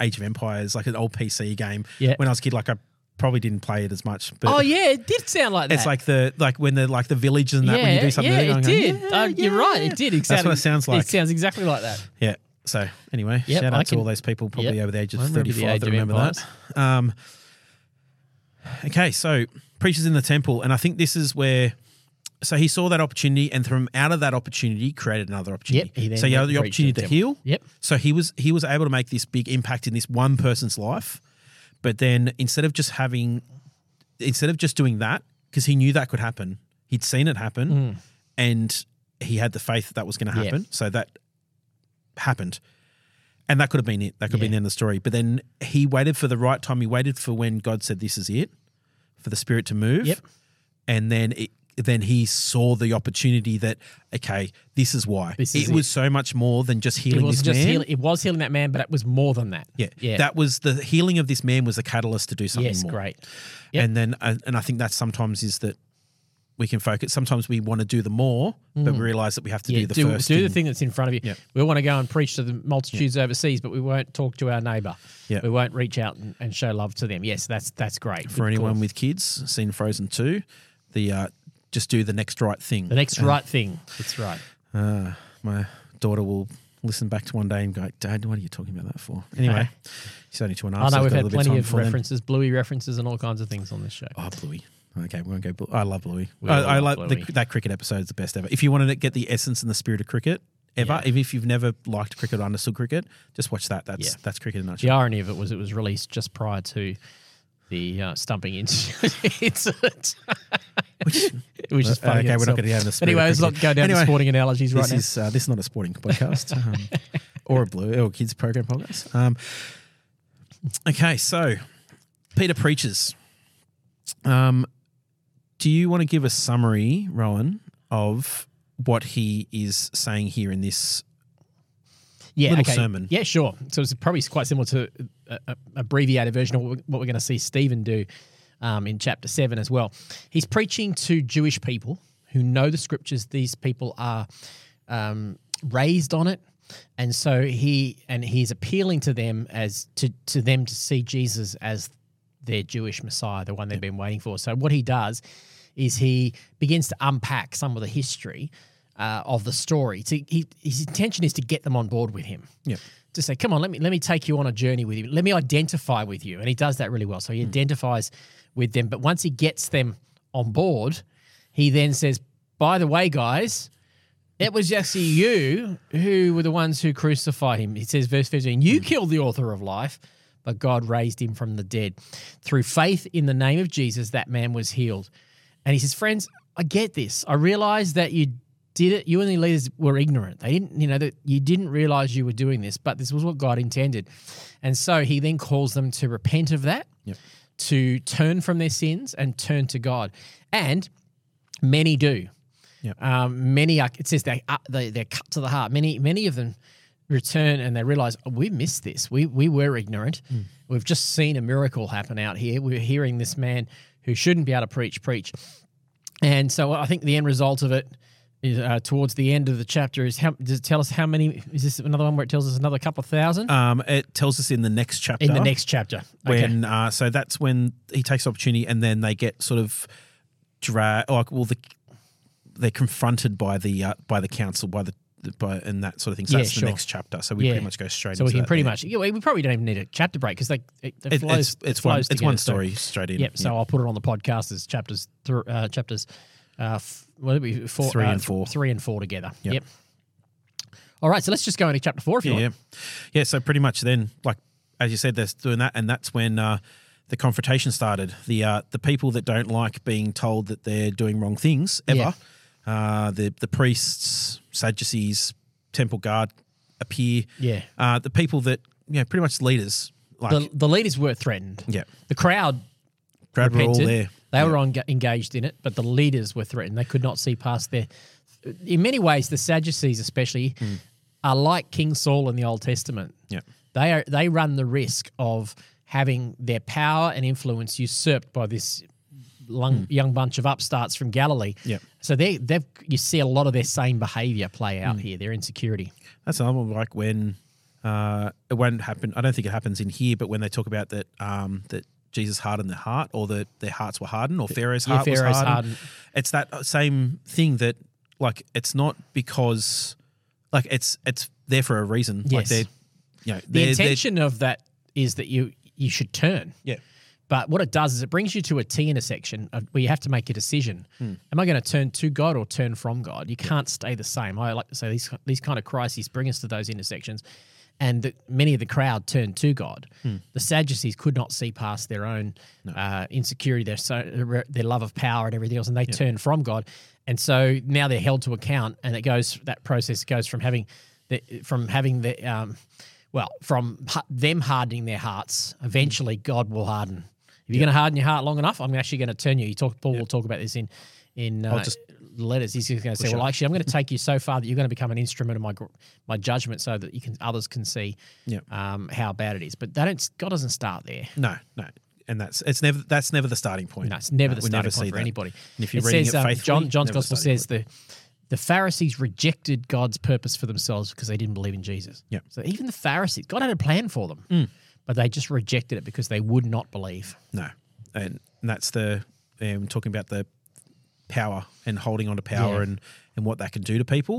Age of Empires, like an old PC game. Yeah. When I was a kid, like I probably didn't play it as much. But it did sound like that. It's like when they're like the village and that when you do something. Yeah, it did. You're right. It did. Exactly. That's what it sounds like. It sounds exactly like that. Yeah. So anyway, shout out to all those people probably over the age of 35 that remember that. Okay. So preaches in the temple. And I think this is where, so he saw that opportunity and from out of that opportunity created another opportunity. Yep, so he had the opportunity to heal. Yep. So he was able to make this big impact in this one person's life. But then instead of just doing that, because he knew that could happen, he'd seen it happen and he had the faith that was going to happen. Yeah. So that happened. And that could have been it. That could have been the end of the story. But then he waited for the right time. He waited for when God said, this is it, for the Spirit to move. Yep. And then he saw the opportunity that, okay, this is why. It was so much more than just healing this man. It was healing that man, but it was more than that. Yeah. That was the healing of this man was the catalyst to do something more. Yes, great. Yep. And then, and I think that sometimes is that we can focus. Sometimes we want to do the more, but we realize that we have to do the first thing. Do the thing that's in front of you. Yep. We want to go and preach to the multitudes overseas, but we won't talk to our neighbour. Yep. We won't reach out and show love to them. Yes, that's great. For anyone with kids, seen Frozen 2, the... just do the next right thing. The next right thing. That's right. My daughter will listen back to one day and go, Dad, what are you talking about that for? Anyway, she's only 2.5. I know we've had plenty of references, Bluey references and all kinds of things on this show. Oh, Bluey. Okay, we won't go Bluey. I love Bluey. I love Bluey. That cricket episode is the best ever. If you wanted to get the essence and the spirit of cricket ever, even if you've never liked cricket or understood cricket, just watch that. That's cricket in a nutshell. The irony of it was released just prior to the stumping incident. It was just funny. Okay, we're not going to have this. Anyway, let's not go down to sporting analogies right now. This is not a sporting podcast or a Blue or kids program podcast. Okay, so Peter preaches. Do you want to give a summary, Rowan, of what he is saying here in this sermon? Yeah, sure. So it's probably quite similar to an abbreviated version of what we're going to see Stephen do in chapter 7 as well. He's preaching to Jewish people who know the scriptures. These people are raised on it. And so he's appealing to them as to them to see Jesus as their Jewish Messiah, the one they've been waiting for. So what he does is he begins to unpack some of the history of the story. So his intention is to get them on board with him. Yeah. To say, come on, let me take you on a journey with you. Let me identify with you. And he does that really well. So he identifies with them. But once he gets them on board, he then says, by the way, guys, it was actually you who were the ones who crucified him. He says, verse 15, you killed the author of life, but God raised him from the dead. Through faith in the name of Jesus, that man was healed. And he says, friends, I get this. I realize that you did it. You and the leaders were ignorant. They didn't, that you didn't realize you were doing this, but this was what God intended. And so he then calls them to repent of that, to turn from their sins and turn to God. And many do. Yep. It says they're cut to the heart. Many of them return and they realize, we missed this. We were ignorant. We've just seen a miracle happen out here. We're hearing this man who shouldn't be able to preach. And so I think the end result of it is, towards the end of the chapter, does it tell us how many? Is this another one where it tells us another couple thousand? It tells us in the next chapter. In the next chapter. When okay. So that's when he takes opportunity, and then they get sort of they're confronted by the council, and that sort of thing. So that's the next chapter. So we pretty much go straight into that. So we can we probably don't even need a chapter break because it flows. It's one story straight in. Yep. So I'll put it on the podcast as chapters. Three and four together. Yep. All right, so let's just go into chapter 4 if you want. Yeah, so pretty much then, like as you said, they're doing that, and that's when the confrontation started. The people that don't like being told that they're doing wrong things ever, the priests, Sadducees, temple guard appear. Yeah, the people that pretty much leaders. The leaders were threatened. Yeah, the crowd were all there. They were engaged in it, but the leaders were threatened. They could not see past their – in many ways, the Sadducees especially are like King Saul in the Old Testament. Yeah. They run the risk of having their power and influence usurped by this young bunch of upstarts from Galilee. Yeah. So you see a lot of their same behaviour play out here, their insecurity. That's another one like when it won't happen – I don't think it happens in here, but when they talk about that that Jesus hardened their heart, or their hearts were hardened, or Pharaoh's heart was hardened. It's that same thing that, it's not because, it's there for a reason. Yes. The intention of that is that you should turn. Yeah. But what it does is it brings you to a T intersection where you have to make a decision. Am I going to turn to God or turn from God? You can't stay the same. I like to say these kind of crises bring us to those intersections. And many of the crowd turned to God. The Sadducees could not see past their own insecurity, their love of power and everything else, and they turned from God. And so now they're held to account, and that process goes from them hardening their hearts. Eventually, God will harden. If you're going to harden your heart long enough, I'm actually going to turn you. Paul will talk about this in letters. He's going to say, actually, I'm going to take you so far that you're going to become an instrument of my judgment, so that others can see how bad it is. But God doesn't start there. No, and that's never the starting point. No, it's never the starting point for anybody. And if you're reading it faithfully, John's Gospel says the Pharisees rejected God's purpose for themselves because they didn't believe in Jesus. Yeah. So even the Pharisees, God had a plan for them, but they just rejected it because they would not believe. No, and that's talking about the power and holding on to power and what that can do to people,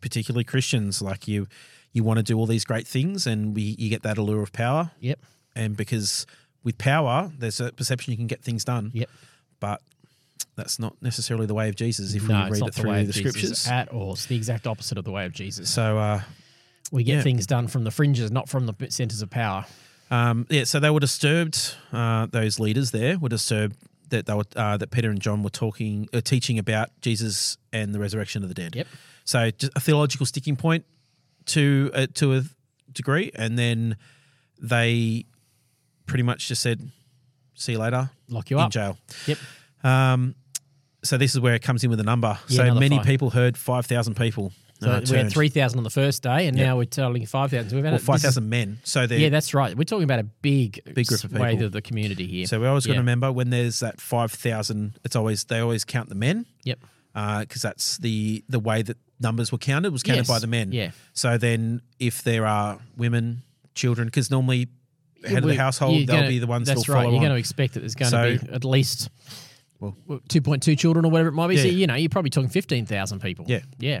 particularly Christians. Like you want to do all these great things, and you get that allure of power. Yep. And because with power, there's a perception you can get things done. Yep. But that's not necessarily the way of Jesus. If we read it through the scriptures at all, it's the exact opposite of the way of Jesus. So we get things done from the fringes, not from the centers of power. So they were disturbed. Those leaders there were disturbed that they were, that Peter and John were teaching about Jesus and the resurrection of the dead. Yep. So just a theological sticking point to a degree, and then they pretty much just said, "See you later." Lock you up in jail. Yep. So this is where it comes in with a number. Yeah, so many people heard 5,000 people. So we had 3,000 on the first day, and now we're telling 5,000. We've had 5,000 men. So that's right. We're talking about a big group of people of the community here. So we always got to remember when there's that 5,000. It's always they always count the men. Yep. because that's the way that numbers were counted, was counted by the men. Yeah. So then if there are women, children, because normally head of the household, they'll be the ones who'll follow on. You're going to expect that there's going to be at least 2.2 children or whatever it might be. Yeah. So, you know, you're probably talking 15,000 people. Yeah. Yeah.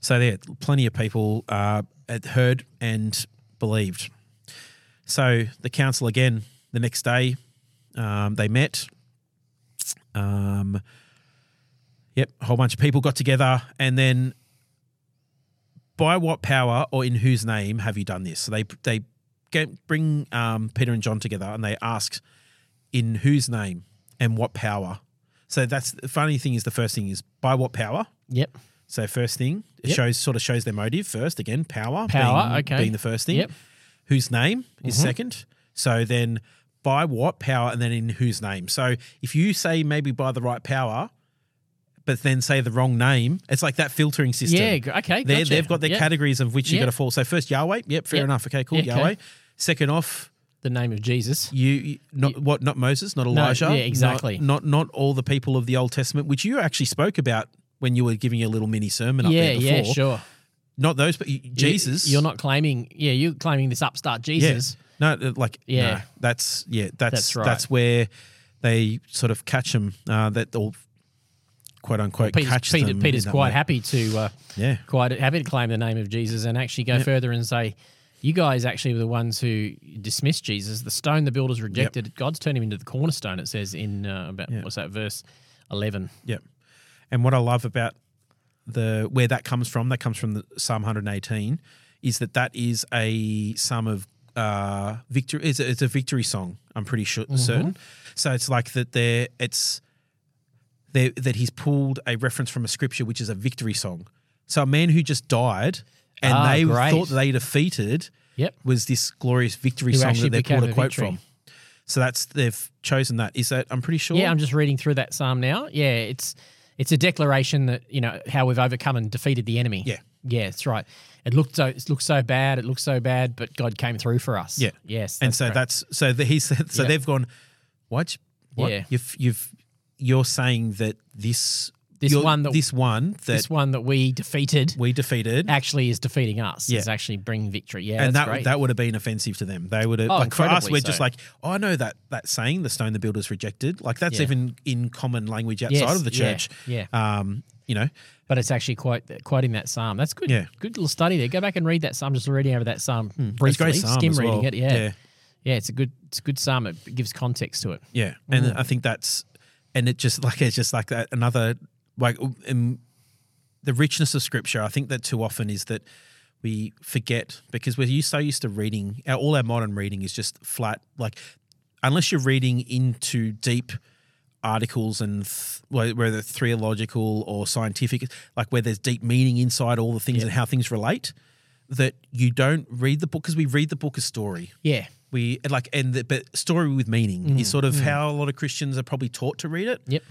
So there, plenty of people heard and believed. So the council again, the next day they met. A whole bunch of people got together, and then by what power or in whose name have you done this? So they bring Peter and John together, and they ask in whose name and what power. So that's the funny thing is the first thing is by what power? Yep. So first thing, it shows their motive first. Again, power being the first thing. Yep. Whose name is second. So then by what power and then in whose name. So if you say maybe by the right power – but then say the wrong name. It's like that filtering system. Yeah, okay, gotcha. They've got their categories of which you've got to fall. So first, Yahweh. Yep, fair enough. Okay, cool, Yahweh. Okay. Second off. The name of Jesus. Not Moses, not Elijah. No, yeah, exactly. Not all the people of the Old Testament, which you actually spoke about when you were giving your little mini sermon up there before. Yeah, sure. Not those, but Jesus. You're not claiming, you're claiming this upstart Jesus. Yeah. No, that's right. That's where they sort of catch him, quote unquote, Peter's quite happy to claim the name of Jesus and actually go further and say, you guys actually were the ones who dismissed Jesus. The stone the builders rejected, God's turned him into the cornerstone, it says in what's that, verse 11. Yep. And what I love about where that comes from the Psalm 118, is that is a psalm of victory. It's a victory song, I'm pretty sure, certain. So it's like that that he's pulled a reference from a scripture, which is a victory song. So a man who just died and they thought that they defeated was this glorious victory song that they pulled a quote from. So they've chosen that. Is that, I'm pretty sure? Yeah, I'm just reading through that psalm now. Yeah, it's a declaration that, you know, how we've overcome and defeated the enemy. Yeah. Yeah, that's right. It looked so bad, but God came through for us. Yeah. Yes. And so they've gone, what? What? Yeah. You're saying that this one that we defeated actually is defeating us. Yeah. It's actually bringing victory. Yeah, and that would have been offensive to them. They would have for us. We're just like, I know that saying, the stone the builders rejected. Like that's even in common language outside of the church. Yeah, yeah. You know, but it's actually quoting that psalm. That's good. Yeah. Good little study there. Go back and read that psalm. Just reading over that psalm briefly. It's a great psalm as well. Skim reading it. Yeah. Yeah, it's a good psalm. It gives context to it. Yeah, and I think that's. And it's just like that. Another the richness of Scripture. I think that too often is that we forget because we're so used to reading. All our modern reading is just flat. Like unless you're reading into deep articles and whether theological or scientific, like where there's deep meaning inside all the things and how things relate, that you don't read the book because we read the book as story. Yeah. But story with meaning is sort of how a lot of Christians are probably taught to read it. Yep.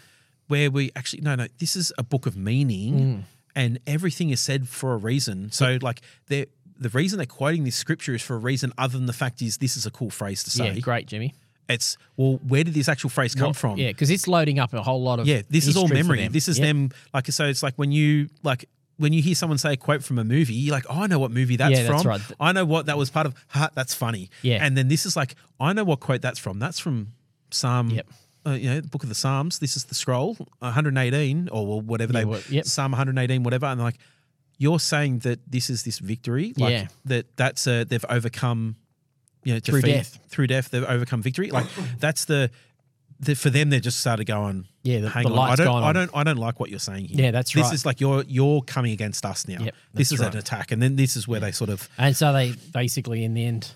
Where we actually, no, this is a book of meaning and everything is said for a reason. So like the reason they're quoting this scripture is for a reason other than the fact is this is a cool phrase to say. Yeah, great, Jimmy. It's, well, where did this actual phrase come from? Yeah, because it's loading up a whole lot of this is all memory. This is them, like, so it's like when you hear someone say a quote from a movie, you're like, oh, I know what movie that's from. That's right. I know what that was part of. Ha, that's funny. Yeah. And then this is like, I know what quote that's from. That's from Psalm, the Book of the Psalms. This is the scroll, 118 or whatever Psalm 118, whatever. And they're like, you're saying that this is this victory, like that's they've overcome, through death. Through death, they've overcome victory. Like that's for them, they just started going. Yeah, the light's gone on. I don't like what you're saying here. Yeah, that's right. This is like you're coming against us now. Yep, this is an attack, and then this is where they sort of. And so they basically, in the end,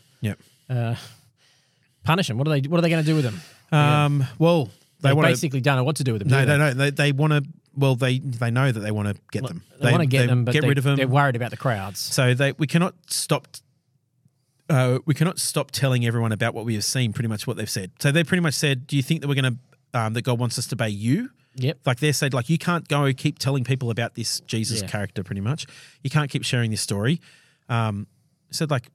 punish them. What are they going to do with them? Well, they basically don't know what to do with them. No. They want to. Well, they know that they want to get them. They want to get them, but get rid of them. They're worried about the crowds. So we cannot stop. We cannot stop telling everyone about what we have seen, pretty much what they've said. So they pretty much said, do you think that we're going to, that God wants us to obey you? Yep. Like they said, like, you can't go keep telling people about this Jesus character, pretty much. You can't keep sharing this story. Said like,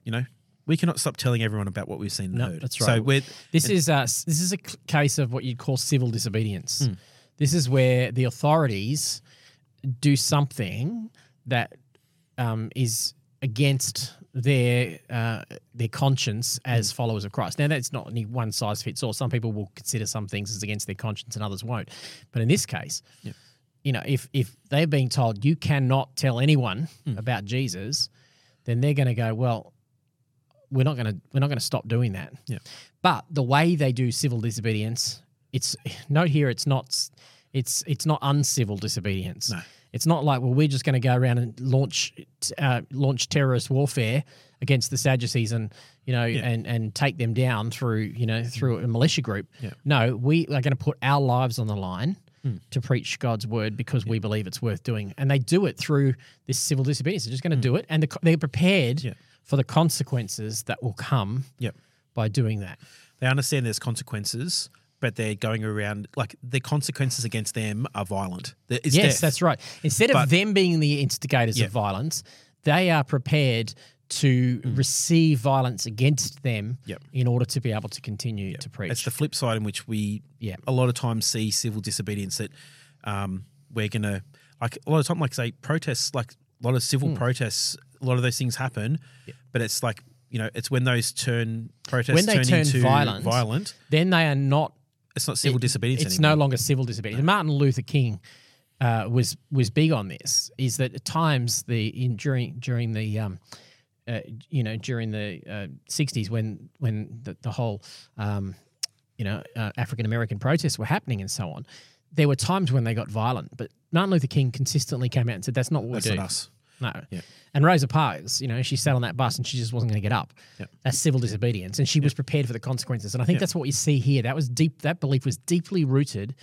we cannot stop telling everyone about what we've seen and heard. That's right. So this is a case of what you'd call civil disobedience. This is where the authorities do something that is against their conscience as followers of Christ. Now, that's not any one size fits all. Some people will consider some things as against their conscience and others won't. But in this case, yep. You know, if they're being told you cannot tell anyone about Jesus, then they're going to go, well, we're not going to stop doing that. Yep. But the way they do civil disobedience, it's not uncivil disobedience. No. It's not like, well, we're just going to go around and launch terrorist warfare against the Sadducees and and take them down through a militia group. Yeah. No, we are going to put our lives on the line to preach God's word because we believe it's worth doing, and they do it through this civil disobedience. They're just going to do it, and they're prepared for the consequences that will come by doing that. They understand there's consequences. But they're going around, like the consequences against them are violent. It's death. That's right. Instead of them being the instigators of violence, they are prepared to receive violence against them in order to be able to continue to preach. It's the flip side in which we a lot of times see civil disobedience that we're going to, like a lot of time, like say protests, like a lot of civil protests, a lot of those things happen, but it's like, you know, it's when those protests turn into violent. Then they are not. It's not civil disobedience anymore. It's no longer civil disobedience. No. Martin Luther King was big on this. Is that at times during the 60s when the whole African American protests were happening and so on, there were times when they got violent. But Martin Luther King consistently came out and said, "That's not what we do. Not us." No. Yeah. And Rosa Parks, she sat on that bus and she just wasn't going to get up. Yeah. That's civil disobedience. And she was prepared for the consequences. And I think that's what you see here. That belief was deeply rooted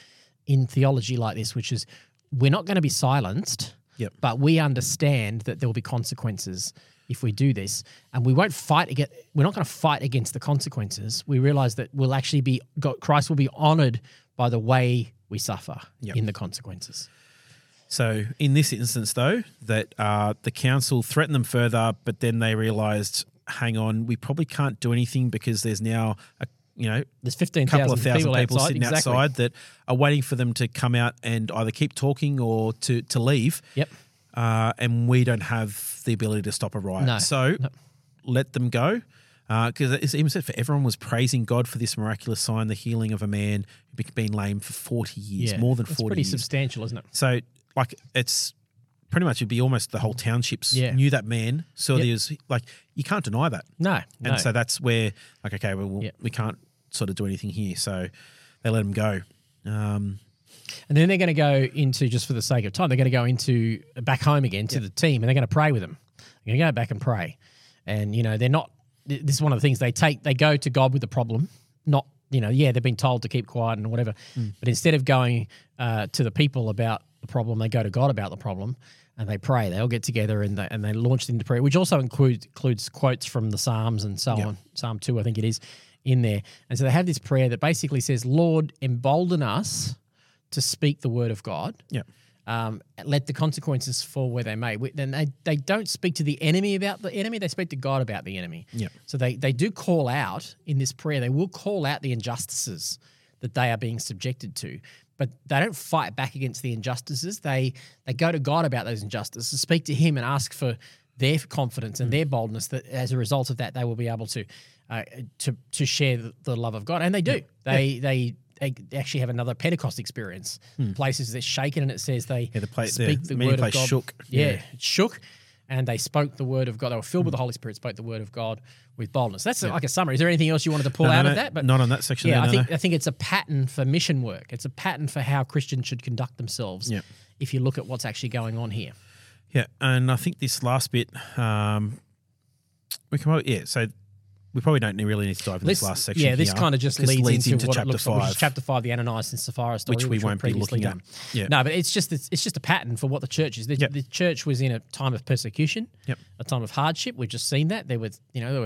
in theology like this, which is we're not going to be silenced, but we understand that there will be consequences if we do this. And we won't fight against, we're not going to fight against the consequences. We realize that we'll actually Christ will be honored by the way we suffer in the consequences. So in this instance, though, that the council threatened them further, but then they realised, hang on, we probably can't do anything because there's now there's 15,000 people sitting outside that are waiting for them to come out and either keep talking or to leave. Yep. And we don't have the ability to stop a riot. No, so let them go. Because it's even said, for everyone was praising God for this miraculous sign, the healing of a man who'd been lame for 40 years, more than 40 years. It's pretty substantial, isn't it? So like it's pretty much it'd be almost the whole townships knew that man. So there's like you can't deny that. No. And so that's where like, okay, well, we can't sort of do anything here. So they let him go. And then they're going to go into, just for the sake of time, they're going to go into back home again to the team, and they're going to pray with them. They're going to go back and pray. And, they're not – this is one of the things they go to God with the problem, not they've been told to keep quiet and whatever. But instead of going to the people about the problem, they go to God about the problem, and they pray. They all get together and they launched into prayer, which also includes quotes from the Psalms and so on. Psalm 2, I think it is, in there. And so they have this prayer that basically says, Lord, embolden us to speak the word of God. Yeah. Let the consequences fall where they may. Then they don't speak to the enemy about the enemy. They speak to God about the enemy. Yep. So they do call out in this prayer. They will call out the injustices that they are being subjected to, but they don't fight back against the injustices. They go to God about those injustices, speak to him and ask for their confidence and their boldness that as a result of that, they will be able to share the love of God. And they do. Yep. They actually have another Pentecost experience. Places they're shaken, and it says they speak the word of God. Shook. Yeah, it shook, and they spoke the word of God. They were filled with the Holy Spirit, spoke the word of God with boldness. That's like a summary. Is there anything else you wanted to pull out of that? But not on that section. Yeah, I think it's a pattern for mission work. It's a pattern for how Christians should conduct themselves if you look at what's actually going on here. Yeah, and I think this last bit, we come up so we probably don't really need to dive into this last section. Yeah, this kind of just leads into what chapter 5, which is chapter 5, the Ananias and Sapphira story, which we won't be looking at. Yeah. No, but it's just a pattern for what the church is. The church was in a time of persecution, a time of hardship. We've just seen that there were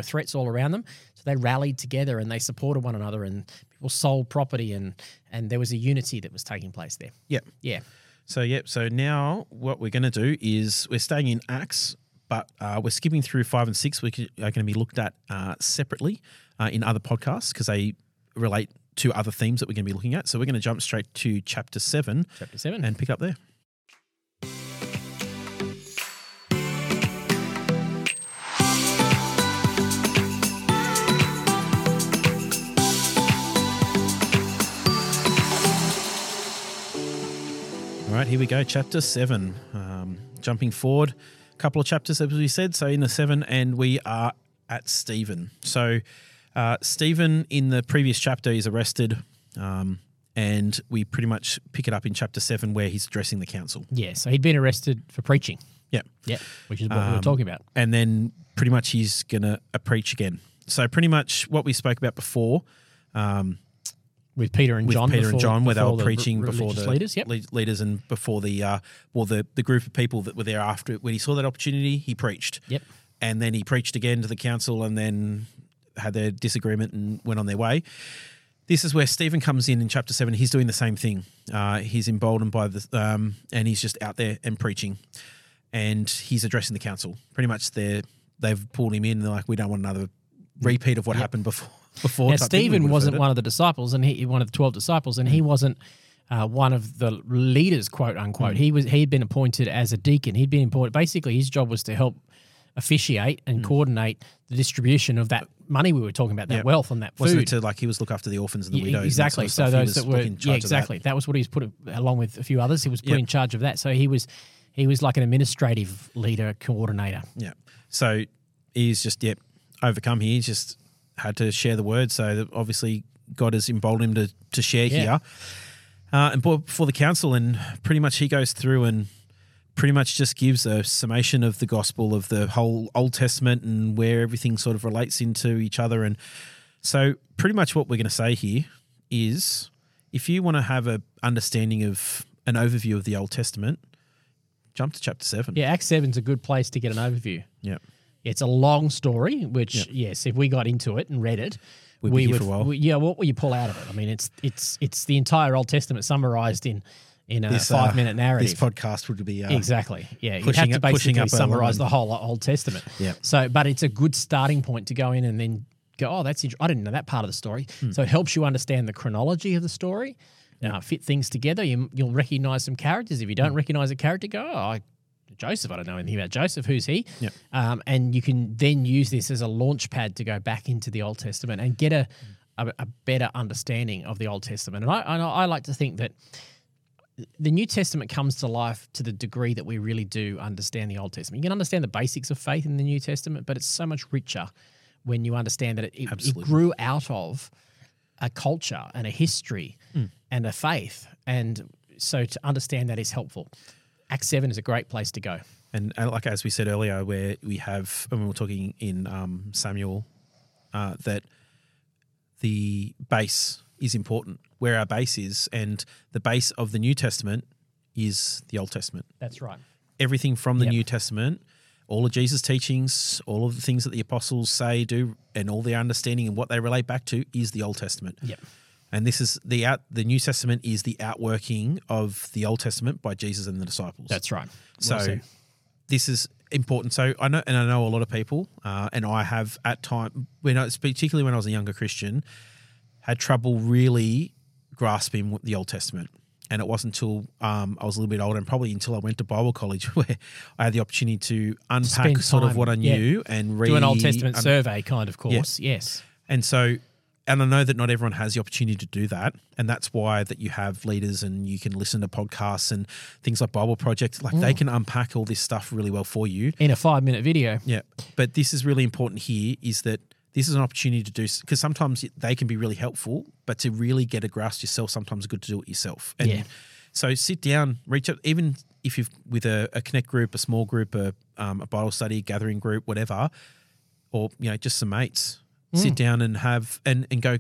threats all around them, so they rallied together and they supported one another, and people sold property, and there was a unity that was taking place there. Yeah, yeah. So now what we're going to do is we're staying in Acts. But we're skipping through 5 and 6, which are going to be looked at separately in other podcasts because they relate to other themes that we're going to be looking at. So we're going to jump straight to chapter 7. Chapter 7. And pick up there. All right, here we go, chapter 7. Jumping forward a couple of chapters, as we said. So in the 7, and we are at Stephen. So Stephen in the previous chapter is arrested, and we pretty much pick it up in chapter 7 where he's addressing the council. Yeah, so he'd been arrested for preaching. Yeah. Yeah, which is what we were talking about. And then pretty much he's going to preach again. So pretty much what we spoke about before with Peter and John. Where they were preaching before the leaders, yep. Leaders and before the group of people that were there after. When he saw that opportunity, he preached. Yep. And then he preached again to the council and then had their disagreement and went on their way. This is where Stephen comes in chapter 7. He's doing the same thing. He's emboldened by the and he's just out there and preaching. And he's addressing the council. Pretty much they've pulled him in. They're like, we don't want another repeat of what happened before. Now, Stephen wasn't one of the disciples, and he one of the 12 disciples, and he wasn't one of the leaders, quote unquote. Mm. He'd been appointed as a deacon. He'd been appointed. Basically, his job was to help officiate and coordinate the distribution of that money we were talking about, that wealth and that food. Wasn't it to like he was look after the orphans and the widows? Exactly. And that sort of so those that were exactly that was what he was put along with a few others. He was put in charge of that. So he was like an administrative leader coordinator. Yeah. So he's just overcome here. He's just had to share the word, so obviously God has emboldened him to share here. And before the council, and pretty much he goes through and pretty much just gives a summation of the gospel of the whole Old Testament and where everything sort of relates into each other. And so pretty much what we're going to say here is if you want to have an understanding of an overview of the Old Testament, jump to chapter 7. Yeah, Acts 7 is a good place to get an overview. Yeah. It's a long story, which, yes, if we got into it and read it, we'd be here for a while. What will you pull out of it? I mean, it's the entire Old Testament summarised in a 5-minute narrative. This podcast would be exactly, yeah. You'd have to basically summarise the whole Old Testament. Yeah. So, but it's a good starting point to go in and then go, oh, that's interesting. I didn't know that part of the story. Hmm. So it helps you understand the chronology of the story, fit things together. You'll recognise some characters. If you don't recognise a character, go, oh, Joseph, I don't know anything about Joseph. Who's he? Yep. And you can then use this as a launch pad to go back into the Old Testament and get a better understanding of the Old Testament. And I like to think that the New Testament comes to life to the degree that we really do understand the Old Testament. You can understand the basics of faith in the New Testament, but it's so much richer when you understand that it grew out of a culture and a history and a faith. And so to understand that is helpful. Acts 7 is a great place to go. And like as we said earlier, where we have, and we were talking in Samuel, that the base is important, where our base is. And the base of the New Testament is the Old Testament. That's right. Everything from the New Testament, all of Jesus' teachings, all of the things that the apostles say, do, and all their understanding and what they relate back to is the Old Testament. Yep. And this is the New Testament is the outworking of the Old Testament by Jesus and the disciples. That's right. So this is important. So I know a lot of people, and I have at times, particularly when I was a younger Christian, had trouble really grasping the Old Testament. And it wasn't until I was a little bit older, and probably until I went to Bible college, where I had the opportunity to unpack sort of what I knew and read. Do an Old Testament survey kind of course. Yes. And so... And I know that not everyone has the opportunity to do that, and that's why that you have leaders and you can listen to podcasts and things like Bible Project. Like they can unpack all this stuff really well for you. In a 5-minute video. Yeah. But this is really important here is that this is an opportunity to do – because sometimes they can be really helpful, but to really get a grasp yourself, sometimes it's good to do it yourself. And so sit down, reach out, even if you've with a connect group, a small group, a Bible study, gathering group, whatever, or just some mates – sit down and have and go.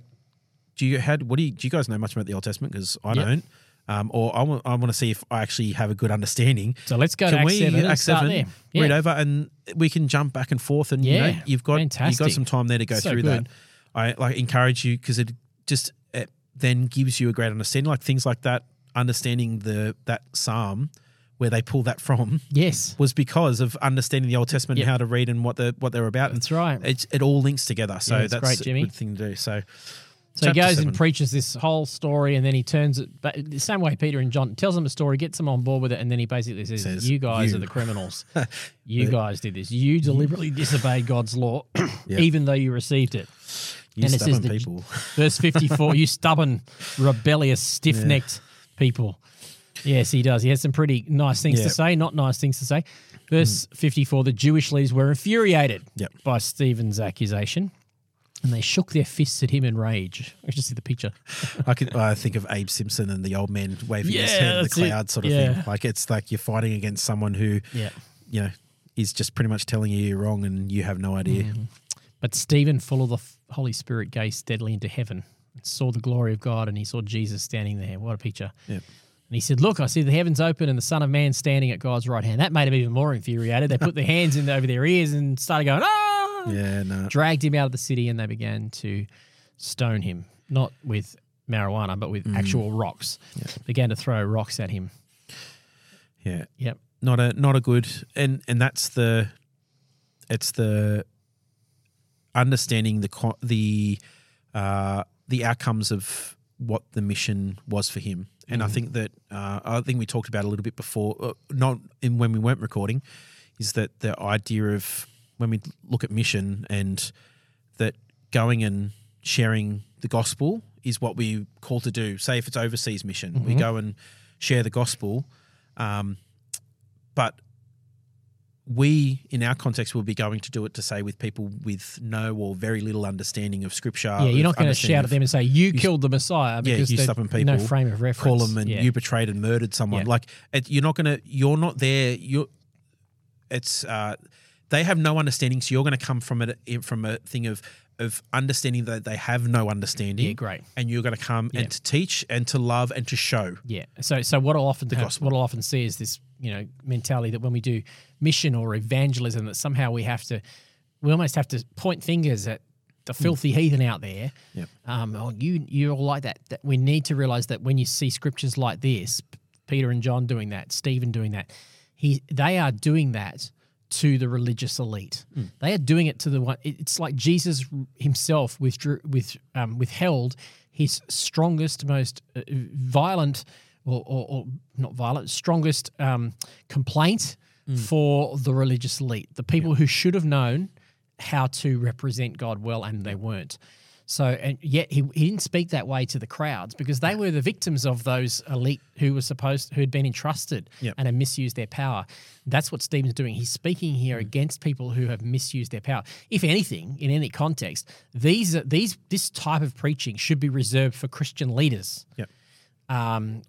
Do you guys know much about the Old Testament? Because I don't, or I want to see if I actually have a good understanding. So let's go to Acts 7. Acts 7, read over, and we can jump back and forth. And you've got some time there to go through that. I encourage you because it just then gives you a great understanding. Like things like that, understanding that psalm where they pull that from, was because of understanding the Old Testament and how to read and what they're about. That's right. It all links together. So that's great, Jimmy. A good thing to do. So So Chapter he goes 7. And preaches this whole story, and then he turns it back, the same way Peter and John tells them a story, gets them on board with it, and then he basically says you guys are the criminals. You guys did this. You deliberately disobeyed God's law, even though you received it. You and stubborn it says people. Verse 54, you stubborn, rebellious, stiff-necked people. Yes, he does. He has some pretty nice things to say, not nice things to say. Verse 54, the Jewish leaders were infuriated by Stephen's accusation. And they shook their fists at him in rage. I just see the picture. I think of Abe Simpson and the old man waving his hand in the cloud sort of thing. Like it's like you're fighting against someone who, you know, is just pretty much telling you you're wrong and you have no idea. Mm-hmm. But Stephen, full of the Holy Spirit, gazed steadily into heaven and saw the glory of God, and he saw Jesus standing there. What a picture. Yeah. And he said, look, I see the heavens open and the Son of Man standing at God's right hand. That made him even more infuriated. They put their hands in over their ears and started going, ah! Yeah, no. Dragged him out of the city, and they began to stone him, not with marijuana, but with actual rocks. Yeah. Began to throw rocks at him. Yeah. Yep. Not a good, and that's the, it's the understanding the outcomes of what the mission was for him. And I think that I think we talked about a little bit before, not in when we weren't recording, is that the idea of when we look at mission and that going and sharing the gospel is what we call to do. Say if it's overseas mission, we go and share the gospel, but we, in our context, will be going to do it to say with people with no or very little understanding of Scripture. Yeah, you're not going to shout at them and say, you killed the Messiah, because you stubborn people, no frame of reference. Call them and you betrayed and murdered someone. Yeah. Like you're not going to – you're not there. They have no understanding, so you're going to come from a thing of understanding that they have no understanding. Yeah, great. And you're going to come and to teach and to love and to show. Yeah. So what I'll often see is this, you know, mentality that when we do mission or evangelism, that somehow we almost have to point fingers at the filthy heathen out there. Yep. You're all like that. That we need to realize that when you see scriptures like this, Peter and John doing that, Stephen doing that, they are doing that to the religious elite. Mm. They are doing it to the one. It's like Jesus himself withheld his strongest, most violent, or not violent, strongest complaint for the religious elite, the people who should have known how to represent God well, and they weren't. So, and yet he didn't speak that way to the crowds, because they were the victims of those elite who had been entrusted and had misused their power. That's what Stephen's doing. He's speaking here against people who have misused their power. If anything, in any context, this type of preaching should be reserved for Christian leaders,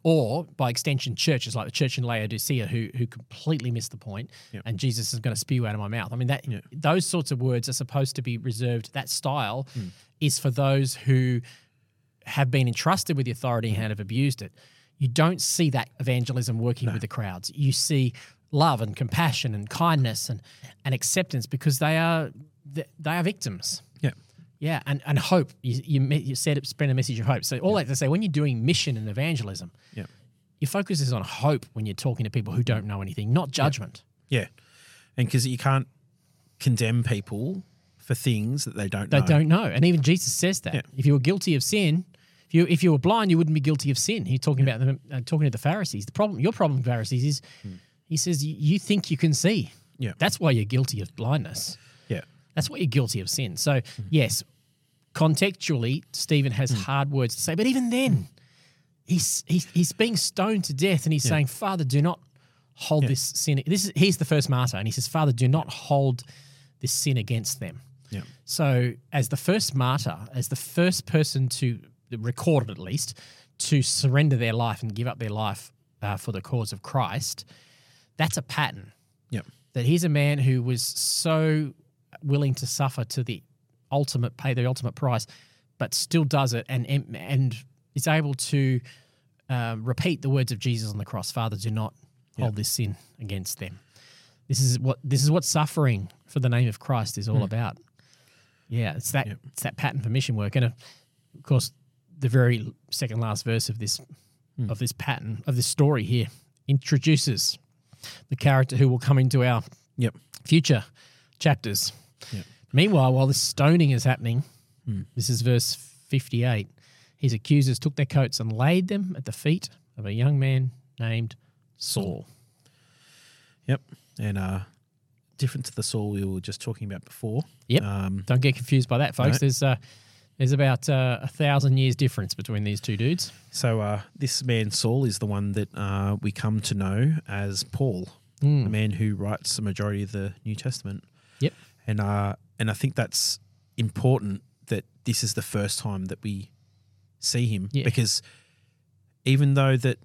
or by extension, churches like the church in Laodicea who completely missed the point. Yep. And Jesus is going to spew out of my mouth. I mean, that those sorts of words are supposed to be reserved. That style is for those who have been entrusted with the authority and have abused it. You don't see that evangelism working with the crowds. You see love and compassion and kindness and acceptance, because they are victims. Yeah. Yeah, and hope. You said it, spread a message of hope. So all that to say, when you're doing mission and evangelism, your focus is on hope when you're talking to people who don't know anything, not judgment. Yeah. And because you can't condemn people for things that they don't know. They don't know. And even Jesus says that. Yeah. If you were guilty of sin, if you were blind, you wouldn't be guilty of sin. He's talking about them, talking to the Pharisees. Your problem, Pharisees, is he says you think you can see. Yeah. That's why you're guilty of blindness. Yeah. That's why you're guilty of sin. So yes, contextually, Stephen has hard words to say, but even then, he's being stoned to death, and he's saying, "Father, do not hold this sin." He's the first martyr, and he says, "Father, do not hold this sin against them." Yeah. So as the first martyr, as the first person to record it at least, to surrender their life and give up their life for the cause of Christ, that's a pattern. Yeah. That he's a man who was so willing to suffer to pay the ultimate price, but still does it and is able to repeat the words of Jesus on the cross, "Father, do not hold this sin against them." This is what suffering for the name of Christ is all about. Yeah, it's that pattern for mission work, and of course, the very second last verse of this pattern of this story here introduces the character who will come into our future chapters. Meanwhile, while this stoning is happening, this is verse 58. His accusers took their coats and laid them at the feet of a young man named Saul. Yep. And different to the Saul we were just talking about before. Yep. Don't get confused by that, folks. No. There's about 1,000 years difference between these two dudes. So this man Saul is the one that we come to know as Paul, the man who writes the majority of the New Testament. Yep. And I think that's important that this is the first time that we see him, because even though that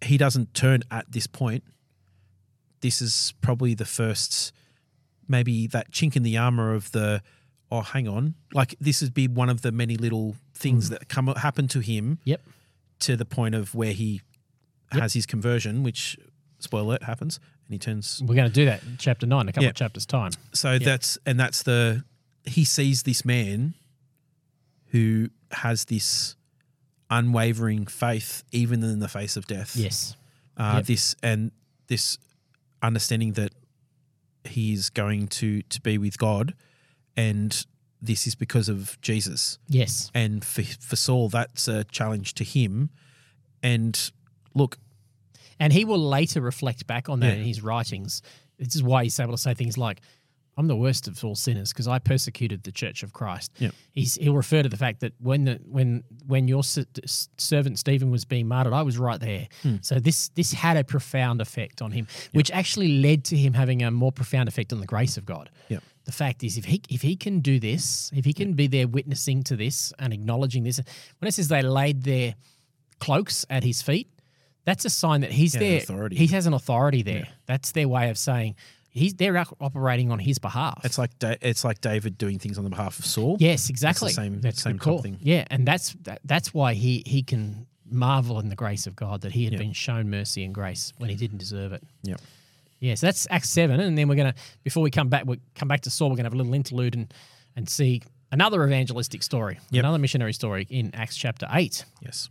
he doesn't turn at this point, this is probably the first, maybe that chink in the armor of the, oh, hang on. Like, this would be one of the many little things that happen to him to the point of where he has his conversion, which, spoiler alert, happens, and he turns. We're going to do that in chapter 9, a couple of chapters' time. So that's the, he sees this man who has this unwavering faith, even in the face of death. Yes. This understanding that he is going to be with God. And this is because of Jesus. Yes. And for Saul, that's a challenge to him. And look. And he will later reflect back on that in his writings. This is why he's able to say things like, I'm the worst of all sinners because I persecuted the church of Christ. Yeah. He'll refer to the fact that when your servant Stephen was being martyred, I was right there. So this had a profound effect on him, which actually led to him having a more profound effect on the grace of God. Yeah. The fact is, if he can do this, if he can be there witnessing to this and acknowledging this, when it says they laid their cloaks at his feet, that's a sign that he's there. Authority. He has an authority there. Yeah. That's their way of saying they're operating on his behalf. It's like David doing things on the behalf of Saul. Yes, exactly. It's the same type of thing. Yeah, and that's why he can marvel in the grace of God, that he had been shown mercy and grace when he didn't deserve it. Yeah. Yeah, so that's Acts 7, and then we're going to, before we come back to Saul, we're going to have a little interlude and see another evangelistic story, another missionary story in Acts chapter 8. Yes.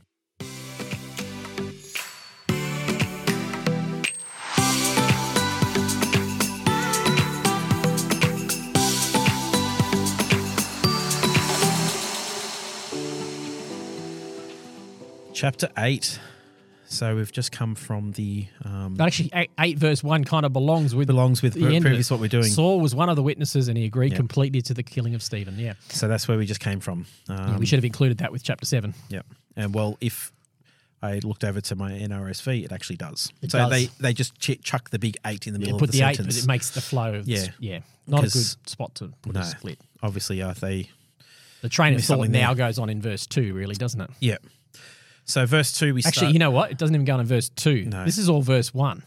Chapter 8. So we've just come from the... actually, 8 verse 1 kind of belongs with previous what we're doing. Saul was one of the witnesses and he agreed completely to the killing of Stephen, So that's where we just came from. We should have included that with chapter 7. Yeah. And well, if I looked over to my NRSV, it actually does. They just chuck the big 8 in the middle of the sentence. Put the 8, but it makes the flow. Not a good spot to put a split. Obviously, the train of thought now goes on in verse 2, really, doesn't it? Yeah. So verse 2 we start... Actually, you know what? It doesn't even go on in verse 2. No. This is all verse 1.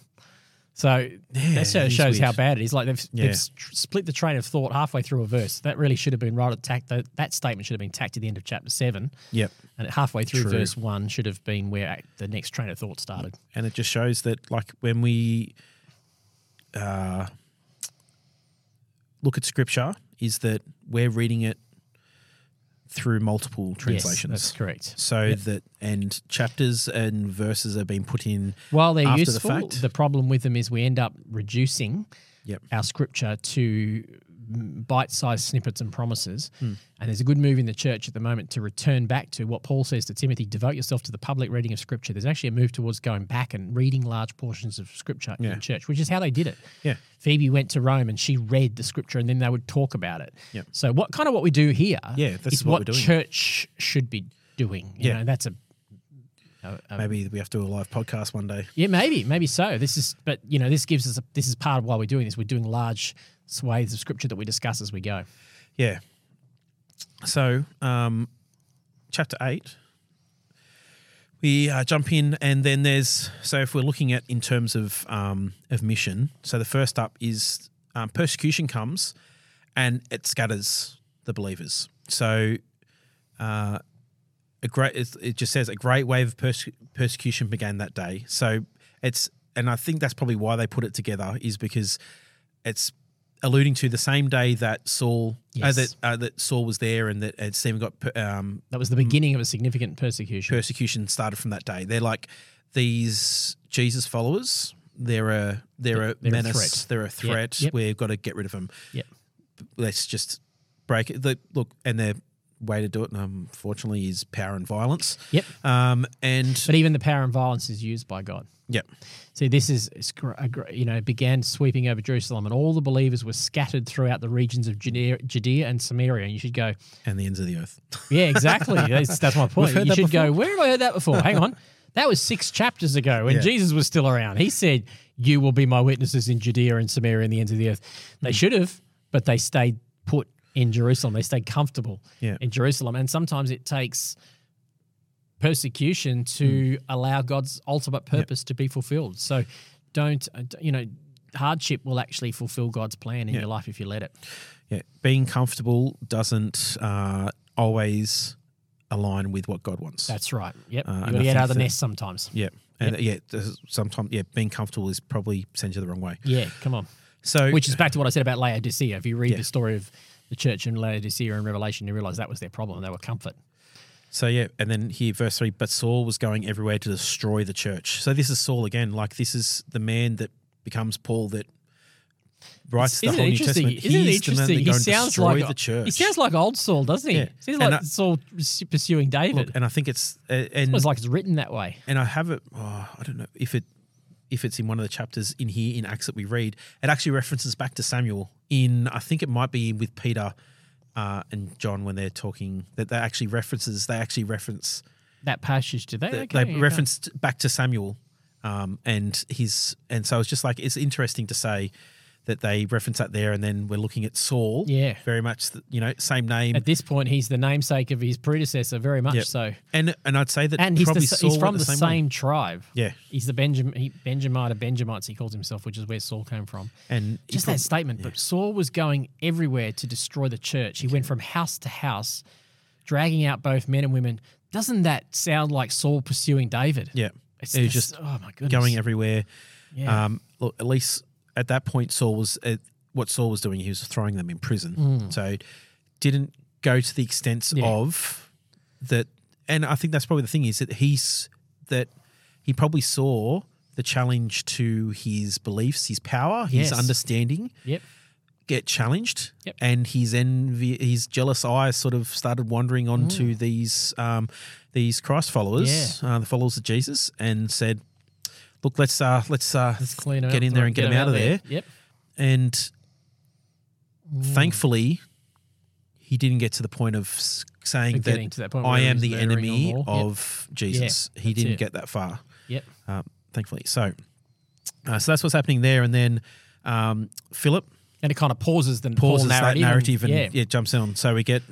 So that shows how bad it is. Like they've split the train of thought halfway through a verse. That really should have been right at that statement should have been tacked at the end of chapter 7. Yep. And halfway through verse 1 should have been where the next train of thought started. And it just shows that like when we look at Scripture is that we're reading it through multiple translations. Yes, that's correct. So that and chapters and verses are being put in while they're after useful. The fact. The problem with them is we end up reducing our scripture to bite-sized snippets and promises. And there's a good move in the church at the moment to return back to what Paul says to Timothy, devote yourself to the public reading of scripture. There's actually a move towards going back and reading large portions of scripture in church, which is how they did it. Yeah. Phoebe went to Rome and she read the scripture and then they would talk about it. Yep. So what we do here is what we're doing. Church should be doing. You know, that's maybe we have to do a live podcast one day. Yeah, maybe so. This gives us this is part of why we're doing this. We're doing large swathes of scripture that we discuss as we go. Yeah. So, chapter 8, we jump in, and then if we're looking at in terms of mission, so the first up is persecution comes, and it scatters the believers. So, it just says a great wave of persecution began that day. So and I think that's probably why they put it together is because it's alluding to the same day that Saul that Saul was there and that Stephen got that was the beginning of a significant persecution. Persecution started from that day. They're like these Jesus followers. They're a menace. They're a threat. Yep. We've got to get rid of them. Yep. Let's just break it. Look, and they're way to do it, and unfortunately is power and violence. Yep. But even the power and violence is used by God. Yep. See, this is, you know, it began sweeping over Jerusalem, and all the believers were scattered throughout the regions of Judea and Samaria. And you should go... And the ends of the earth. Yeah, exactly. That's my point. You should go, where have I heard that before? Hang on. That was 6 chapters ago when Jesus was still around. He said, you will be my witnesses in Judea and Samaria and the ends of the earth. They should have, but they stayed put in Jerusalem. They stayed comfortable in Jerusalem. And sometimes it takes persecution to allow God's ultimate purpose to be fulfilled. So don't, you know, hardship will actually fulfill God's plan in your life if you let it. Yeah, being comfortable doesn't always align with what God wants. That's right. Yep. You've got to get out of the nest sometimes. Yep. And sometimes, being comfortable is probably sends you the wrong way. Yeah, come on. So, which is back to what I said about Laodicea. If you read the story of the church in Laodicea in Revelation, you realize that was their problem. They were comfort. So, yeah, and then here, verse 3, but Saul was going everywhere to destroy the church. So this is Saul again. Like, this is the man that becomes Paul that writes the whole New Testament. Isn't it interesting? He sounds like the church. He sounds like old Saul, doesn't he? Yeah. It seems like Saul pursuing David. Look, and I think it's it's like it's written that way. And I have it. Oh, I don't know if it's in one of the chapters in here in Acts that we read. It actually references back to Samuel. I think it might be with Peter and John when they're talking that they actually reference that passage. Do they? They referenced back to Samuel and his. And so it's just like it's interesting to say that they reference that there, and then we're looking at Saul. Yeah, very much, you know, same name. At this point, he's the namesake of his predecessor, very much so. And I'd say that, and he's from the same tribe. Yeah, he's the Benjamite of Benjamites. He calls himself, which is where Saul came from. And just that statement. Yeah. But Saul was going everywhere to destroy the church. He went from house to house, dragging out both men and women. Doesn't that sound like Saul pursuing David? Yeah, it's just oh my goodness, going everywhere. Yeah. Look, at least. At that point, what Saul was doing, he was throwing them in prison. So didn't go to the extent of that. And I think that's probably the thing is that he probably saw the challenge to his beliefs, his power, his understanding get challenged. Yep. And his envy, his jealous eyes sort of started wandering onto these Christ followers, the followers of Jesus, and said, look, let's get in there and get him out of there. Yep. And thankfully, he didn't get to the point of saying that I am the enemy of Jesus. He didn't get that far. Yep. Thankfully. So that's what's happening there. And then Philip. And it kind of pauses the narrative and jumps on. So we get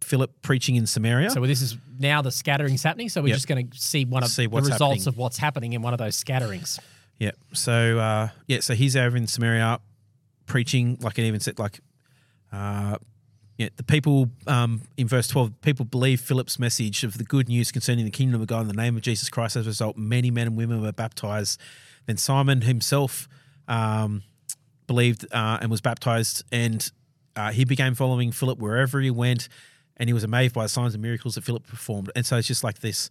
Philip preaching in Samaria. So this is now the scattering's happening. So we're just going to see the results of what's happening in one of those scatterings. Yeah. So so he's over in Samaria preaching, like it even said, the people in verse 12, people believe Philip's message of the good news concerning the kingdom of God in the name of Jesus Christ. As a result, many men and women were baptized. Then Simon himself believed and was baptized, and he began following Philip wherever he went. And he was amazed by the signs and miracles that Philip performed. And so it's just like this.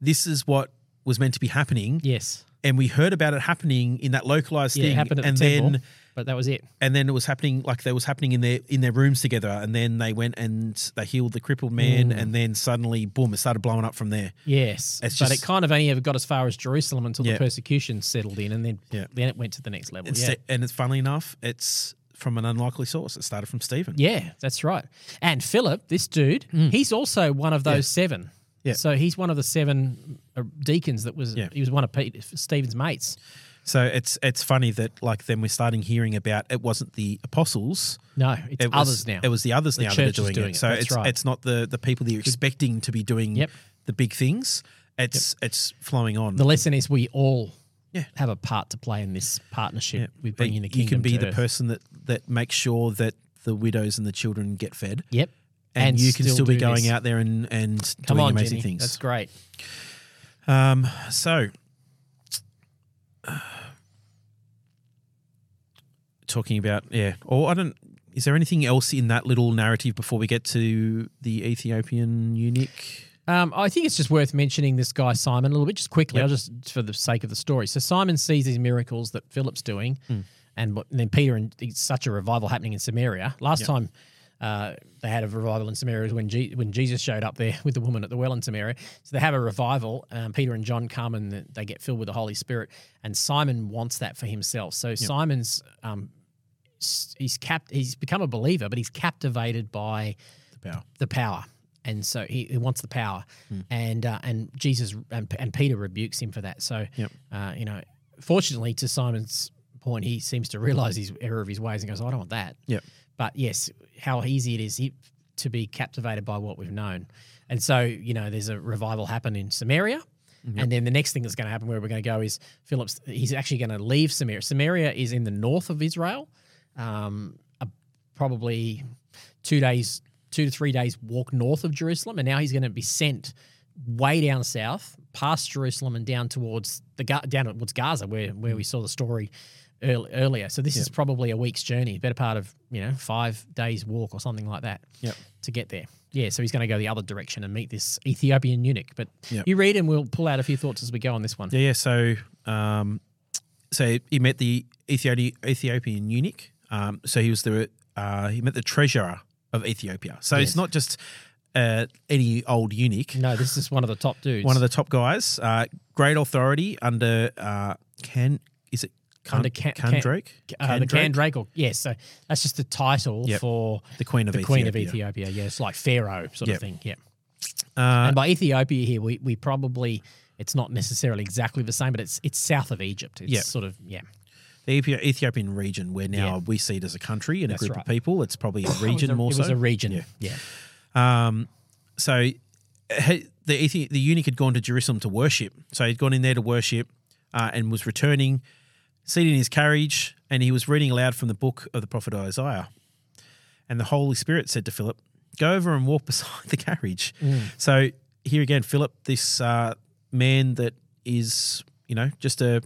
This is what was meant to be happening. Yes. And we heard about it happening in that localized thing. It happened at the temple, but that was it. And then it was happening in their rooms together. And then they went and they healed the crippled man. And then suddenly, boom, it started blowing up from there. Yes. But it kind of only ever got as far as Jerusalem until the persecution settled in. And then it went to the next level. And it's funnily enough, it's from an unlikely source. It started from Stephen. Yeah, that's right. And Philip, this dude, he's also one of those seven. Yeah. So he's one of the 7 deacons that was. Yeah. He was one of Stephen's mates. So it's funny that then we're starting hearing about it wasn't the apostles. No, others now. It was the others now that are doing it. So it's not the people that you're expecting to be doing the big things. It's flowing on. The lesson is we all have a part to play in this partnership with bringing the kingdom. You can be the person that makes sure that the widows and the children get fed. Yep. And you can still be going out there and doing amazing things. That's great. So talking about is there anything else in that little narrative before we get to the Ethiopian eunuch? I think it's just worth mentioning this guy Simon a little bit, just quickly, just for the sake of the story. So Simon sees these miracles that Philip's doing, and then Peter, and it's such a revival happening in Samaria. Last time They had a revival in Samaria when Jesus showed up there with the woman at the well in Samaria. So they have a revival. Peter and John come and they get filled with the Holy Spirit. And Simon wants that for himself. So yep. Simon's he's become a believer, but he's captivated by the power. And so he wants the power. Mm. And Jesus and Peter rebukes him for that. So, yep. Fortunately, to Simon's point, he seems to realise his error of his ways and goes, I don't want that. Yep. But yes, how easy it is to be captivated by what we've known. And so, there's a revival happen in Samaria. Mm-hmm. And then the next thing that's going to happen where we're going to go is Philip's, he's actually going to leave Samaria. Samaria is in the north of Israel, probably 2 to 3 days walk north of Jerusalem. And now he's going to be sent way down south, past Jerusalem and down towards Gaza, where we saw the story earlier. So this is probably a week's journey, better part of 5 days walk or something like that to get there. Yeah, so he's going to go the other direction and meet this Ethiopian eunuch. But you read and we'll pull out a few thoughts as we go on this one. Yeah. So, so he met the Ethiopian eunuch. So he was he met the treasurer of Ethiopia. So it's not just any old eunuch. No, this is one of the top dudes. One of the top guys. Great authority under Candrake? The Candrake. Yes. So that's just the title for the Queen of Ethiopia. The Queen of Ethiopia, it's like Pharaoh sort of thing. Yeah. And by Ethiopia here, we probably, it's not necessarily exactly the same, but it's south of Egypt. It's sort of, the Ethiopian region where now we see it as a country and that's a group of people. It's probably a region It was a region, so the eunuch had gone to Jerusalem to worship. So he'd gone in there to worship and was returning, seated in his carriage, and he was reading aloud from the book of the prophet Isaiah. And the Holy Spirit said to Philip, go over and walk beside the carriage. Mm. So here again, Philip, this man that is, just a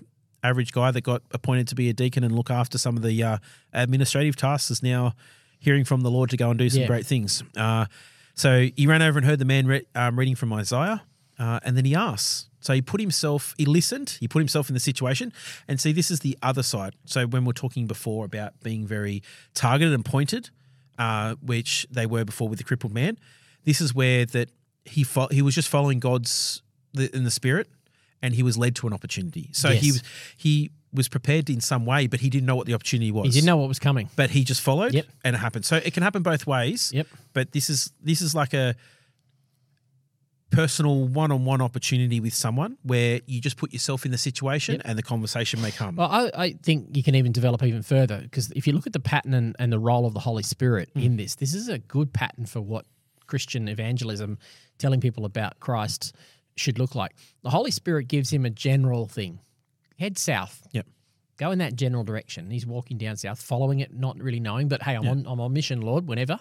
average guy that got appointed to be a deacon and look after some of the administrative tasks, is now hearing from the Lord to go and do some great things. So he ran over and heard the man reading from Isaiah, and then he asked. So he listened, he put himself in the situation. And see, this is the other side. So when we're talking before about being very targeted and pointed, which they were before with the crippled man, this is where that he was just following God's in the Spirit, and he was led to an opportunity. So he was prepared in some way, but he didn't know what the opportunity was. He didn't know what was coming. But he just followed and it happened. So it can happen both ways. Yep. But this is like a personal one-on-one opportunity with someone where you just put yourself in the situation and the conversation may come. Well, I think you can even develop even further, because if you look at the pattern and the role of the Holy Spirit in this is a good pattern for what Christian evangelism, telling people about Christ, should look like. The Holy Spirit gives him a general thing. Head south. Yep. Go in that general direction. He's walking down south, following it, not really knowing, but hey, I'm on mission, Lord, whenever.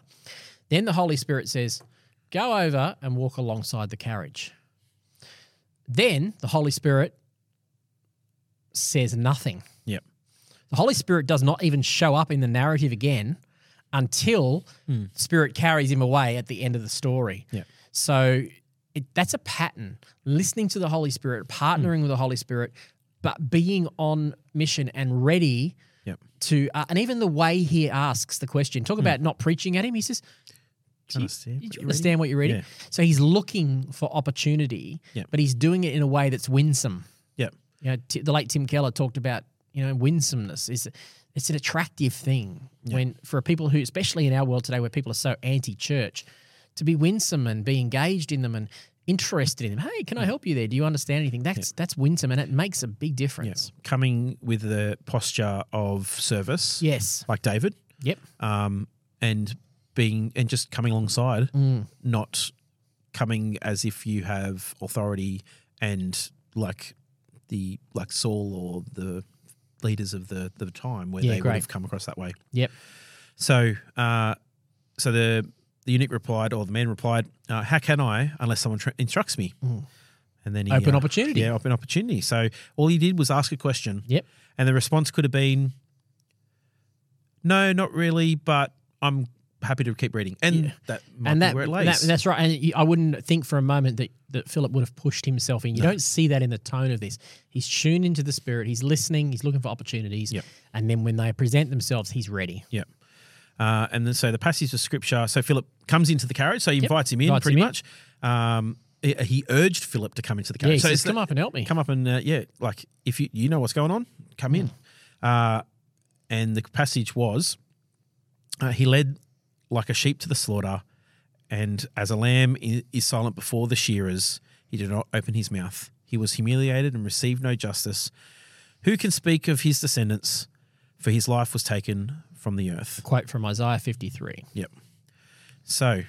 Then the Holy Spirit says, go over and walk alongside the carriage. Then the Holy Spirit says nothing. Yep. The Holy Spirit does not even show up in the narrative again until the Spirit carries him away at the end of the story. Yep. So that's a pattern, listening to the Holy Spirit, partnering with the Holy Spirit, but being on mission and ready to and even the way he asks the question. Talk about not preaching at him. He says, do you understand what you're reading? Yeah. So he's looking for opportunity, but he's doing it in a way that's winsome. Yeah. The late Tim Keller talked about, winsomeness. It's an attractive thing when for people who, especially in our world today where people are so anti-church, to be winsome and be engaged in them and interested in them. Hey, can I help you there? Do you understand anything? That's winsome, and it makes a big difference. Yeah. Coming with the posture of service. Yes. Like David. Yep. And being and just coming alongside, not coming as if you have authority and like Saul or the leaders of the time where they would have come across that way. Yep. So the eunuch replied, or the man replied, how can I unless someone instructs me? Mm. And then he open opportunity. Yeah, open opportunity. So all he did was ask a question. Yep. And the response could have been, no, not really, but I'm happy to keep reading. And that might be where it lays. That's right. And I wouldn't think for a moment that Philip would have pushed himself in. You don't see that in the tone of this. He's tuned into the Spirit. He's listening. He's looking for opportunities. Yep. And then when they present themselves, he's ready. Yep. And then so the passage of scripture, so Philip comes into the carriage, so he invites him in pretty much. He urged Philip to come into the carriage. Yeah, so he says, come up and help me. Come up and, like if you know what's going on, come in. And the passage was, he led like a sheep to the slaughter, and as a lamb is silent before the shearers, he did not open his mouth. He was humiliated and received no justice. Who can speak of his descendants? For his life was taken from the earth. A quote from Isaiah 53. Yep. So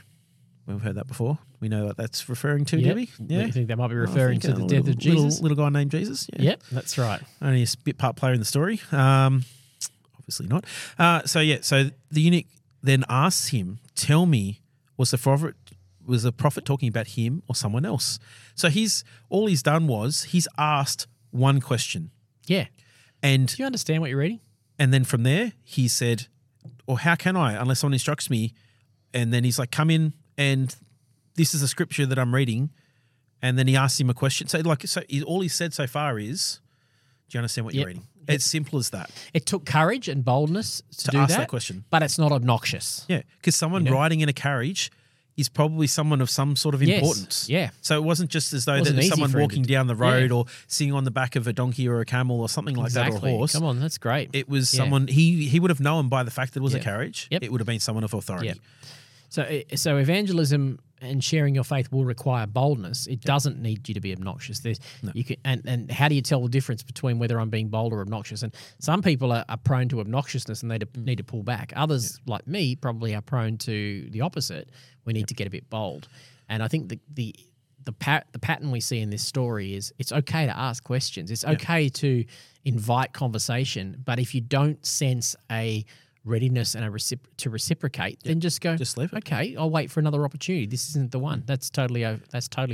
we've heard that before. We know what that's referring to, do we? Yeah. I think that might be referring to the death of Jesus. Little guy named Jesus. Yeah. Yep, that's right. Only a bit part player in the story. Obviously not. So the eunuch then asks him, tell me, was the prophet talking about him or someone else? So all he's done was he's asked one question. Yeah. And do you understand what you're reading? And then from there, he said, or how can I, unless someone instructs me? And then he's like, come in, and this is a scripture that I'm reading. And then he asks him a question. So all he said so far is, do you understand what you're reading? It's simple as that. It took courage and boldness to ask that question. But it's not obnoxious. Yeah, because someone riding in a carriage is probably someone of some sort of importance. Yeah. So it wasn't just as though there was someone walking down the road or sitting on the back of a donkey or a camel or something like that, or a horse. Come on, that's great. It was someone, he would have known by the fact that it was a carriage. Yep. It would have been someone of authority. Yep. So evangelism and sharing your faith will require boldness. It doesn't need you to be obnoxious. You can, and how do you tell the difference between whether I'm being bold or obnoxious? And some people are prone to obnoxiousness and they need to pull back. Others, like me, probably are prone to the opposite. We need to get a bit bold. And I think the pattern we see in this story is it's okay to ask questions. It's okay to invite conversation. But if you don't sense a readiness and to reciprocate, then just go, just leave it. Okay, I'll wait for another opportunity. This isn't the one. That's totally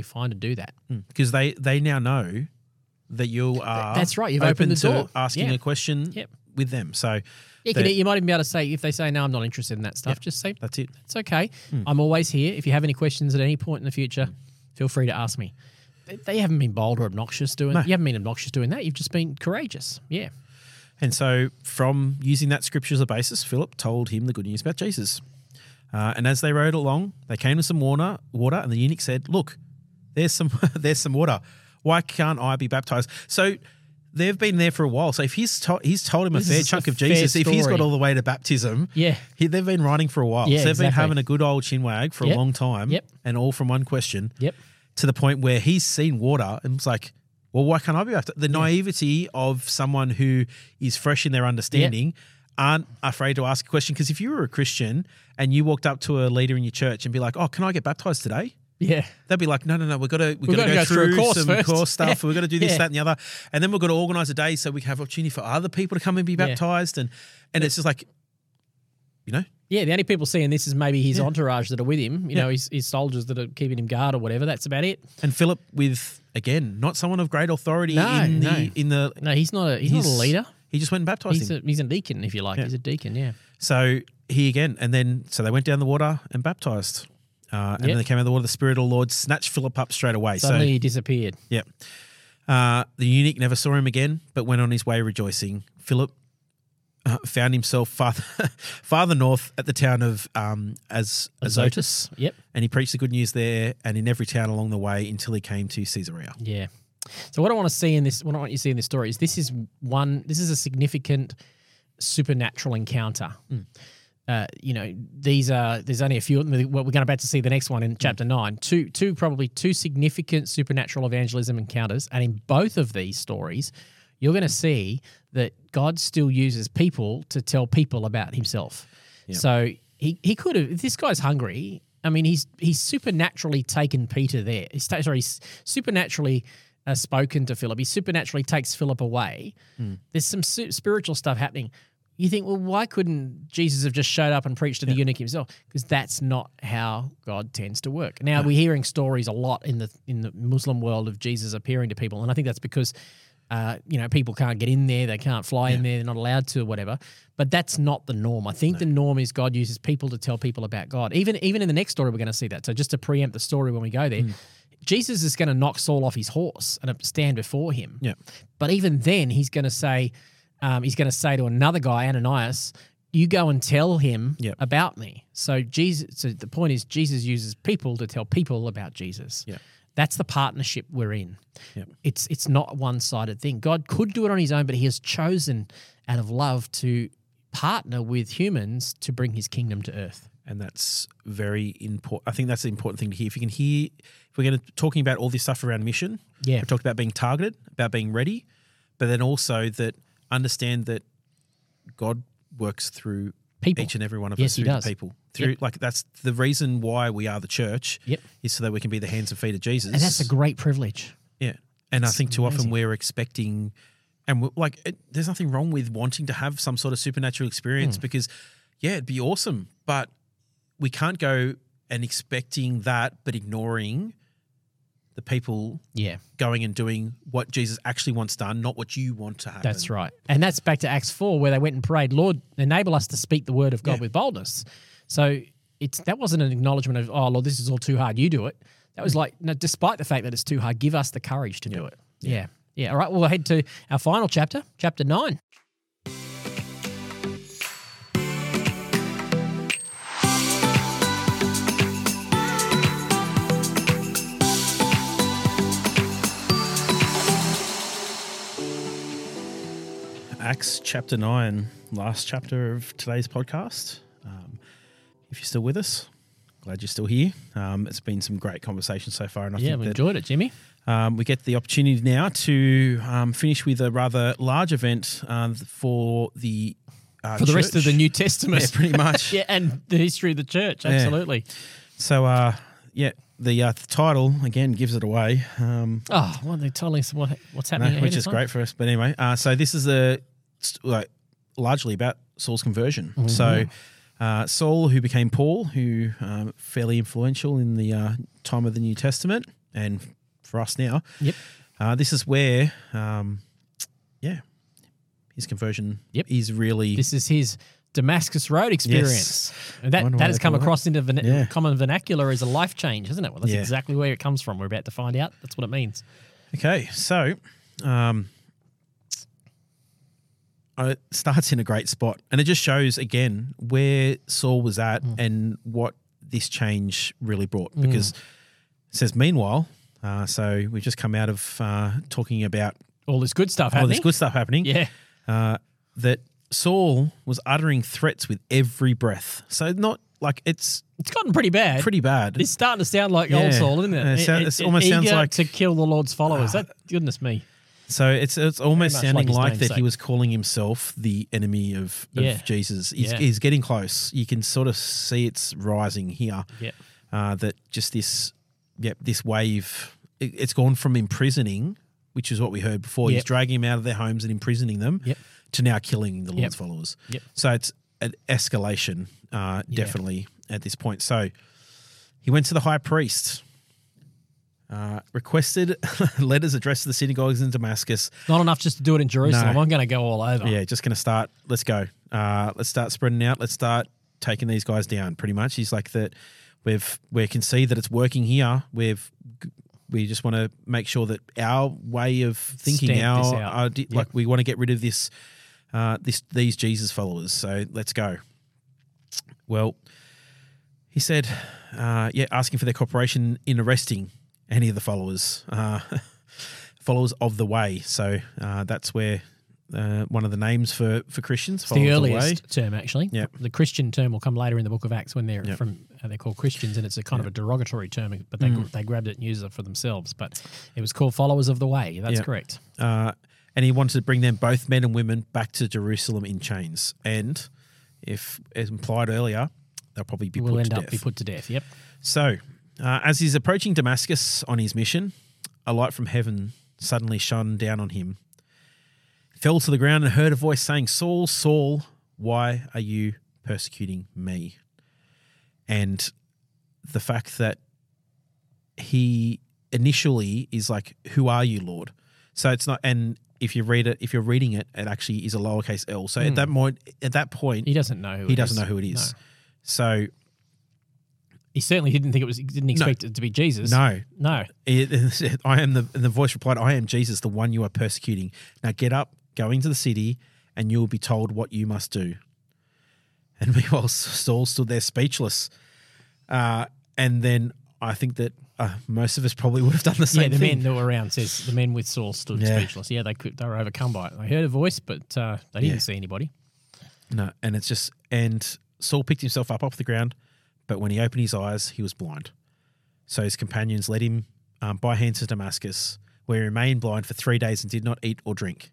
fine to do that. Because they now know that you are that's right. You've opened the door. Asking a question with them. So you might even be able to say, if they say, no, I'm not interested in that stuff, just say, that's it. It's okay. I'm always here. If you have any questions at any point in the future, feel free to ask me. They haven't been bold or obnoxious doing that. You haven't been obnoxious doing that. You've just been courageous. Yeah. And so from using that scripture as a basis, Philip told him the good news about Jesus. And as they rode along, they came to some water, and the eunuch said, look, there's some water. Why can't I be baptized? So they've been there for a while. So if he's told him a fair chunk of Jesus, if he's got all the way to baptism, they've been riding for a while. Yeah, so they've been having a good old chinwag for a long time and all from one question to the point where he's seen water and it's like, well, why can't I be baptized? The naivety of someone who is fresh in their understanding aren't afraid to ask a question. Because if you were a Christian and you walked up to a leader in your church and be like, oh, can I get baptized today? Yeah. They'd be like, no, we've got to go through course stuff. We've got to do this, that, and the other. And then we've got to organize a day so we have opportunity for other people to come and be baptized. And it's just like, you know. Yeah, the only people seeing this is maybe his entourage that are with him, you know, his soldiers that are keeping him guard or whatever. That's about it. And Philip with, again, not someone of great authority in the – No, he's not a leader. He just went and baptized him. He's a deacon, if you like. Yeah. He's a deacon, yeah. So he again – and then – so they went down the water and baptized. And then they came out of the water. The Spirit of the Lord snatched Philip up straight away. Suddenly he disappeared. Yep. The eunuch never saw him again but went on his way rejoicing. Philip found himself farther north at the town of Azotus. Yep. And he preached the good news there and in every town along the way until he came to Caesarea. Yeah. So what I want you to see in this story is this is a significant supernatural encounter. Mm. There's only a few. Well, we're about to see the next one in chapter 9. Two significant supernatural evangelism encounters. And in both of these stories, you're going to see that God still uses people to tell people about himself. Yeah. So he could have – if this guy's hungry, I mean, he's supernaturally taken Peter there. He's supernaturally spoken to Philip. He supernaturally takes Philip away. Mm. There's some spiritual stuff happening. You think, well, why couldn't Jesus have just showed up and preached to the eunuch himself? Because that's not how God tends to work. Now, we're hearing stories a lot in the Muslim world of Jesus appearing to people, and I think that's because – people can't get in there, they can't fly in there, they're not allowed to, or whatever. But that's not the norm. I think the norm is God uses people to tell people about God. Even in the next story, we're going to see that. So just to preempt the story when we go there, Jesus is going to knock Saul off his horse and stand before him. Yeah. But even then, he's going to say to another guy, Ananias, you go and tell him about me. So Jesus. So the point is, Jesus uses people to tell people about Jesus. Yeah. That's the partnership we're in. Yep. It's not a one-sided thing. God could do it on his own, but he has chosen out of love to partner with humans to bring his kingdom to earth. And that's very important. I think that's the important thing to hear. If you can hear, if we're going to talking about all this stuff around mission, we talked about being targeted, about being ready, but then also that understand that God works through people. Each and every one of us through the people. Through like that's the reason why we are the church is so that we can be the hands and feet of Jesus. And that's a great privilege. Yeah. And it's I think too amazing. Often we're expecting and we're, like there's nothing wrong with wanting to have some sort of supernatural experience because it'd be awesome, but we can't go and expecting that but ignoring the people going and doing what Jesus actually wants done, not what you want to happen. That's right. And that's back to Acts 4 where they went and prayed, Lord, enable us to speak the word of God with boldness. So that wasn't an acknowledgement of, oh, Lord, this is all too hard. You do it. That was like, no, despite the fact that it's too hard, give us the courage to do it. Yeah. All right, we'll head to our final chapter, chapter 9. Acts chapter 9, last chapter of today's podcast. If you're still with us, glad you're still here. It's been some great conversation so far. And I think we enjoyed it, Jimmy. We get the opportunity now to finish with a rather large event for the church. The rest of the New Testament. Yeah, pretty much. And the history of the church, absolutely. Yeah. So, the title, again, gives it away. Well, they're telling us what's happening which is great for us. But anyway, so this is largely about Saul's conversion. Mm-hmm. So Saul, who became Paul, who fairly influential in the time of the New Testament and for us now. Yep. This is where, his conversion is really... This is his Damascus Road experience. Yes. And that has come across into common vernacular as a life change, hasn't it? Well, that's exactly where it comes from. We're about to find out. That's what it means. Okay, so... it starts in a great spot and it just shows again where Saul was at and what this change really brought because it says, meanwhile, so we've just come out of talking about all this good stuff happening. Yeah. That Saul was uttering threats with every breath. So not like it's gotten pretty bad. It's starting to sound like old Saul, isn't it? It almost sounds like to kill the Lord's followers. Goodness me. So it's almost sounding like that he was calling himself the enemy of Jesus. He's getting close. You can sort of see it's rising here. Yeah, that just this wave. It's gone from imprisoning, which is what we heard before. He's dragging him out of their homes and imprisoning them. To now killing the Lord's followers. Yep. So it's an escalation, definitely at this point. So he went to the high priest. Requested letters addressed to the synagogues in Damascus. Not enough just to do it in Jerusalem. No. I'm going to go all over. Yeah, just going to start. Let's go. Let's start spreading out. Let's start taking these guys down. Pretty much, he's like that. We can see that it's working here. We just want to make sure that our way of thinking, we want to get rid of this these Jesus followers. So let's go. Well, he said, asking for their cooperation in arresting any of the followers of the way. So that's where one of the names for Christians. It's the earliest term, actually. Yep. The Christian term will come later in the book of Acts when they're they're called Christians, and it's a kind of a derogatory term, but they grabbed it and used it for themselves. But it was called followers of the way. That's correct. And he wanted to bring them, both men and women, back to Jerusalem in chains. And if, as implied earlier, they'll probably be put to death. Will end up be put to death, yep. So... as he's approaching Damascus on his mission, a light from heaven suddenly shone down on him. He fell to the ground and heard a voice saying, Saul, Saul, why are you persecuting me? And the fact that he initially is like, who are you, Lord? So it's not, and if you read it, if you're reading it actually is a lowercase L. So at that point, he doesn't know who it is. No. So... He certainly didn't think it was. He didn't expect it to be Jesus. No. I am the voice replied, I am Jesus, the one you are persecuting. Now get up, go into the city, and you will be told what you must do. And meanwhile, Saul stood there speechless. And then I think that most of us probably would have done the same thing. Yeah, the men that were around says the men with Saul stood speechless. Yeah, they were overcome by it. They heard a voice, but they didn't see anybody. No, and it's just – and Saul picked himself up off the ground, but when he opened his eyes, he was blind. So his companions led him by hands to Damascus, where he remained blind for 3 days and did not eat or drink.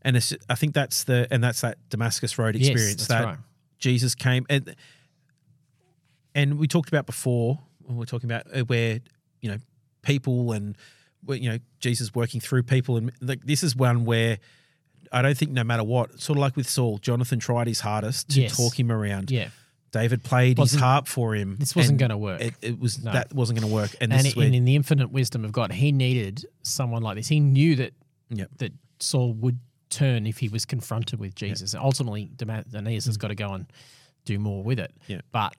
And it's, I think that's the that Damascus Road experience right. Jesus came and we talked about before when we were talking about where people and Jesus working through people, and like this is one where I don't think no matter what, sort of like with Saul, Jonathan tried his hardest to talk him around. Yeah. David played his harp for him. This wasn't going to work. That wasn't going to work. And this is where, in the infinite wisdom of God, he needed someone like this. He knew that that Saul would turn if he was confronted with Jesus. Yep. Ultimately, Ananias has got to go and do more with it. Yep. But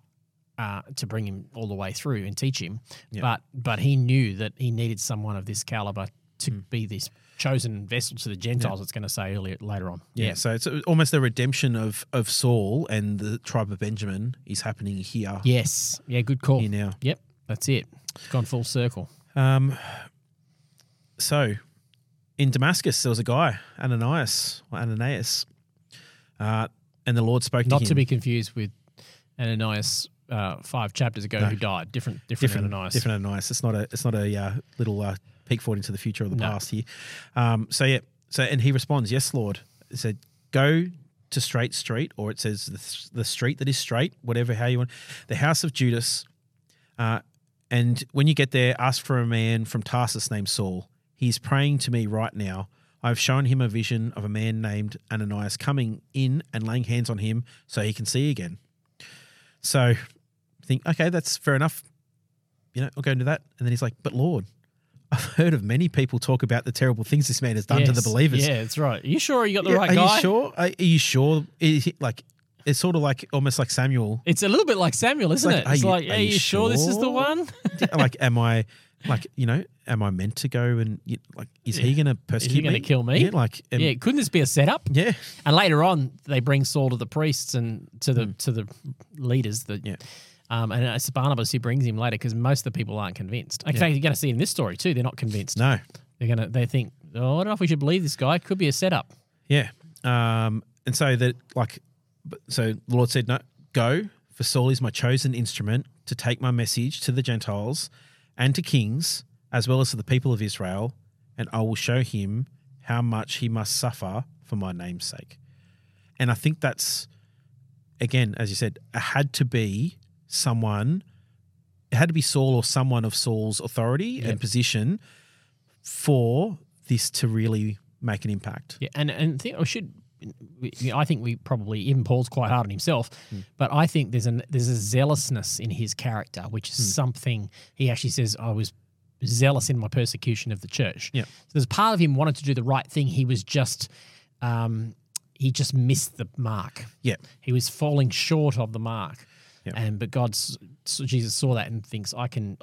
to bring him all the way through and teach him. Yep. But he knew that he needed someone of this caliber to be this chosen vessel to the Gentiles, it's going to say later on. Yeah, so it's almost the redemption of Saul and the tribe of Benjamin is happening here. Yes. Yeah, good call. Here now. Yep, that's it. It's gone full circle. So in Damascus, there was a guy, Ananias, and the Lord spoke to him. Not to be confused with Ananias 5 chapters ago who died. Different Ananias. Different Ananias. It's not a little... peek forward into the future or the past here. So he responds, "Yes, Lord." It said, "Go to Straight Street," or it says the street that is straight, whatever, how you want, the house of Judas. And when you get there, ask for a man from Tarsus named Saul. He's praying to me right now. I've shown him a vision of a man named Ananias coming in and laying hands on him so he can see again. So think, okay, that's fair enough. I'll go into that. And then he's like, "But Lord, I've heard of many people talk about the terrible things this man has done to the believers." Yeah, that's right. Are you sure you got the right guy? Are you sure? It's sort of like almost like Samuel. It's a little bit like Samuel, isn't it? Are you sure this is the one? Am I meant to go and is he going to persecute me? Is he going to kill me? Couldn't this be a setup? Yeah. And later on, they bring Saul to the priests and to the leaders that. Yeah. And it's Barnabas who brings him later because most of the people aren't convinced. In fact, you're going to see in this story too, they're not convinced. No. They think, I don't know if we should believe this guy. It could be a setup. Yeah. And so the Lord said, "No, go, for Saul is my chosen instrument to take my message to the Gentiles and to kings as well as to the people of Israel, and I will show him how much he must suffer for my name's sake." And I think that's, again, as you said, it had to be someone, it had to be Saul or someone of Saul's authority and position for this to really make an impact. Yeah, I think we probably, even Paul's quite hard on himself, but I think there's a zealousness in his character, which is something he actually says, "I was zealous in my persecution of the church." Yeah. So there's part of him wanted to do the right thing. He was just... he just missed the mark. Yeah. He was falling short of the mark. Yep. But Jesus saw that and thinks, I can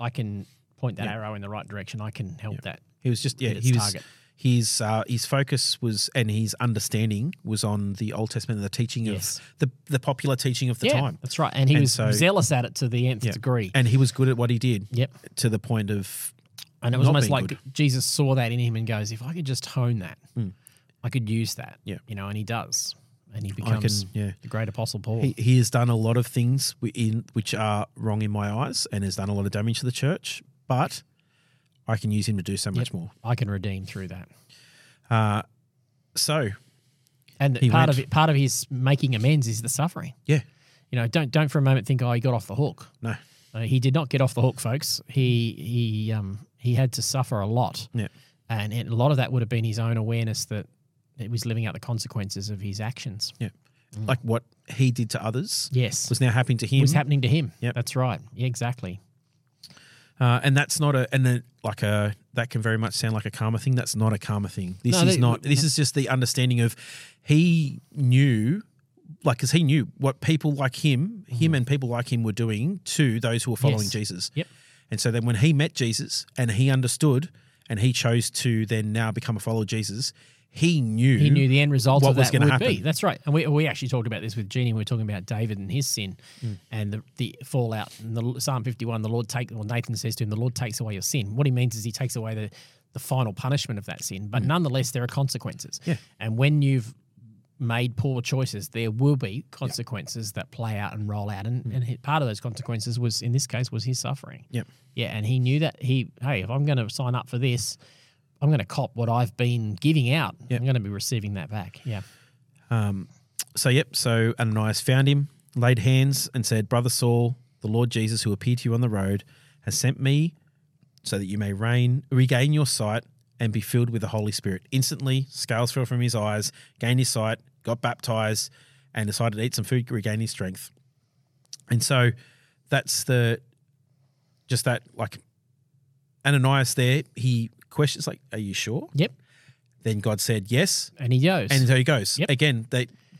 point that arrow in the right direction. I can help that. He was just target. His focus was, and his understanding was on the Old Testament and the teaching of the popular teaching of the time. That's right. And he was zealous at it to the nth degree. And he was good at what he did. Yep. To the point of, and it was almost like good. Jesus saw that in him and goes, "If I could just hone that, I could use that." Yeah. And he does. And he becomes the great apostle Paul. He has done a lot of things which are wrong in my eyes and has done a lot of damage to the church, but I can use him to do so much more. I can redeem through that. Part of his making amends is the suffering. Yeah. Don't for a moment think, he got off the hook. No. He did not get off the hook, folks. He had to suffer a lot. Yeah. And a lot of that would have been his own awareness that it was living out the consequences of his actions. Yeah. Like what he did to others. Yes. Was now happening to him. It was happening to him. Yeah. That's right. Yeah, exactly. And that's not that can very much sound like a karma thing. That's not a karma thing. This is just the understanding of he knew, because he knew what people like him and people like him were doing to those who were following Jesus. Yep. And so then when he met Jesus and he understood and he chose to then now become a follower of Jesus, He knew the end result of that would happen. That's right. And we actually talked about this with Jeannie. We were talking about David and his sin and the fallout. In the Psalm 51, Nathan says to him, the Lord takes away your sin. What he means is he takes away the final punishment of that sin. But nonetheless, there are consequences. Yeah. And when you've made poor choices, there will be consequences that play out and roll out. And part of those consequences was, in this case, was his suffering. Yep. Yeah. And he knew that if I'm going to sign up for this, I'm going to cop what I've been giving out. Yep. I'm going to be receiving that back. Yeah. So Ananias found him, laid hands and said, Brother Saul, the Lord Jesus who appeared to you on the road has sent me so that you may regain your sight and be filled with the Holy Spirit. Instantly, scales fell from his eyes, gained his sight, got baptized, and decided to eat some food, regain his strength. And so that's Ananias there, he questions like, are you sure? Yep. Then God said yes. And he goes. And so he goes. Yep. Again,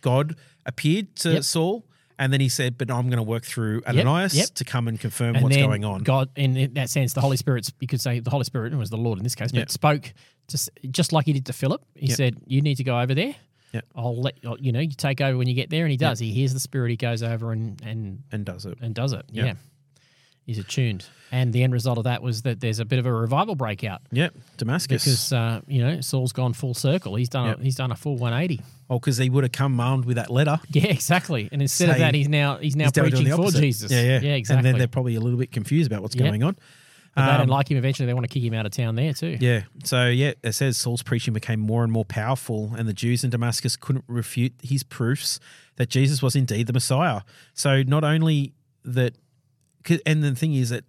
God appeared to Saul. And then he said, but I'm going to work through Ananias to come and confirm what's going on. God, in that sense, the Holy Spirit, you could say the Holy Spirit was the Lord in this case, but spoke just like he did to Philip. He said, you need to go over there. Yep. I'll let you know, you take over when you get there. And he does. He hears the Spirit. He goes over and does it. And does it. Yeah. He's attuned. And the end result of that was that there's a bit of a revival breakout. Yep, Damascus. Because, Saul's gone full circle. He's done a full 180. Oh, because he would have come armed with that letter. Yeah, exactly. And instead of that, he's now preaching for Jesus. Yeah, exactly. And then they're probably a little bit confused about what's going on. But they don't like him eventually. They want to kick him out of town there too. Yeah. So, it says Saul's preaching became more and more powerful and the Jews in Damascus couldn't refute his proofs that Jesus was indeed the Messiah. So not only that... And the thing is that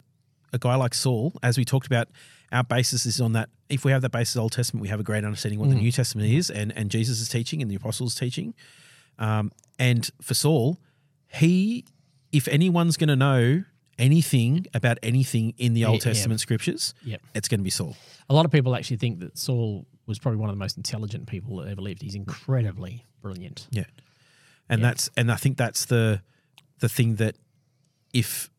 a guy like Saul, as we talked about, our basis is on that. If we have that basis of the Old Testament, we have a great understanding of what the New Testament is and Jesus' teaching and the apostles' teaching. And for Saul, if anyone's going to know anything about anything in the Old Testament scriptures, it's going to be Saul. A lot of people actually think that Saul was probably one of the most intelligent people that ever lived. He's incredibly brilliant. Yeah. And I think that's the thing that if...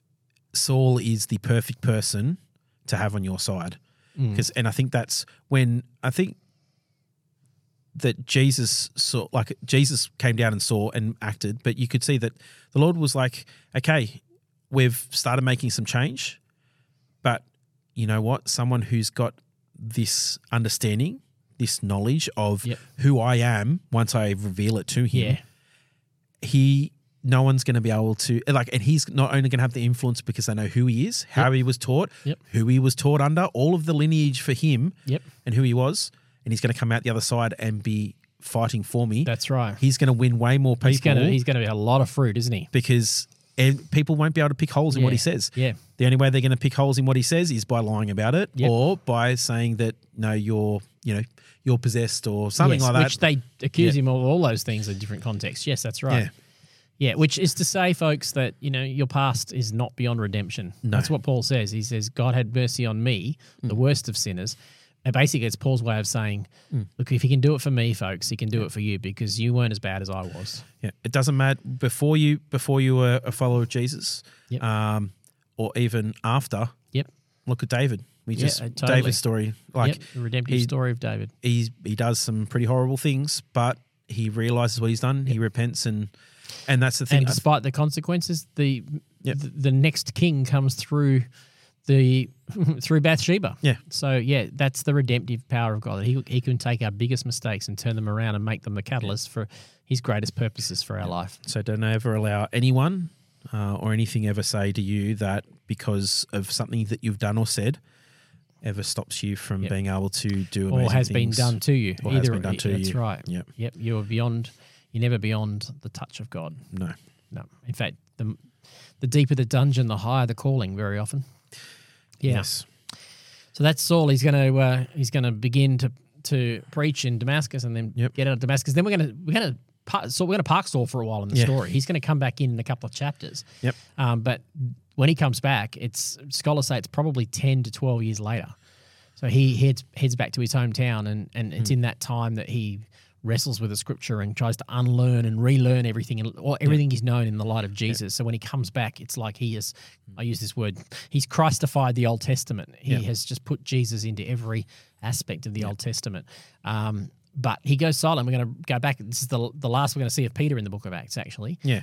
Saul is the perfect person to have on your side. And I think that's when I think that Jesus saw, like Jesus came down and saw and acted, but you could see that the Lord was like, okay, we've started making some change, but you know what? Someone who's got this understanding, this knowledge of who I am, once I reveal it to him, no one's going to be able to and he's not only going to have the influence because they know who he is, how he was taught, who he was taught under, all of the lineage for him and who he was. And he's going to come out the other side and be fighting for me. That's right. He's going to win way more people. He's going to be a lot of fruit, isn't he? Because people won't be able to pick holes in what he says. Yeah. The only way they're going to pick holes in what he says is by lying about it or by saying that, no, you're possessed or something like that. Which they accuse him of all those things in different contexts. Yes, that's right. Yeah. Yeah, which is to say, folks, that your past is not beyond redemption. No. That's what Paul says. He says, God had mercy on me, the worst of sinners. And basically, it's Paul's way of saying, look, if he can do it for me, folks, he can do it for you because you weren't as bad as I was. Yeah, it doesn't matter. Before you were a follower of Jesus or even after, look at David. David's story. The redemptive story of David. He does some pretty horrible things, but he realizes what he's done. Yep. He repents and that's the thing. And despite the consequences, the next king comes through through Bathsheba. Yeah. So that's the redemptive power of God. He can take our biggest mistakes and turn them around and make them the catalyst for his greatest purposes for our life. So don't ever allow anyone or anything ever say to you that because of something that you've done or said ever stops you from being able to do amazing things. Or has been done to you. Or has been done to you. That's right. Yep. You're never beyond the touch of God. No. In fact, the deeper the dungeon, the higher the calling. Very often. Yeah. Yes. So that's Saul. He's going to begin to preach in Damascus and then get out of Damascus. Then we're going to park Saul for a while in the story. He's going to come back in a couple of chapters. Yep. But when he comes back, scholars say it's probably 10 to 12 years later. So he heads back to his hometown, and it's in that time that he wrestles with the scripture and tries to unlearn and relearn everything he's known in the light of Jesus. So when he comes back, it's like he is, I use this word, he's Christified the Old Testament. He has just put Jesus into every aspect of the Old Testament. But he goes silent. We're going to go back. This is the last we're going to see of Peter in the book of Acts, actually. Yeah.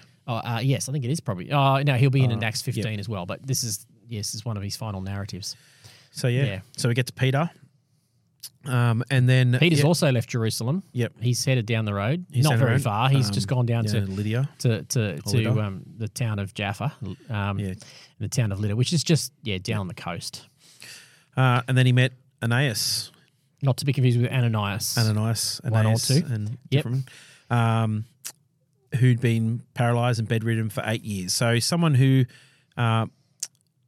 Yes, I think it is probably. Oh, no, he'll be in Acts 15 as well. But this is, this is one of his final narratives. So, so we get to Peter. And then Peter's also left Jerusalem. Yep, he's headed down the road, not very far. He's just gone down to Lydia, to the town of Jaffa, the town of Lydda, which is just down the coast. And then he met Ananias, not to be confused with Ananias, one or two, and different, who'd been paralyzed and bedridden for 8 years. So someone who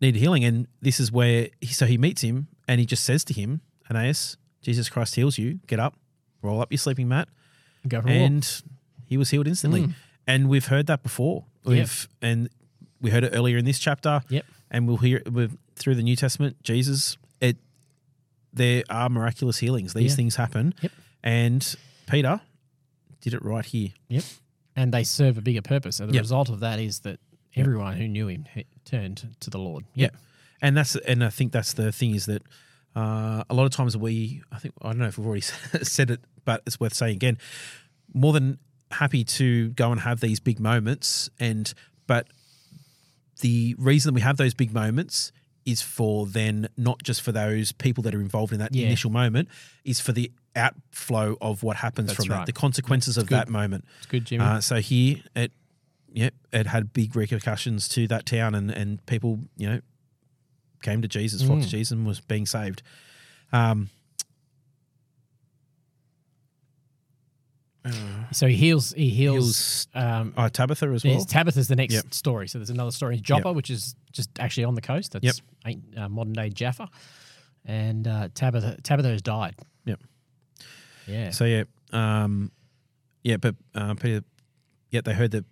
needed healing, and this is where he meets him, and he just says to him, Ananias, Jesus Christ heals you. Get up, roll up your sleeping mat, and he was healed instantly. Mm. And we've heard that before. And we heard it earlier in this chapter. Yep. And we'll hear it through the New Testament. Jesus, there are miraculous healings. These things happen. Yep. And Peter did it right here. Yep. And they serve a bigger purpose. So the result of that is that everyone who knew him turned to the Lord. Yep. Yep. And I think that's the thing is that. A lot of times I don't know if we've already said it, but it's worth saying again, more than happy to go and have these big moments. But the reason we have those big moments is for then not just for those people that are involved in that initial moment, is for the outflow of what happens the consequences of that moment. It's good, Jimmy. So here it had big repercussions to that town and people, came to Jesus, flocked to Jesus, and was being saved. So he heals Tabitha as well. Tabitha's the next story. So there's another story in Joppa, which is just actually on the coast. That's modern day Jaffa, and Tabitha has died. Yep. Yeah. So but Peter. Yeah, they heard that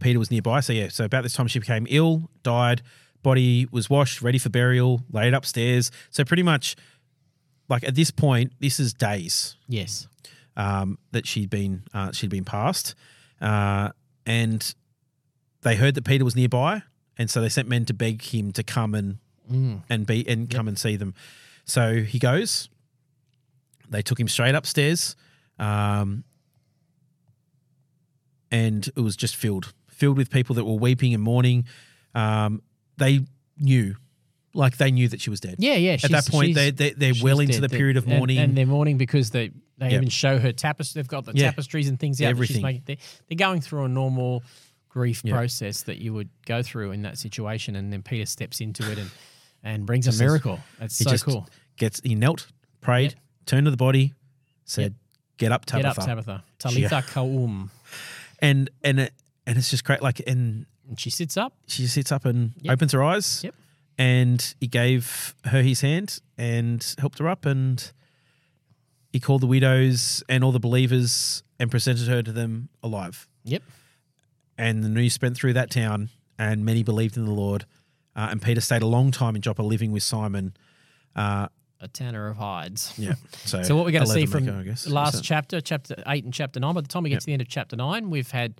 Peter was nearby. So so about this time she became ill, died. Body was washed, ready for burial, laid upstairs. So pretty much, like at this point, this is days. Yes, that she'd been passed, and they heard that Peter was nearby, and so they sent men to beg him to come and come and see them. So he goes. They took him straight upstairs, and it was just filled with people that were weeping and mourning. They knew, that she was dead. Yeah, yeah. At that point, they're well into the period of mourning, and they're mourning because they even show her tapestry. They've got the tapestries and things. Everything. That she's making. They're going through a normal grief process that you would go through in that situation, and then Peter steps into it and brings a miracle. That's so cool. He knelt, prayed, turned to the body, said, "Get up, Tabitha." Get up, Tabitha. Talitha kaum. And it's just great. And she sits up. She sits up and opens her eyes. Yep. And he gave her his hand and helped her up. And he called the widows and all the believers and presented her to them alive. Yep. And the news spread through that town, and many believed in the Lord. And Peter stayed a long time in Joppa, living with Simon, a tanner of hides. Yeah. So what we're going to see from last chapter 8 and chapter 9. By the time we get to the end of chapter 9, we've had.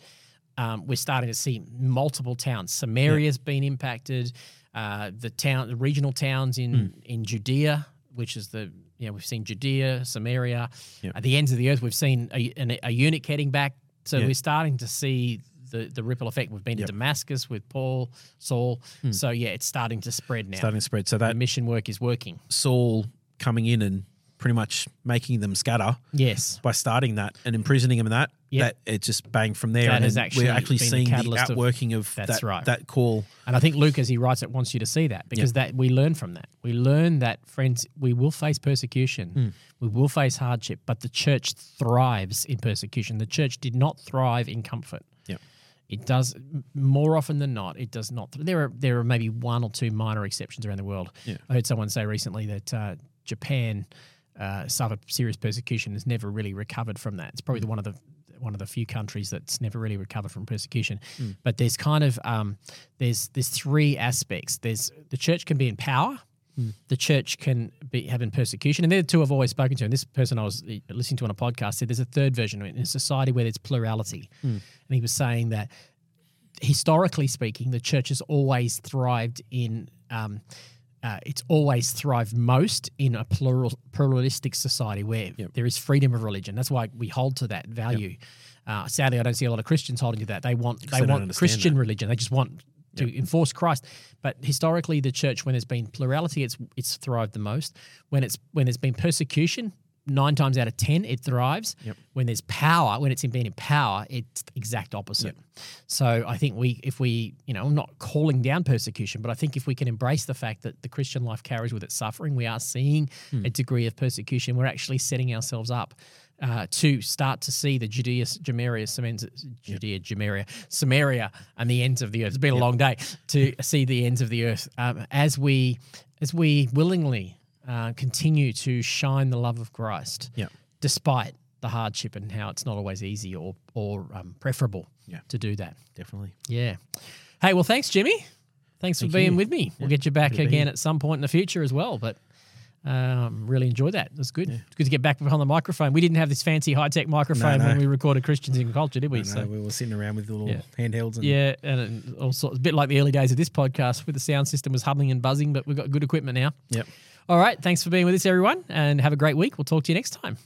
We're starting to see multiple towns. Samaria's been impacted. The regional towns in Judea, which is we've seen Judea, Samaria. Yep. At the ends of the earth, we've seen a eunuch heading back. So we're starting to see the ripple effect. We've been to Damascus with Saul. Mm. So it's starting to spread now. So that the mission work is working. Saul coming in and pretty much making them scatter. Yes. By starting that and imprisoning them in that. Yep. That it just banged from there, we're actually seeing the outworking that call. And I think Luke, as he writes it, wants you to see that because that we learn from that. We learn that, friends, we will face persecution, we will face hardship, but the church thrives in persecution. The church did not thrive in comfort. Yeah, it does more often than not. It does not. There are maybe one or two minor exceptions around the world. Yeah. I heard someone say recently that Japan suffered serious persecution and has never really recovered from that. It's probably one of the few countries that's never really recovered from persecution. Mm. But there's kind of there's three aspects. There's the church can be in power, the church can be having persecution, and they're the two I've always spoken to. And this person I was listening to on a podcast said there's a third version in a society where there's plurality. Mm. And he was saying that historically speaking, the church has always thrived in it's always thrived most in a pluralistic society where there is freedom of religion. That's why we hold to that value. Sadly, I don't see a lot of Christians holding to that. They want Christian religion. They just want to enforce Christ. But historically, the church, when there's been plurality, it's thrived the most. When there's been persecution, 9 times out of 10, it thrives. When there's power, when it's been in power, it's the exact opposite. So I think I'm not calling down persecution, but I think if we can embrace the fact that the Christian life carries with its suffering, we are seeing a degree of persecution. We're actually setting ourselves up to start to see the Judea, Samaria, and the ends of the earth. It's been a long day to see the ends of the earth as we willingly continue to shine the love of Christ, despite the hardship and how it's not always easy or preferable to do that. Definitely. Yeah. Hey, well, thanks, Jimmy. Thanks for being with me. We'll get you back again at some point in the future as well, but really enjoyed that. It was good. Yeah. It's good to get back behind the microphone. We didn't have this fancy high-tech microphone when we recorded Christians in Culture, did we? No, we were sitting around with little handhelds. And all sorts. A bit like the early days of this podcast where the sound system was humming and buzzing, but we've got good equipment now. Yep. All right, thanks for being with us, everyone, and have a great week. We'll talk to you next time.